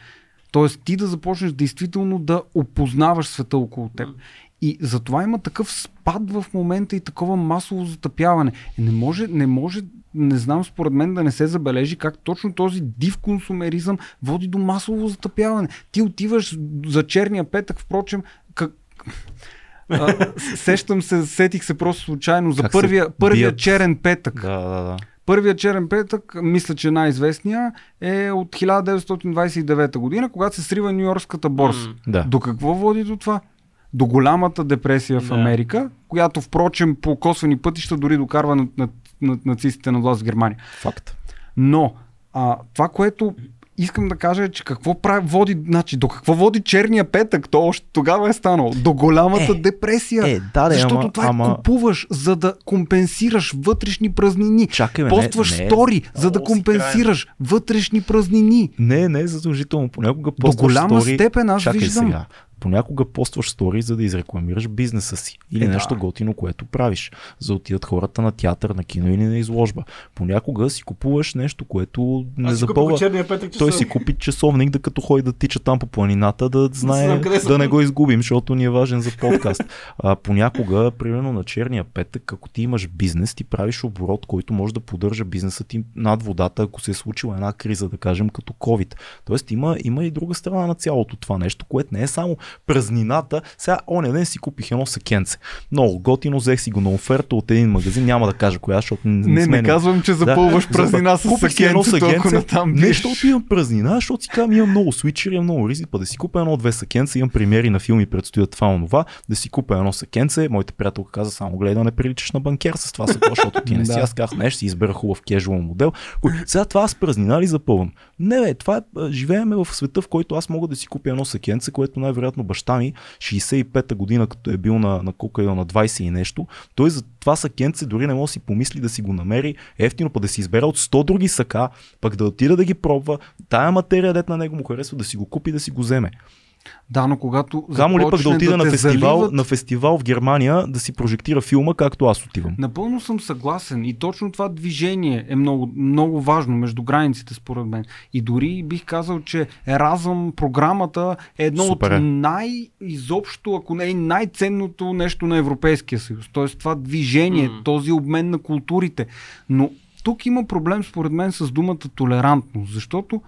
Тоест, ти да започнеш действително да опознаваш света около теб. И затова има такъв спад в момента и такова масово затъпяване. Не може, не може, не знам според мен да не се забележи как точно този див консумеризъм води до масово затъпяване. Ти отиваш за черния петък, впрочем, как... а, сещам се, сетих се просто случайно за първия, първия черен петък. Да, да, да. Първият черен петък, мисля, че най-известния е от хиляда деветстотин двадесет и девета година, когато се срива Ню-Йоркската борса. Mm, до да. Какво води до това? До голямата депресия в Америка, yeah. която впрочем по косвени пътища дори докарва на, на, на нацистите на власт в Германия. Факт. Но а, това, което искам да кажа е, че какво прави, води, значи, до какво води черния петък, то още тогава е станало. До голямата е, депресия. Е, да, да, защото ама, това ама... купуваш, за да компенсираш вътрешни празнини. Чакай, постваш не, не, стори, не, за да компенсираш вътрешни празнини. Не, не е задължително. Понякога постваш стори. До голяма стори... степен аз чакай виждам. Сега. Понякога постваш стори, за да изрекламираш бизнеса си или е, нещо да. готино, което правиш, за да отидат хората на театър, на кино или на изложба. Понякога си купуваш нещо, което не запълва. Той си купи часовник, да като ходи да тича там по планината, да знае да, да, да не го изгубим, защото ни е важен за подкаст. А, понякога, примерно на черния петък, ако ти имаш бизнес, ти правиш оборот, който може да поддържа бизнеса ти над водата, ако се е случила една криза, да кажем като COVID. Тоест има, има и друга страна на цялото това нещо, което не е само празнината. Сега оня ден си купих едно сакенце. Много готино, взех си го на оферта от един магазин, няма да кажа коя, защото не Не, сменим. Не казвам, че запълваш да, празнина с сакенце, толкова натам биш. Не, защото имам празнина, защото си казвам, имам много свичери, имам много ризи, па да си купя едно-две сакенца, имам премиери на филми, предстоят това онова, да си купя едно сакенце. Моята приятелка каза, само гледай да не приличаш на банкер с това сако, защото ти не си, аз казах, не, ще си избера хубав кежуал модел. Сега това с празнина ли запълвам? Не, бе, това е, живееме в света, в който аз мога да си купя едно сакенце, което най-вероятно баща ми, шейсет и пета година, като е бил на, на колко е бил, на двадесет и нещо, той за това сакенце дори не може да си помисли да си го намери ефтино, па да си избере от сто други сака, пък да отида да ги пробва, тая материя дет на него му харесва, да си го купи, да си го вземе. Да, но когато само ли пък да отида да на, фестивал, заливат... на фестивал в Германия да си прожектира филма, както аз отивам. Напълно съм съгласен и точно това движение е много, много важно между границите според мен. И дори бих казал, че Еразъм програмата е едно супер от най-изобщо, ако не е най-ценното нещо на Европейския съюз. Тоест това движение, mm. този обмен на културите. Но тук има проблем според мен с думата толерантност, защото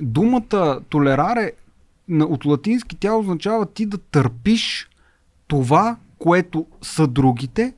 думата толераре от латински тя означава ти да търпиш това, което са другите,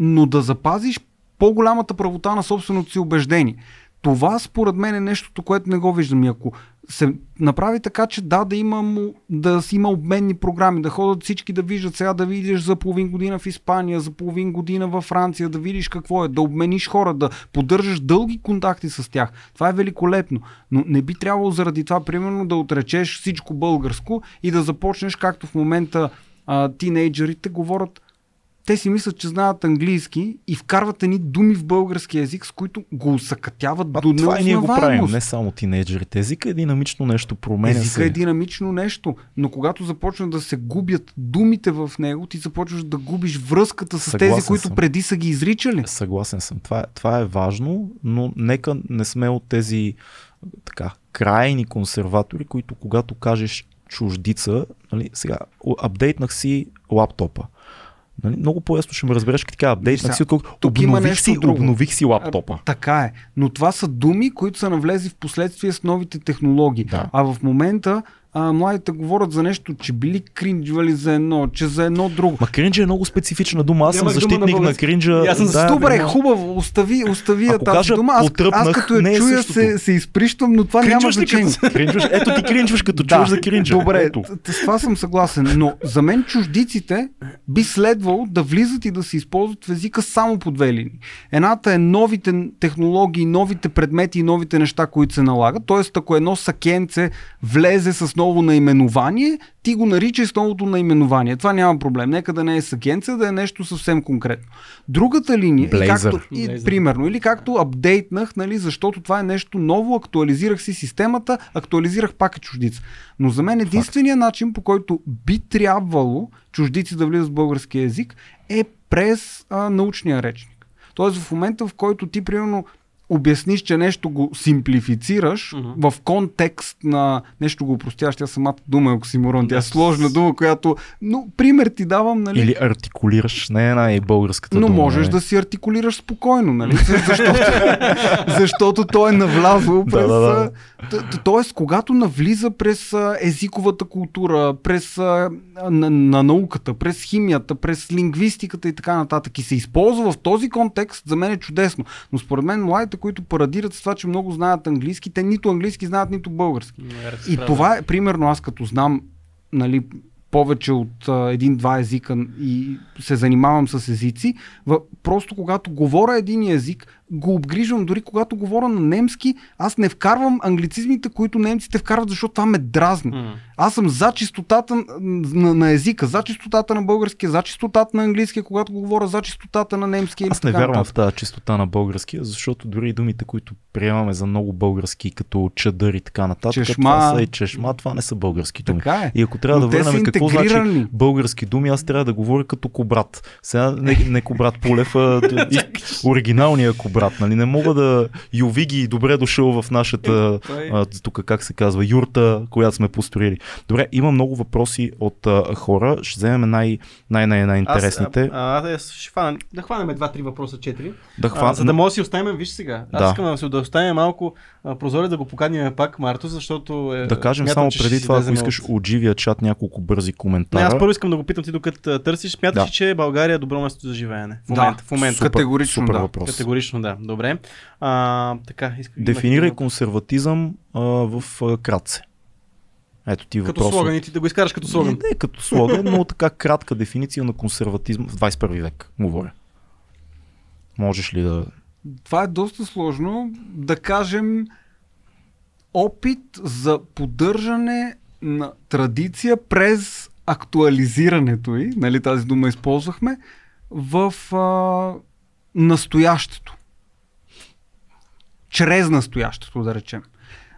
но да запазиш по-голямата правота на собственото си убеждение. Това според мен е нещото, което не го виждам. И ако се направи така, че да, да има, да си има обменни програми, да ходят всички да виждат, сега да видиш за половин година в Испания, за половин година във Франция, да видиш какво е, да обмениш хора, да поддържаш дълги контакти с тях. Това е великолепно, но не би трябвало заради това, примерно, да отречеш всичко българско и да започнеш, както в момента а, тинейджерите говорят. Те си мислят, че знаят английски и вкарват едни думи в български език, с които го усъкътяват до неузнаваемост. Това и ние го правим, не само тинейджерите. Езика е динамично нещо, променя се. Езика е динамично нещо, но когато започнат да се губят думите в него, ти започваш да губиш връзката с Съгласен тези, които съм. преди са ги изричали. Съгласен съм. Това, това е важно, но нека не сме от тези така крайни консерватори, които когато кажеш чуждица, нали, сега апдейтнах си лаптопа. Много по-ясно ще ме разбереш, като така апдейтна си, отколкото обнових си, обнових си лаптопа. А, така е, но това са думи, които са навлезли в последствие с новите технологии. Да. А в момента а, младите говорят за нещо, че били кринджвали за едно, че за едно друго. Ма кринджа е много специфична дума, аз съм защитник на, на кринджа. Аз съм да, добре, няма... хубаво, остави, остави я тази дума, аз, аз като я е чуя се, се изприщам, но това кринджваш няма значение. Като... Ето ти кринджваш, като да, чуеш за кринджа. Добре, с това съм съгласен, но за мен чуждиците би следвало да влизат и да се използват в езика само по две линии. Едната е новите технологии, новите предмети и новите неща, които се налагат. Тоест, ако едно сакенце влезе с ново наименование, ти го наричай с новото наименование. Това няма проблем. Нека да не е сакенце, да е нещо съвсем конкретно. Другата линия, и както, и, примерно, или както апдейтнах, нали, защото това е нещо ново, актуализирах си системата, актуализирах пак е чуждица. Но за мен единственият начин, по който би трябвало чуждици да влизат в българския език, е през а, научния речник. Тоест в момента, в който ти примерно обясниш, че нещо го симплифицираш uh-huh. в контекст на нещо го упростяваш, тя самата дума е оксиморон, тя е сложна дума, която, ну, пример ти давам, нали? Или артикулираш, не е най-българската дума. Но можеш не. Да си артикулираш спокойно, нали? Защото, защото той е навлязъл през... Да, да, да. Тоест, когато навлиза през езиковата култура, през на, на науката, през химията, през лингвистиката и така нататък и се използва в този контекст, за мен е чудесно. Но според мен младите, които парадират с това, че много знаят английски, те нито английски знаят, нито български. Мерец, и това е, примерно, аз като знам, нали, повече от а, един-два езика и се занимавам с езици, в, просто когато говоря един език, го обгрижвам, дори когато говоря на немски, аз не вкарвам англицизмите, които немците вкарват, защото това ме дразни. Mm. Аз съм за чистотата на, на езика, за чистотата на българския, за чистотата на английския, когато го говоря за чистотата на немския. Аз не вярвам в тази чистота на българския, защото дори и думите, които приемаме за много български, като чадър и така нататък, чешма, това са и чешма, това не са български думи. Е. И ако трябва но да върнем какво значи български думи, аз трябва да говоря като кобрат. Сега не, не кобрат Полев, а оригиналния кобрат. Брат, нали? Не мога да Ювиги добре дошъл в нашата а, тук, как се казва, юрта, която сме построили. Добре, има много въпроси от а, хора. Ще вземем най-най-най-най-интересните. Аз, а, аз ще хвана, да хванем два-три въпроса, четири. Да хвана... а, за да може да си оставим, виж сега. Аз да. искам да се да оставим малко прозоре да го поканим пак, Марто, защото е, да кажем мятам, само преди това, ако искаш от... от живия чат няколко бързи коментара. Не, аз първо искам да го питам ти докато търсиш. Смяташ, да. че България е добро място за живеене. В момента. Да, в момента. Супер, категорично, супер да. въпрос. Категорично, да. Да, добре. А, така, искам, дефинирай имах... консерватизъм а, в а, кратце. Ето ти въпрос. Като слоган и ти да го изкараш като слоган. Не, не като слоган, но така кратка дефиниция на консерватизъм в двадесет и първи век, говоря. Можеш ли да... Това е доста сложно. Да кажем опит за поддържане на традиция през актуализирането ѝ, нали, тази дума използвахме, в... А... настоящето. Чрез настоящето, да речем.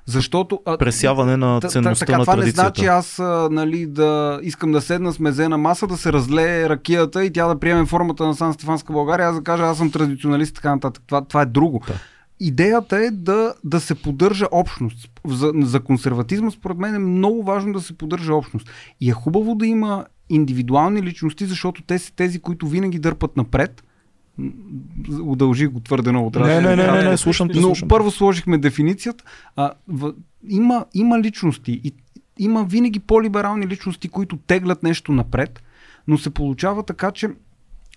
Защото... Пресяване на ценността така, на това традицията. Това не значи аз, нали, да искам да седна с мезена маса, да се разлее ракията и тя да приеме формата на Сан-Стефанска България, аз да кажа, аз съм традиционалист и така нататък. Това, това е друго. Да. Идеята е да, да се поддържа общност. За, за консерватизма, според мен, е много важно да се поддържа общност. И е хубаво да има индивидуални личности, защото те са тези, които винаги дърпат напред. Удължих го твърде много. Не, не, не, не, не, слушам те, слушам. Но първо сложихме дефиницията. А, в, има, има личности и има винаги по-либерални личности, които теглят нещо напред, но се получава така, че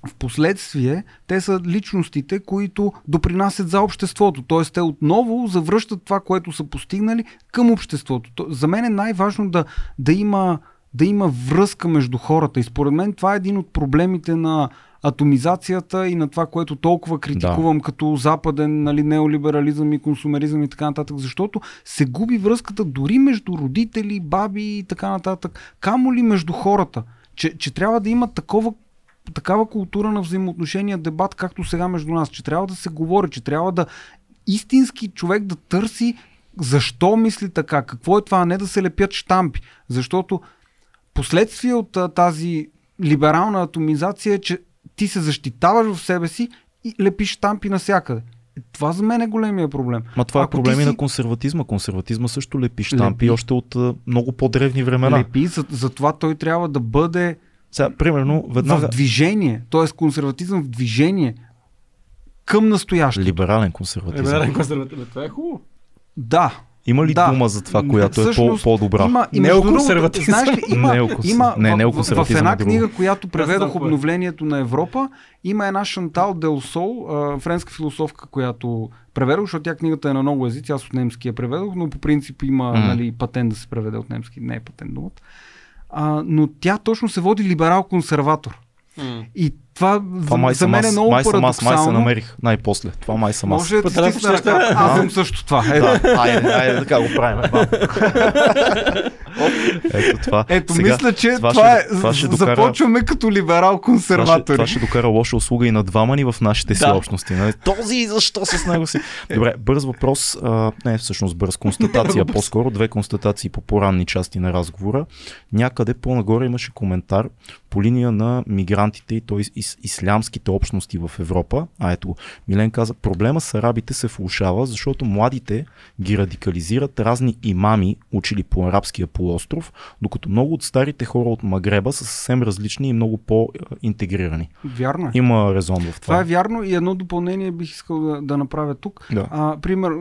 в последствие те са личностите, които допринасят за обществото. Т.е. те отново завръщат това, което са постигнали към обществото. То, за мен е най-важно да, да, има, да има връзка между хората и според мен това е един от проблемите на атомизацията и на това, което толкова критикувам да. като западен, нали, неолиберализъм и консумеризъм и така нататък, защото се губи връзката дори между родители, баби и така нататък. Камо ли между хората, че, че трябва да има такова, такава култура на взаимоотношения, дебат, както сега между нас, че трябва да се говори, че трябва да истински човек да търси защо мисли така, какво е това, а не да се лепят щампи, защото последствие от тази либерална атомизация е, че ти се защитаваш в себе си и лепиш щампи навсякъде. Това за мен е големия проблем. Ма това е проблем и си... на консерватизма. Консерватизма също лепи щампи лепи. още от много по-древни времена. Лепи, затова той трябва да бъде Сега, примерно, веднага... в движение. Тоест консерватизъм в движение към настоящето. Либерален консерватизъм. Либерален консерватизъм. Това е хубаво. Да. Има ли да. дума за това, която всъщност, е по-добра? Има, и неоконсерватизъм. Знаеш ли, има, неоконсерватизъм. Има, не, неоконсерватизъм в, в една книга, която преведох обновлението на Европа, има една Шантал Делсол, френска философка, която преведох, защото тя книгата е на много езици, аз от немски я преведох, но по принцип има mm. нали, патент да се преведе от немски, не е патент думата. А, но тя точно се води либерал-консерватор. Mm. И това, това за мен е много май парадоксално. Май съм аз, май се намерих най-после. Това май съм аз. Може да ти стисна ръка, аз съм също това. Е, да. Айде, айде, така го правим. Ето това. Ето, сега, мисля, че това, това е, това ще започваме докара, като либерал-консерватори. Това, това ще докара лоша услуга и на двама ни в нашите си да. общности. Не? Този защо с него си? Добре, бърз въпрос, а, не всъщност бърз, констатация по-скоро, две констатации по по-ранни части на разговора. Някъде по-нагоре имаше коментар по линия на мигрантите и той из ислямските общности в Европа. А ето, Милен каза, проблема с арабите се влошава, защото младите ги радикализират разни имами, учили по арабския полуостров, докато много от старите хора от Магреба са съвсем различни и много по-интегрирани. Вярно е. Има резон в това. Това е вярно и едно допълнение бих искал да, да направя тук. Да. А, пример,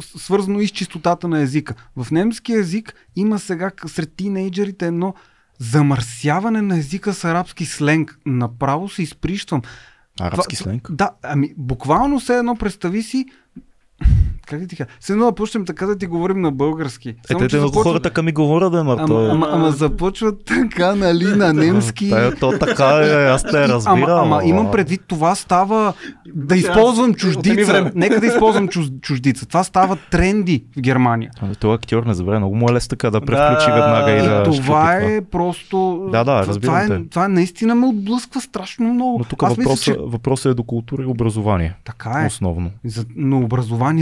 свързано и с чистотата на езика. В немския език има сега сред тинейджерите едно замърсяване на езика с арабски сленг. Направо се изприщвам. Арабски това, сленг? Да, ами буквално все едно представи си. Как да ти кажа? Се едно да почнем така да ти говорим на български. Е, само, те, те започват... хората към ми говоря да е мъртва. Ама, ама започват така, нали, на немски. Та, то така е, аз те разбирам. Ама, ама, ама имам предвид, това става да използвам чуждица. Нека да използвам чуждица. Това става тренди в Германия. Това актьор не забравя, много му е лес така да превключи да, веднага и да... И това е това. просто... Да, да, разбирам това, е, това наистина ме отблъсква страшно много. Но тук въпросът че... въпрос е до култура и образование. Така е. Основно. За... Но образованието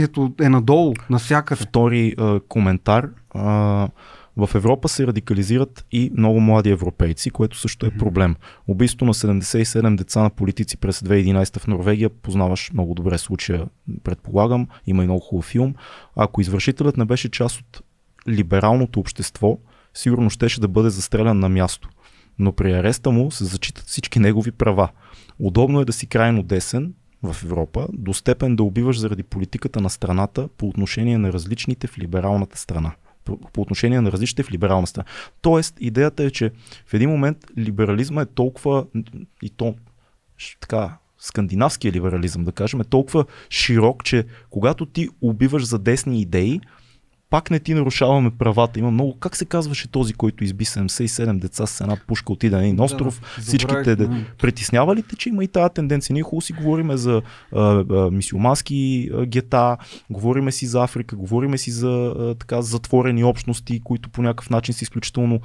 е надолу, навсякъде. Втори а, коментар. А, в Европа се радикализират и много млади европейци, което също е проблем. Убийството на седемдесет и седем деца на политици през две хиляди и единайсета в Норвегия, познаваш много добре случая, предполагам, има и много хубав филм. Ако извършителят не беше част от либералното общество, сигурно щеше да бъде застрелян на място. Но при ареста му се зачитат всички негови права. Удобно е да си крайно десен, в Европа, до степен да убиваш заради политиката на страната по отношение на различните в либералната страна. По, по отношение на различните в либерална страна. Тоест, идеята е, че в един момент либерализма е толкова и то, така, скандинавския либерализъм, да кажем, е толкова широк, че когато ти убиваш за десни идеи, пак не ти нарушаваме правата. Има много. Как се казваше този, който изби седемдесет и седем деца с една пушка отида на един остров? Да, всичките да. Притеснява ли те, че има и тази тенденция? Ние хубаво си говориме за мюсюлмански гета, говориме си за Африка, говориме си за а, така затворени общности, които по някакъв начин са изключително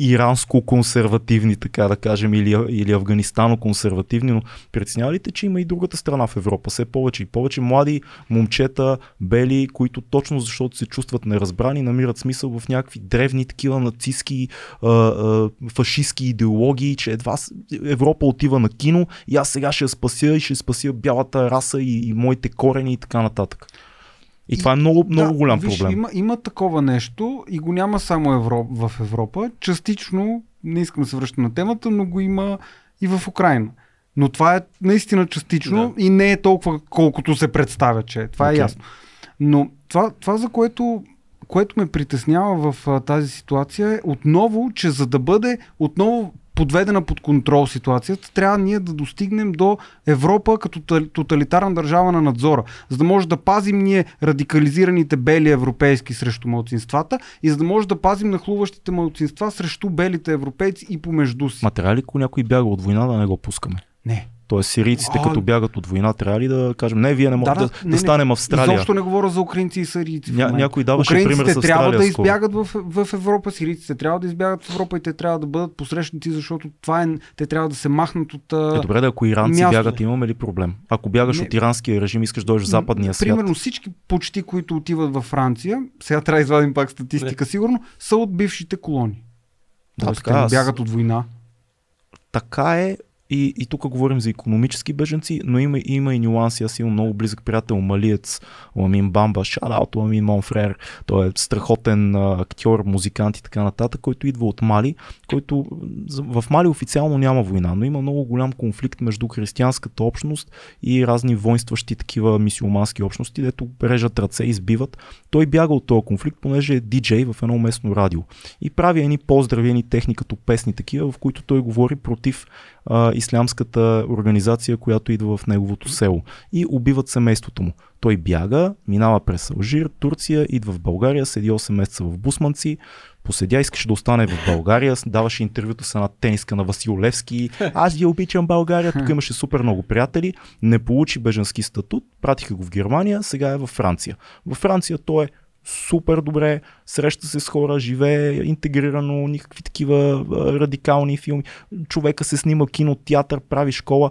иранско-консервативни, така да кажем, или, или афганистано-консервативни, но притеснява ли те, че има и другата страна в Европа? Все повече и повече млади момчета, бели, които точно защото се чувстват неразбрани, намират смисъл в някакви древни такива нацистски, а, а, фашистски идеологии, че едва Европа отива на кино и аз сега ще я спася и ще спася бялата раса и, и моите корени и така нататък. И, и това е много, много да, голям виж, проблем. Има, има такова нещо и го няма само Евро, в Европа. Частично, не искам да се връщам на темата, но го има и в Украина. Но това е наистина частично да. И не е толкова колкото се представя, че това okay. е ясно. Но това, това за което, което ме притеснява в а, тази ситуация е отново, че за да бъде отново подведена под контрол ситуацията, трябва ние да достигнем до Европа като тоталитарна държава на надзора, за да може да пазим ние радикализираните бели европейски срещу малцинствата и за да може да пазим нахлуващите малцинства срещу белите европейци и помежду си. Материали, ако някой бяга от война, да не го пускаме? Не. Тоест сирийците, а, като бягат от война, трябва ли да кажем, не, вие не можете да, да, да, да станем Австралия. Изобщо не говоря за украинци и сирийци. Ня, някой даваше пример с Австралия. Украинците трябва да избягат в, в Европа, сирийците трябва да избягат в Европа и те трябва да бъдат посрещнати, защото това е, те трябва да се махнат от е, добре, да, ако иранци място. Бягат, имаме ли проблем? Ако бягаш не, от иранския режим, искаш да дойдеш в западния свят. Примерно всички почти, които отиват във Франция, сега трябва да извадим пак статистика, сигурно, са от бившите колони. Да, тоест, така, бягат от война. Така е. И, и тук говорим за икономически беженци, но има, има и нюанси. Аз имам много близък приятел, малиец Ламин Бамба, шараут Ламин Монфрер, той е страхотен актьор, музикант и така нататък, който идва от Мали, който в Мали официално няма война, но има много голям конфликт между християнската общност и разни воинстващи такива мисиомански общности, дето режат ръце, избиват. Той бяга от този конфликт, понеже е диджей в едно местно радио и прави едни поздрави, едни техни като песни такива, в които той говори против а, ислямската организация, която идва в неговото село, и убиват семейството му. Той бяга, минава през Алжир, Турция, идва в България, седи осем месеца в Бусманци, поседя, искаше да остане в България, даваше интервюто с една тениска на Васил Левски, аз я обичам България, тук имаше супер много приятели, не получи беженски статут, пратиха го в Германия, сега е във Франция. Във Франция той е супер добре, среща се с хора, живее интегрирано, никакви такива радикални филми. Човека се снима кино, театър, прави школа.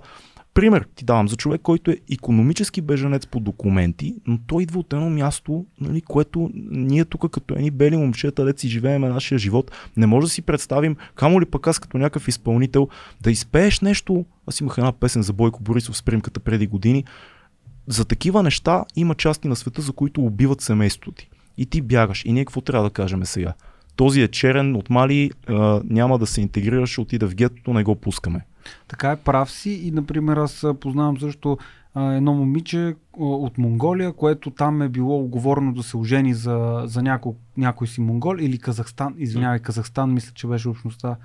Пример ти давам за човек, който е икономически беженец по документи, но той идва от едно място, нали, което ние тук като едни бели момчета, дето си живеем нашия живот, не може да си представим, камо ли пък аз като някакъв изпълнител да изпееш нещо. Аз имах една песен за Бойко Борисов с примката преди години. За такива неща има части на света, за които убиват семейството ти. И ти бягаш. И ние какво трябва да кажем сега? Този е черен, от Мали, а, няма да се интегрира, ще отида в гетото, не го пускаме. Така е, прав си. И, например, аз познавам също а, едно момиче а, от Монголия, което там е било уговорено да се ожени за, за няко, някой си монгол или Казахстан, извинявай, Казахстан, мисля, че беше общността.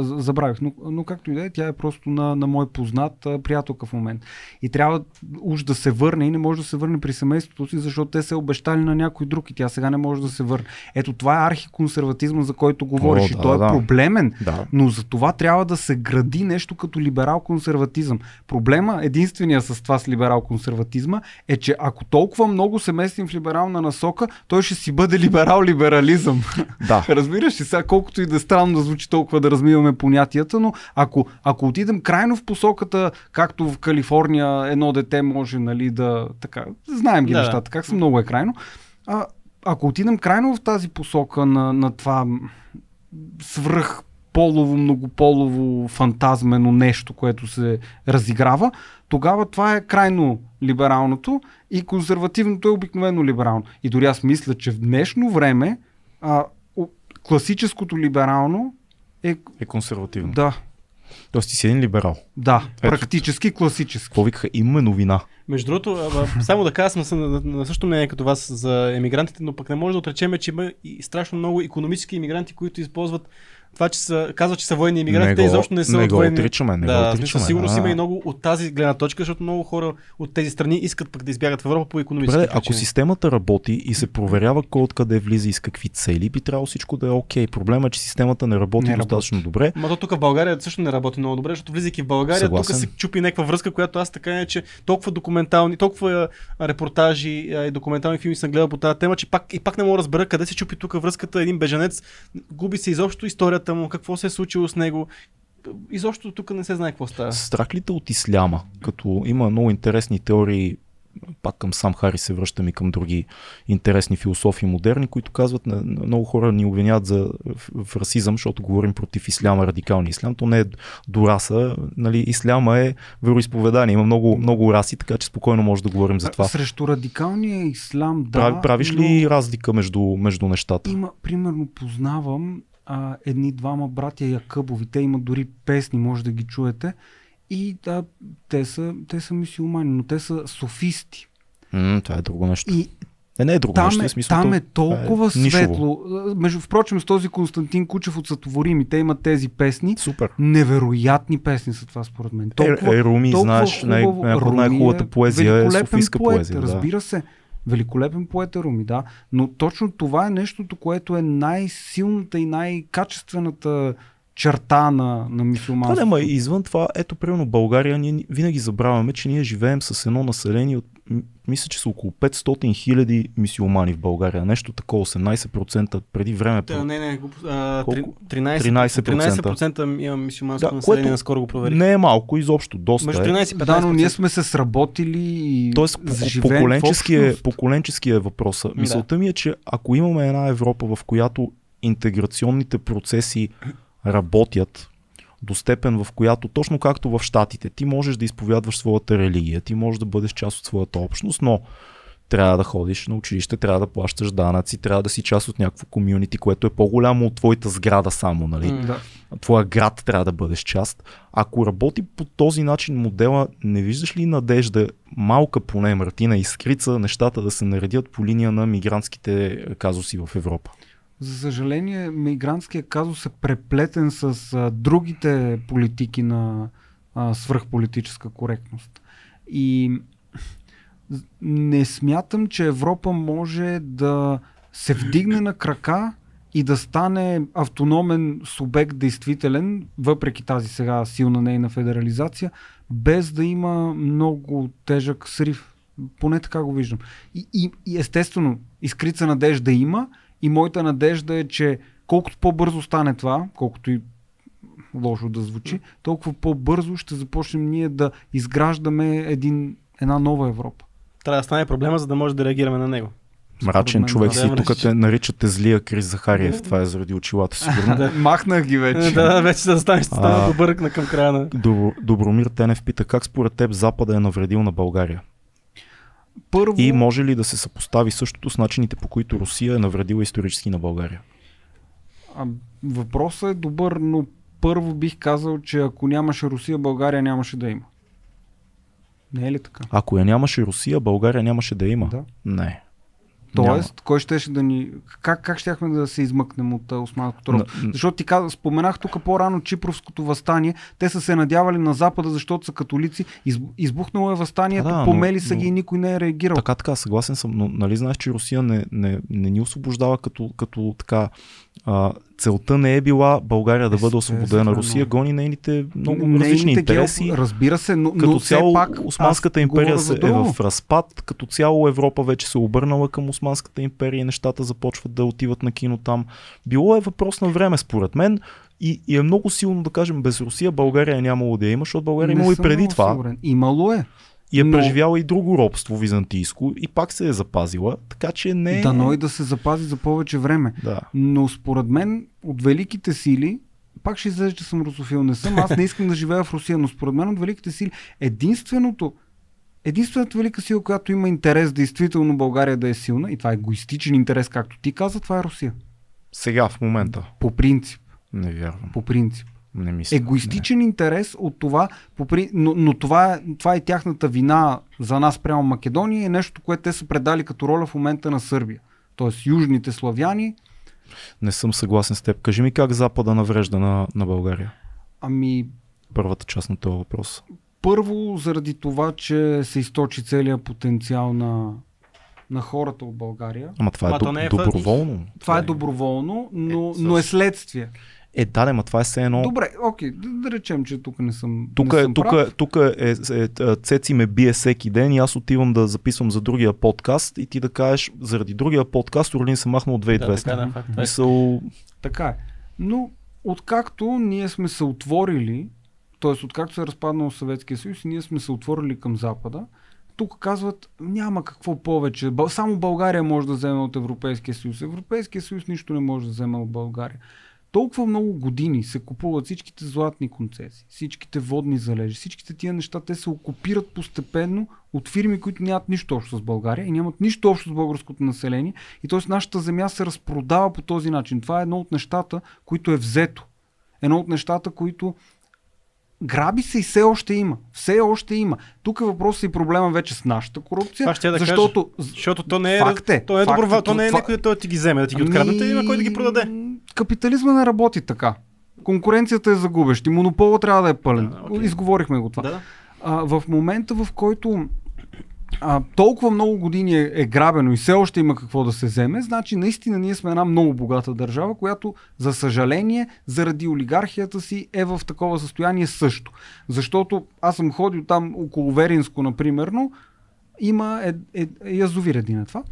Забравих, но, но както и да е, тя е просто на, на мой познат приятелка в момент. И трябва уж да се върне и не може да се върне при семейството си, защото те се обещали на някой друг и тя сега не може да се върне. Ето това е архиконсерватизма, за който говориш. О, да, и той да, е проблемен, да. Но за това трябва да се гради нещо като либерал-консерватизъм. Проблема, единствения с това с либерал-консерватизма е, че ако толкова много се местим в либерална насока, той ще си бъде либерал-либерализъм. Да. Разбираш ли сега, колкото и да странно да звучи толкова да размива имаме понятията, но ако, ако отидем крайно в посоката, както в Калифорния едно дете може, нали, да така, знаем ги да, нещата, как са, много е крайно. А, ако отидем крайно в тази посока на, на това свръх полово, многополово, фантазмено нещо, което се разиграва, тогава това е крайно либералното и консервативното е обикновено либерално. И дори аз мисля, че в днешно време а, класическото либерално Е... е консервативно. Да. Тоест ти си един либерал. Да, ето, практически класически. Повикаха, имаме новина. Между другото, само да кажа, съм на, на същото мнение като вас за емигрантите, но пък не може да отречеме, че има и страшно много икономически емигранти, които използват това, че са, казват, че са военни емигранти, те изобщо не са от военни. Не го отричаме, не да, го отричаме. Сигурно си има и много от тази гледна точка, защото много хора от тези страни искат пък да избягат в Европа по икономически причини. Ако системата работи и се проверява кой откъде влиза и с какви цели, би трябвало всичко да е окей. Okay. Проблемът е, че системата не работи не достатъчно работи. добре. Ма то тук в България също не работи много добре, защото влизайки в България, Съгласен. тук се чупи някаква връзка, която аз така е, че толкова документални, толкова репортажи и документални филми съм гледал по тази тема, че пак и пак не мога да разбера къде се чупи тук връзката, един бежанец, губи се изобщо историята му, какво се е случило с него. Изобщо тук не се знае какво става. Страхлите от исляма, като има много интересни теории, пак към Сам Харис се връщам и към други интересни философи модерни, които казват, много хора ни обвиняват за в расизъм, защото говорим против исляма, радикалния ислям. То не е до раса, нали, исляма е вероизповедание, има много, много раси, така че спокойно може да говорим за това. Срещу радикалния ислям, да. Прав, правиш но... ли разлика между, между нещата? Има, примерно, познавам Uh, едни двама братя Якъбови, те имат дори песни, може да ги чуете, и да, те са, те са мюсюлмани, но те са софисти. Mm, това е друго нещо. И не, не е друго там нещо, е, смисъл, там е толкова е светло. Между, впрочем, с този Константин Кучев от Сътворими, те имат тези песни. Супер. Невероятни песни са това, според мен. Толкова, е, е, Руми, толкова знаеш, хубаво, най- Руми най-хубавата поезия е софийска поет, поезия. Да. Разбира се. Великолепен поет е Руми, да, но точно това е нещото, което е най-силната и най-качествената черта на, на мюсюлманството. Да, ама извън това, ето примерно България, ние винаги забравяме, че ние живеем с едно население от, мисля, че са около петстотин хиляди мюсюлмани в България. Нещо такова, осемнайсет процента преди време. Да, не, не, а, тринайсет процента имам мюсюлманско да, население, наскоро го проверих. Не е малко, изобщо, доста между тринайсет и петнайсет процента. Да, но ние сме се сработили и тоест, поколенчески е, поколенчески е въпроса. Мисълта да. ми е, че ако имаме една Европа, в която интеграционните процеси работят, до степен, в която, точно както в щатите, ти можеш да изповядваш своята религия, ти можеш да бъдеш част от своята общност, но трябва да ходиш на училище, трябва да плащаш данъци, трябва да си част от някакво комюнити, което е по-голямо от твоята сграда само, нали? Mm, да. Твоя град трябва да бъдеш част. Ако работи по този начин модела, не виждаш ли надежда, малка поне, мъртина искрица, нещата да се наредят по линия на мигрантските казуси в Европа? За съжаление, мигрантския казус е преплетен с а, другите политики на а, свръхполитическа коректност. И не смятам, че Европа може да се вдигне на крака и да стане автономен субект действителен, въпреки тази сега силна нейна федерализация, без да има много тежък срив. Поне така го виждам. И, и, и естествено, искрица надежда има, и моята надежда е, че колкото по-бързо стане това, колкото и лошо да звучи, толкова по-бързо ще започнем ние да изграждаме един, една нова Европа. Трябва да стане проблема, за да може да реагираме на него. Мрачен мен, човек да, си, да, тук те наричате злия Крис Захариев, това е заради очилата сигурно. Махнах ги вече. Да, вече да станеш стана добъркна към края на... Добромир Тенев пита, как според теб Запада е навредил на България? Първо... И може ли да се съпостави същото с начините, по които Русия е навредила исторически на България? А, въпросът е добър, но първо бих казал, че ако нямаше Русия, България нямаше да има. Не е ли така? Ако я нямаше Русия, България нямаше да има? Да. Не. Тоест, няма. Кой щеше да ни... Как, как щяхме да се измъкнем от Османското робство? Но... Защото ти каза, споменах тук по-рано Чипровското въстание. Те са се надявали на Запада, защото са католици. Из... Избухнало е въстанието, да, помели но... са ги и никой не е реагирал. Така, така, съгласен съм. Но нали знаеш, че Русия не, не, не ни освобождава като, като така... А, целта не е била България да бъде освободена. Русия гони нейните много нейните различни интереси. Гео, разбира се, но, като но цяло пак Османската империя се е в разпад, като цяло Европа вече се обърнала към Османската империя и нещата започват да отиват на кино там. Било е въпрос на време, според мен. И, и е много силно да кажем, без Русия България нямало да има, защото България имало и преди това. Сигурен. Имало е. И е но... преживяла и друго робство византийско и пак се е запазила, така че не е... Дано и да се запази за повече време. Да. Но според мен от великите сили, пак ще излезе, че съм русофил, не съм, аз не искам да живея в Русия, но според мен от великите сили единственото, единствената велика сила, която има интерес действително България да е силна, и това е егоистичен интерес, както ти каза, това е Русия. Сега, в момента. По принцип. Не вярвам. По принцип. Не мисля, егоистичен не. Интерес от това, но, но това, това е тяхната вина за нас прямо Македония е нещо, което те са предали като роля в момента на Сърбия. Тоест южните славяни. Не съм съгласен с теб. Кажи ми как Запада наврежда на, на България? Ами... Първата част на този въпрос. Първо заради това, че се източи целият потенциал на... на хората от България. Ама това, Ама, е, доб... е доброволно. Това, това е доброволно, но е, със... но е следствие. Е, да, да, ма това е все едно... Добре, окей, да, да речем, че тук не съм, тук не съм тук, прав. Тук е, е, Цеци ме бие всеки ден и аз отивам да записвам за другия подкаст и ти да кажеш, заради другия подкаст Орлин се махна от две хиляди и двеста. Да, така, да, факт, мисъл... така е. Но откакто ние сме се отворили, т.е. откакто се е разпаднал Съветския съюз и ние сме се отворили към Запада, тук казват, няма какво повече. Само България може да вземе от Европейския съюз. Европейския съюз нищо не може да вземе от България. Толкова много години се купуват всичките златни концесии, всичките водни залежи, всичките тия неща, те се окупират постепенно от фирми, които нямат нищо общо с България и нямат нищо общо с българското население. И т.е. нашата земя се разпродава по този начин. Това е едно от нещата, които е взето. Едно от нещата, които граби се и все още има. Все още има. Тук е въпросът и проблема вече с нашата корупция. Да, защото, защото то не е, е, то е добро, то не е някой да той ти ги вземе, да ти ги ами... откраднете и има кой да ги продаде. Капитализма не работи така. Конкуренцията е загубещ и монополът трябва да е пълен. А, okay. Изговорихме го това. Да. А, в момента, в който а, толкова много години е, е грабено и все още има какво да се вземе, значи наистина ние сме една много богата държава, която за съжаление заради олигархията си е в такова състояние също. Защото аз съм ходил там около Веринско, напримерно, има е, е, е, язовир един е това.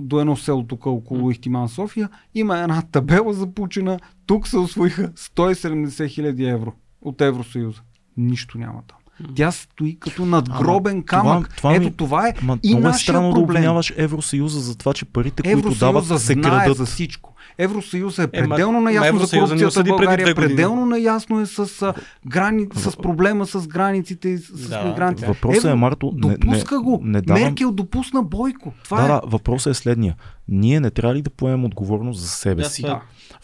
До едно село тук около Ихтиман София, има една табела запучена, тук се усвоиха сто и седемдесет хиляди евро от Евросъюза. Нищо няма там. Тя стои като надгробен а, камък. Това, това Ето ми, това е ма, и нашия е странно проблем. Да обвиняваш Евросъюза за това, че парите, Евросъюза които дават, се крадат. Евросъюза знае за всичко. Евросъюза е пределно е, наясно за корупцията в България, пределно наясно е с, грани... с проблема с границите и с да. мигрантите. Въпросът е, Марто, не, допуска го. Не, не давам... Меркел допусна Бойко. Това да, е... да, въпросът е следния. Ние не трябва ли да поемем отговорност за себе да, си? Да.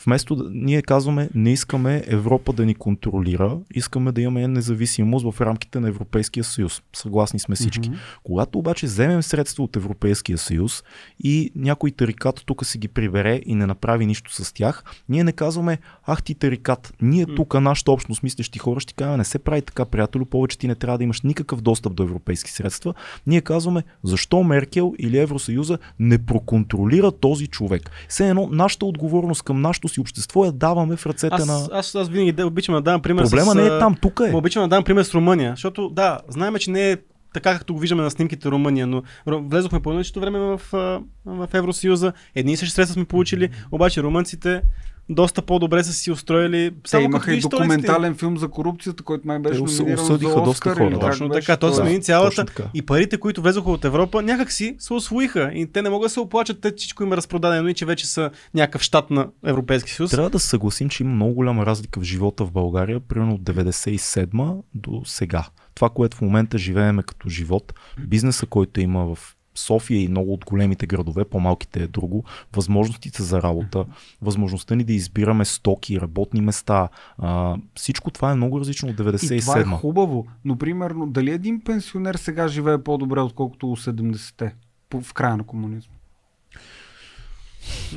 Вместо да, ние казваме, не искаме Европа да ни контролира, искаме да имаме независимост в рамките на Европейския съюз. Съгласни сме всички. Mm-hmm. Когато обаче вземем средства от Европейския съюз и някой тарикат тук си ги прибере и не направи нищо с тях, ние не казваме, ах ти тарикат, ние mm-hmm. тук нашата общност мислещи хора ще казваме, не се прави така, приятелю, повече ти не трябва да имаш никакъв достъп до европейски средства. Ние казваме, защо Меркел или Евросъюза не проконтролира този човек? Все едно, нашата отговорност към нашето си общество я даваме в ръцете аз, на... Аз, аз винаги обичам да давам пример Проблема с... не е там, тук е. Обичам да давам пример с Румъния, защото да, знаем, че не е така, както го виждаме на снимките Румъния, но влезохме по едното време в, в Евросъюза, едни и същи средства сме получили, обаче румънците доста по-добре са си устроили. Те имаха и документален филм за корупцията, който май беше номиниран за Оскар. Хора, точно така, той смени цялата. И парите, които влезоха от Европа, някак си се освоиха. И те не могат да се оплачат, те всичко им е разпродадено и че вече са някакъв щат на Европейския съюз. Трябва да се съгласим, че има много голяма разлика в живота в България, примерно от деветдесет и седма до сега. Това, което в момента живееме като живот, бизнеса, който има в София и много от големите градове, по-малките е друго, възможностите за работа, възможността ни да избираме стоки, работни места, а, всичко това е много различно от деветдесет и седма. И това е хубаво, но примерно дали един пенсионер сега живее по-добре отколкото у седемдесетте в края на комунизма?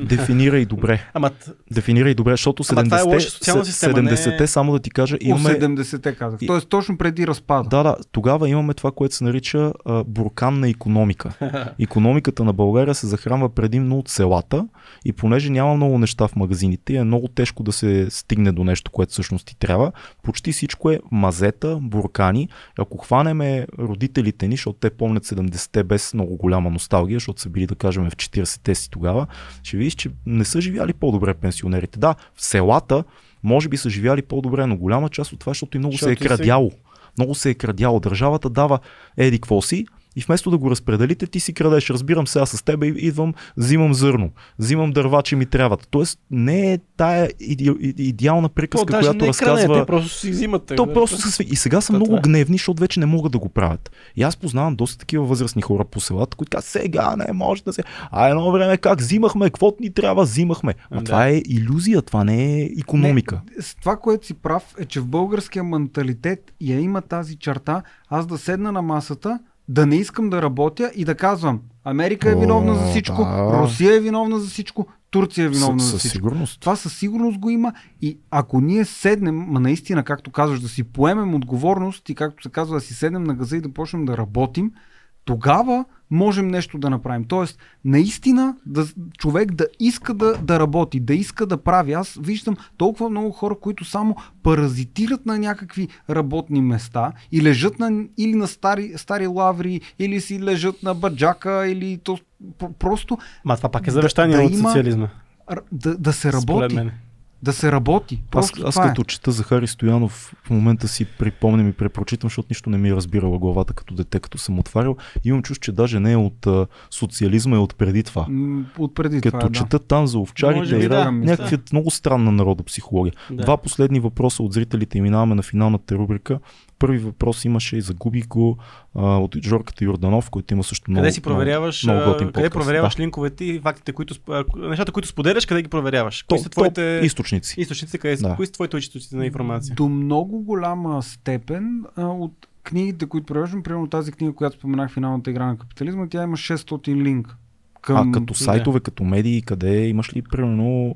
Дефинирай добре. Ама, Дефинирай добре, защото седемдесетте, е седемдесетте не... само да ти кажа, имаме... седемдесетте казах, т.е. точно преди разпада. Да, да, тогава имаме това, което се нарича а, бурканна икономика. Икономиката на България се захранва предимно от селата и понеже няма много неща в магазините и е много тежко да се стигне до нещо, което всъщност ти трябва, почти всичко е мазета, буркани. Ако хванеме родителите ни, защото те помнят седемдесетте без много голяма носталгия, защото са били, да кажем, в четиридесетте си тогава, ще видиш, че не са живяли по-добре пенсионерите. Да, в селата може би са живяли по-добре, но голяма част от това, защото и много защото се е крадяло. Си... Много се е крадяло. Държавата дава еди какво си и вместо да го разпределите, ти си крадеш. Разбирам, сега с тебе идвам, взимам зърно, взимам дърва, че ми трябват. Тоест не е тая иди... идеална приказка, то, която не разказва... Крадете, просто си взимате. То просто се... И сега са то, много гневни, защото вече не могат да го правят. И аз познавам доста такива възрастни хора по селата, които казват, сега не може да се... А едно време как взимахме, каквото ни трябва, взимахме. А да. Това е илюзия, това не е икономика. Не, това, което си прав, е, че в българския менталитет я има тази черта, аз да седна на масата, да не искам да работя и да казвам, Америка е виновна О, за всичко, да. Русия е виновна за всичко, Турция е виновна с, за всичко. Сигурност. Това със сигурност го има и ако ние седнем, ма наистина, както казваш, да си поемем отговорност и както се казва, да си седнем на газа и да почнем да работим, тогава можем нещо да направим. Тоест, наистина да, човек да иска да, да работи, да иска да прави. Аз виждам толкова много хора, които само паразитират на някакви работни места и лежат на, или на стари, стари лаври, или си лежат на баджака, или то, просто... Ма това пак е завещание да, от социализма. Да, да се работи. Да се работи. Просто аз аз като е. чета Захари Стоянов, в момента си припомням и препрочитам, защото нищо не ми е разбирала главата като дете, като съм отварял. Имам чувство, че даже не е от а, социализма, е от преди това. От преди като това, чета да. Там за овчарите и да, някакви да. много странна народопсихология. Да. Два последни въпроса от зрителите и минаваме на финалната рубрика. Първи въпрос имаше и загубих го а, от Жорката Йорданов, който има също много. Къде си проверяваш, много, много къде подкаст, проверяваш да. линковете и фактите, които, нещата, които споделяш, къде ги проверяваш? Кои то, са твоите източници? Източници, къде да. Кои са твоите източници на информация? До много голяма степен а, от книгите, които проверявам, примерно тази книга, която споменах, Финалната игра на капитализма, тя има шестстотин линк. Към... А като сайтове, да. Като медии, къде имаш ли примерно...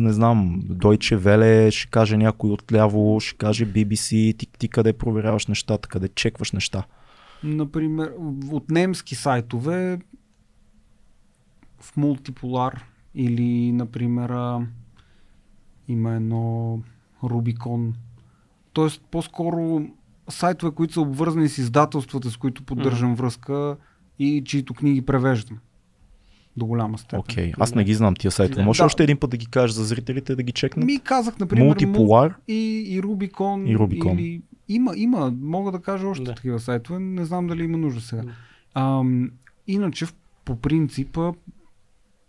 не знам, Deutsche Welle, ще каже някой отляво, ще каже би би си, ти, ти къде проверяваш нещата, къде чекваш неща? Например, от немски сайтове в Multipolar или, например, има едно Rubicon. Тоест, по-скоро сайтове, които са обвързани с издателствата, с които поддържам mm-hmm. връзка и чието книги превеждам. До голяма степен. Окей, okay. аз не ги знам тия сайтове. Може да. Още един път да ги кажеш за зрителите, да ги чекнат? Ми казах, например, Multipolar и, и Rubicon. И Rubicon. Или... Има, има, мога да кажа още да. такива сайтове, не знам дали има нужда сега. Да. А, иначе, по принципа,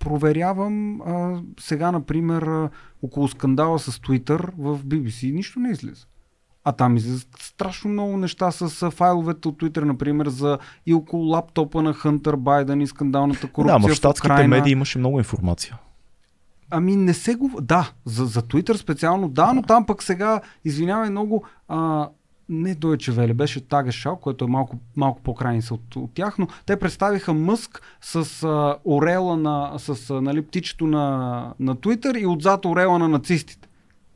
проверявам а, сега, например, а, около скандала с Twitter в Би Би Си, нищо не излиза. А там излизат страшно много неща с а, файловете от Twitter, например, за и около лаптопа на Хантър Байден и скандалната корупция. Да, ама в щатските медии имаше много информация. Ами не се го... Да, за, за Twitter специално, да, да, но там пък сега, извинявай много... А, не Deutsche Welle, беше Tagesschau, което е малко, малко по-крайница от, от тях, но те представиха Мъск с а, орела на, с а, нали, птичето на, на Twitter и отзад орела на нацистите.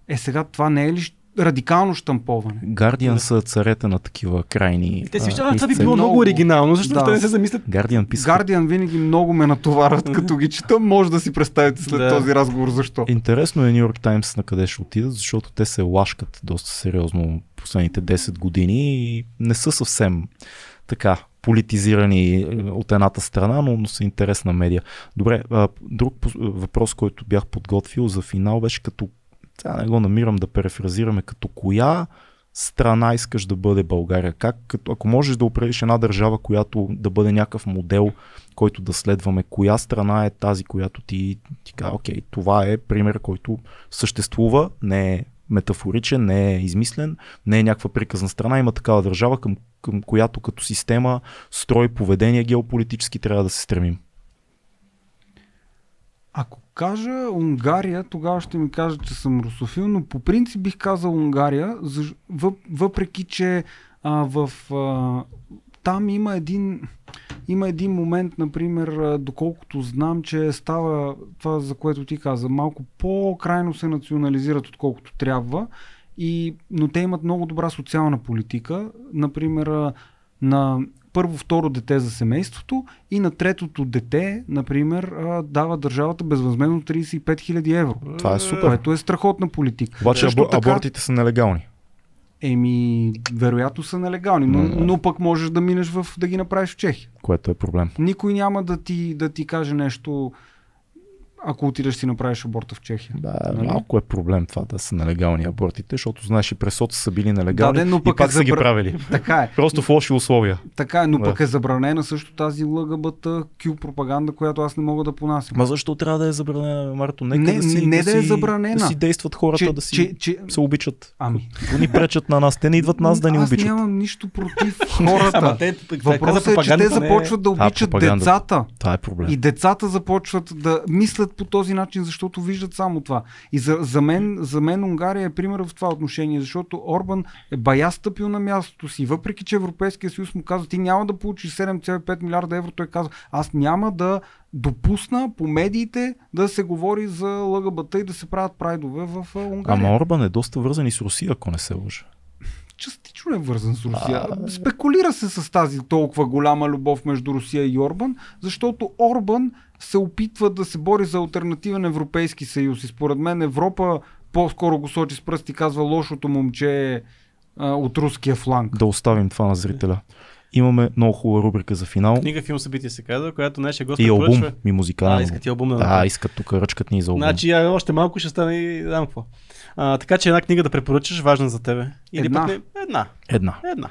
Е сега това не е ли радикално щамповане? Guardian са царете на такива крайни... Те си виждават, това би било много оригинално, защото да. не се замислят. Guardian, Guardian винаги много ме натоварват, като ги чета. Може да си представите след да. този разговор защо. Интересно е New York Times на къде ще отидат, защото те се лашкат доста сериозно последните десет години и не са съвсем така политизирани от едната страна, но, но са интересна медия. Добре, друг въпрос, който бях подготвил за финал, беше като... Сега не го намирам да перефразираме, като коя страна искаш да бъде България? Как, като, ако можеш да определиш една държава, която да бъде някакъв модел, който да следваме, коя страна е тази, която ти, ти кажа, окей, това е пример, който съществува, не е метафоричен, не е измислен, не е някаква приказна страна, има такава държава, към, към която като система, строй, поведение геополитически трябва да се стремим. Ако кажа Унгария, тогава ще ми кажа, че съм русофил, но по принцип бих казал Унгария, въпреки че а, в, а, там има един, има един момент, например, доколкото знам, че става това, за което ти каза, малко по-крайно се национализират, отколкото трябва, и, но те имат много добра социална политика, например, на... първо, второ дете за семейството и на третото дете, например, дава държавата безвъзмездно тридесет и пет хиляди евро. Това е супер. Което е страхотна политика. Обаче абор- така... абортите са нелегални. Еми, вероятно са нелегални, но, mm. но пък можеш да минеш в, да ги направиш в Чехия. Което е проблем. Никой няма да ти, да ти каже нещо, ако отидеш си направиш аборта в Чехия. Да, нали? Малко е проблем това да са нелегални абортите, защото знаеш и пресоци са били нелегални, да, но пък и пак е са забр... ги правили. Така е. Просто в лоши условия. Така е, но да. пък е забранена също тази Ел Ге Бе Те Кю пропаганда, която аз не мога да понасям. Ма защо трябва да е забранена, Марто? Нека не, да си, не да, да е забранена. Да си действат хората, че, да си че, че... се обичат. Ами. Да ни пречат на нас, те не идват нас да ни аз обичат. Аз нямам нищо против хората. Въпросът е, че те започват да обичат децата. И децата започват да мислят по този начин, защото виждат само това. И за, за, мен, за мен Унгария е пример в това отношение, защото Орбан е бая стъпил на мястото си. Въпреки че Европейския съюз му казва, ти няма да получиш седем цяло и пет милиарда евро, той казва, аз няма да допусна по медиите да се говори за Ел Ге Бе Те и да се правят прайдове в Унгария. Ама Орбан е доста вързан и с Русия, ако не се лъжа. Частично е вързан с Русия. Спекулира се с тази толкова голяма любов между Русия и Орбан, защото Орбан се опитва да се бори за алтернативен Европейски съюз. И според мен Европа по-скоро го сочи с пръст и казва лошото момче а, от руския фланг. Да оставим това на зрителя. Имаме много хубава рубрика за финал. Книга, филм, събитие се казва, която нашия гост поръчва. И албум, и музикален. А, искат и албум. Да, да, искат тук ръчкат ни за албум. Значи още малко ще стане и дам какво. А, така че една книга да препоръчаш, важна за тебе. Или една. Пък не... Една. Една. Една.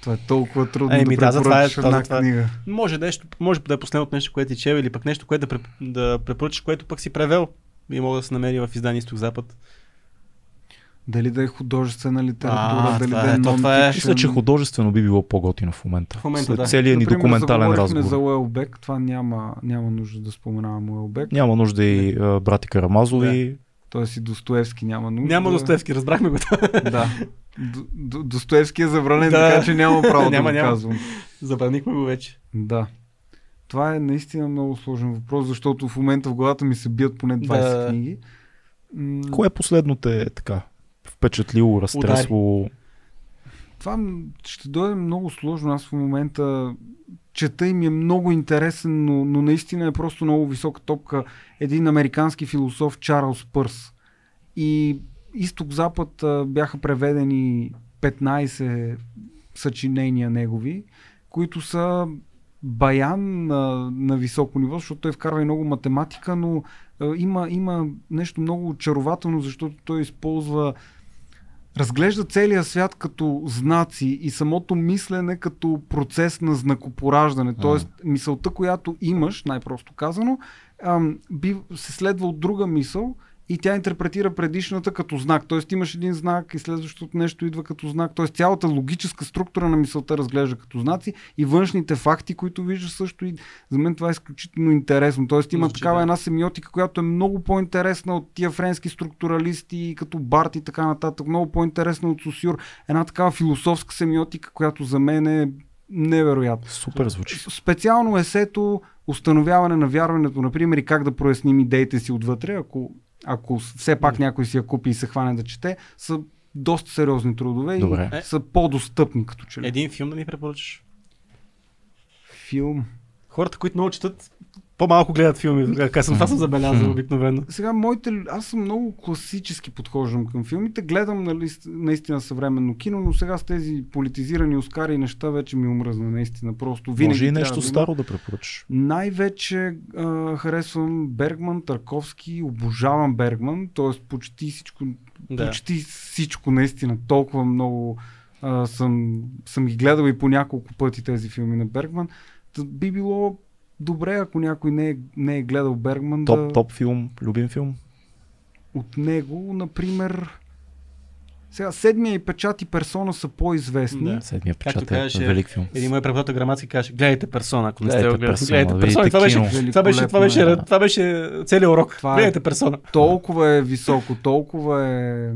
Това е толкова трудно е, да препоръчаш да, една това, книга. Може, нещо, може да е последно от нещо, което ти чел, или пък нещо, което да, да препоръчаш, което пък си превел и мога да се намери в издание Изток-Запад. Дали да е художествена литература, а, дали да е нон-фикшен. Е. Мисля, че художествено би било по-готино в момента. В момента след да. целият ни документален разговор. Например, заговорихме за Уелбек, това няма, няма нужда да споменавам Уелбек. Няма нужда и uh, Братя Карамазови. Да. Тоест и Достоевски няма нужда. Няма Достоевски, разбрахме го. Да. Д- Достоевски е забранен, да. така че няма право да го казвам. Забранихме го вече. Да. Това е наистина много сложен въпрос, защото в момента в главата ми се бият поне двадесет да. книги. М- Кое последно те е така впечатлило, разтресло? Това ще дойде много сложно. Аз в момента чета и ми е много интересен, но, но наистина е просто много висока топка. Един американски философ Чарлз Пърс. И Изток-Запад бяха преведени петнадесет съчинения негови, които са баян на, на високо ниво, защото той вкарва и много математика, но има, има нещо много очарователно, защото той използва разглежда целия свят като знаци и самото мислене като процес на знакопораждане. Тоест мисълта, която имаш, най-просто казано, ам, би се следва от друга мисъл и тя интерпретира предишната като знак. Тоест имаш един знак и следващото нещо идва като знак. Тоест цялата логическа структура на мисълта разглежда като знаци и външните факти, които виждаш също. И за мен това е изключително интересно. Тоест има такава да. една семиотика, която е много по-интересна от тия френски структуралисти, като Барт и така нататък. Много по-интересна от Сосюр. Една такава философска семиотика, която за мен е невероятно. Супер звучи. Специално есето "Установяване на вярването", например, и как да проясним идеите си отвътре, ако, ако все пак някой си я купи и се хване да чете, са доста сериозни трудове. Добре. И са по-достъпни като че ли. Един филм да ни препоръчаш? Филм? Хората, които много четат, по-малко гледат филми. Как съм, това съм забелязал обикновено. Сега, моите, аз съм много класически подхождам към филмите. Гледам нали, наистина съвременно кино, но сега с тези политизирани Оскари и неща вече ми омръзна наистина. Просто винаги. Може и нещо да старо да препоръчаш. Най-вече а, харесвам Бергман, Тарковски, обожавам Бергман, т.е. почти всичко, да. почти всичко наистина. Толкова много а, съм, съм ги гледал и по няколко пъти тези филми на Бергман. Та би било добре, ако някой не е, не е гледал Бергман. Топ, да... топ филм, любим филм? От него, например... Сега, "Седмия и печат" и "Персона" са по-известни. Да. "Седмия печат" е велик филм. Един мой преподавател граматски каже: "Гледайте "Персона", ако не сте го гледали. Гледайте "Персона", това беше, това беше, това беше, да. това беше целият урок. Това гледайте "Персона". Е, толкова е високо, толкова е...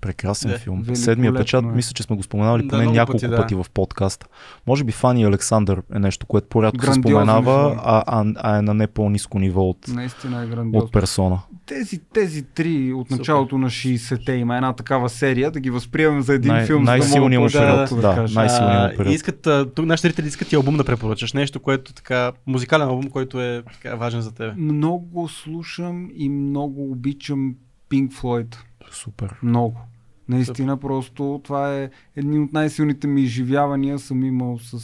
Прекрасен yeah. филм. "Седмия печат", мисля, че сме го споменавали поне да, няколко пъти, да. пъти в подкаста. Може би "Фани Александър" е нещо, което порядко се споменава, а, а, а е на не по-ниско ниво от, е от "Персона". Тези, тези три от началото Супер. на шейсетте има една такава серия, да ги възприемем за един Най, филм. Най-силният период. Да, да, да, най-силният период. Искат, тук нашите зрители искат и албум да препоръчаш. Нещо, което така, музикален албум, който е така важен за тебе. Много слушам и много обичам Pink Floyd. Супер. Много. Наистина, просто това е един от най-силните ми изживявания съм имал с, а,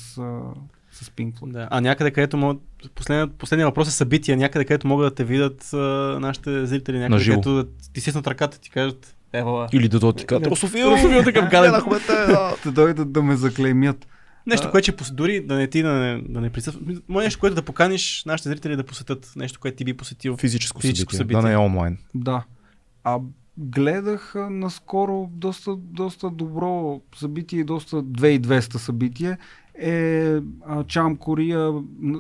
с Pink Floyd. Да. А някъде, където могат... Последният, последният въпрос е събития. Някъде, където могат да те видят а, нашите зрители. Някъде, наживо. Където да ти сиснат ръката, ти кажат... Ева, Или да дойдат ти кажат... Русофил, Русофил, така гаден. Да дойдат да ме заклеймят. Нещо, което ще дори да не ти да не, да не присъстваш. Може нещо, което да поканиш нашите зрители да посетят. Нещо, което ти би посетил. Физическо, Физическо събитие. събитие. Да не е онлайн. Да. А... Гледах наскоро доста, доста добро събитие, доста две хиляди и двеста събитие е Чам Кория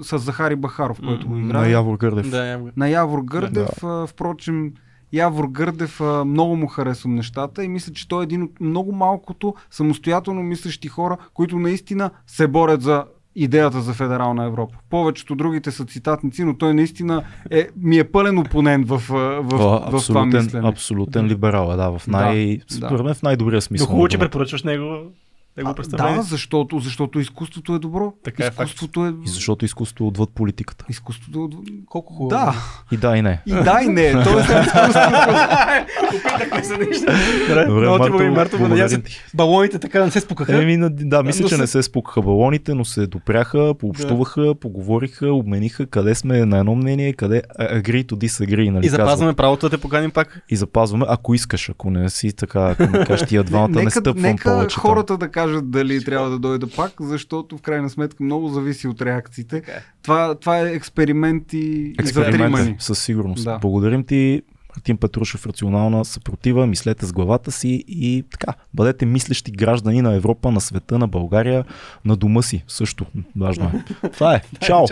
с Захари Бахаров, който mm-hmm. го играе. На Явор Гърдев. Да, на Явор Гърдев. Да. Впрочем, Явор Гърдев много му харесвам нещата и мисля, че той е един от много малкото самостоятелно мислещи хора, които наистина се борят за идеята за федерална Европа. Повечето другите са цитатници, но той наистина е, ми е пълен опонент в, в, О, в това мислене. Абсолютен либерал, да, в най, да, да. в най-добрия смисъл. Но хубаво, че препоръчваш него, него представление. Да, защото, защото изкуството е добро. Така е, изкуството е... И защото изкуството е отвъд политиката. Изкуството е отвъд... Колко хубаво. Да. И да, и не. И да, и не. Той е Добре, Марто, надявам се, балоните така не се спукаха. Еми, да, мисля, че не се спукаха балоните, но се допряха, пообщуваха, поговориха, обмениха къде сме на едно мнение, къде agree to disagree. Нали, и запазваме правото да те поканим пак. И запазваме, ако искаш, ако не си така, ако не кажеш тия двамата, не стъпвам повече. Нека хората да кажат дали трябва да дойда пак, защото в крайна сметка много зависи от реакциите. Това, това е експеримент и затримани. Със сигурност. Да. Благодарим ти. Мартин Петрушев, "Рационална съпротива", мислете с главата си и така, бъдете мислещи граждани на Европа, на света, на България, на дома си също. Важно е. Това е. Чао!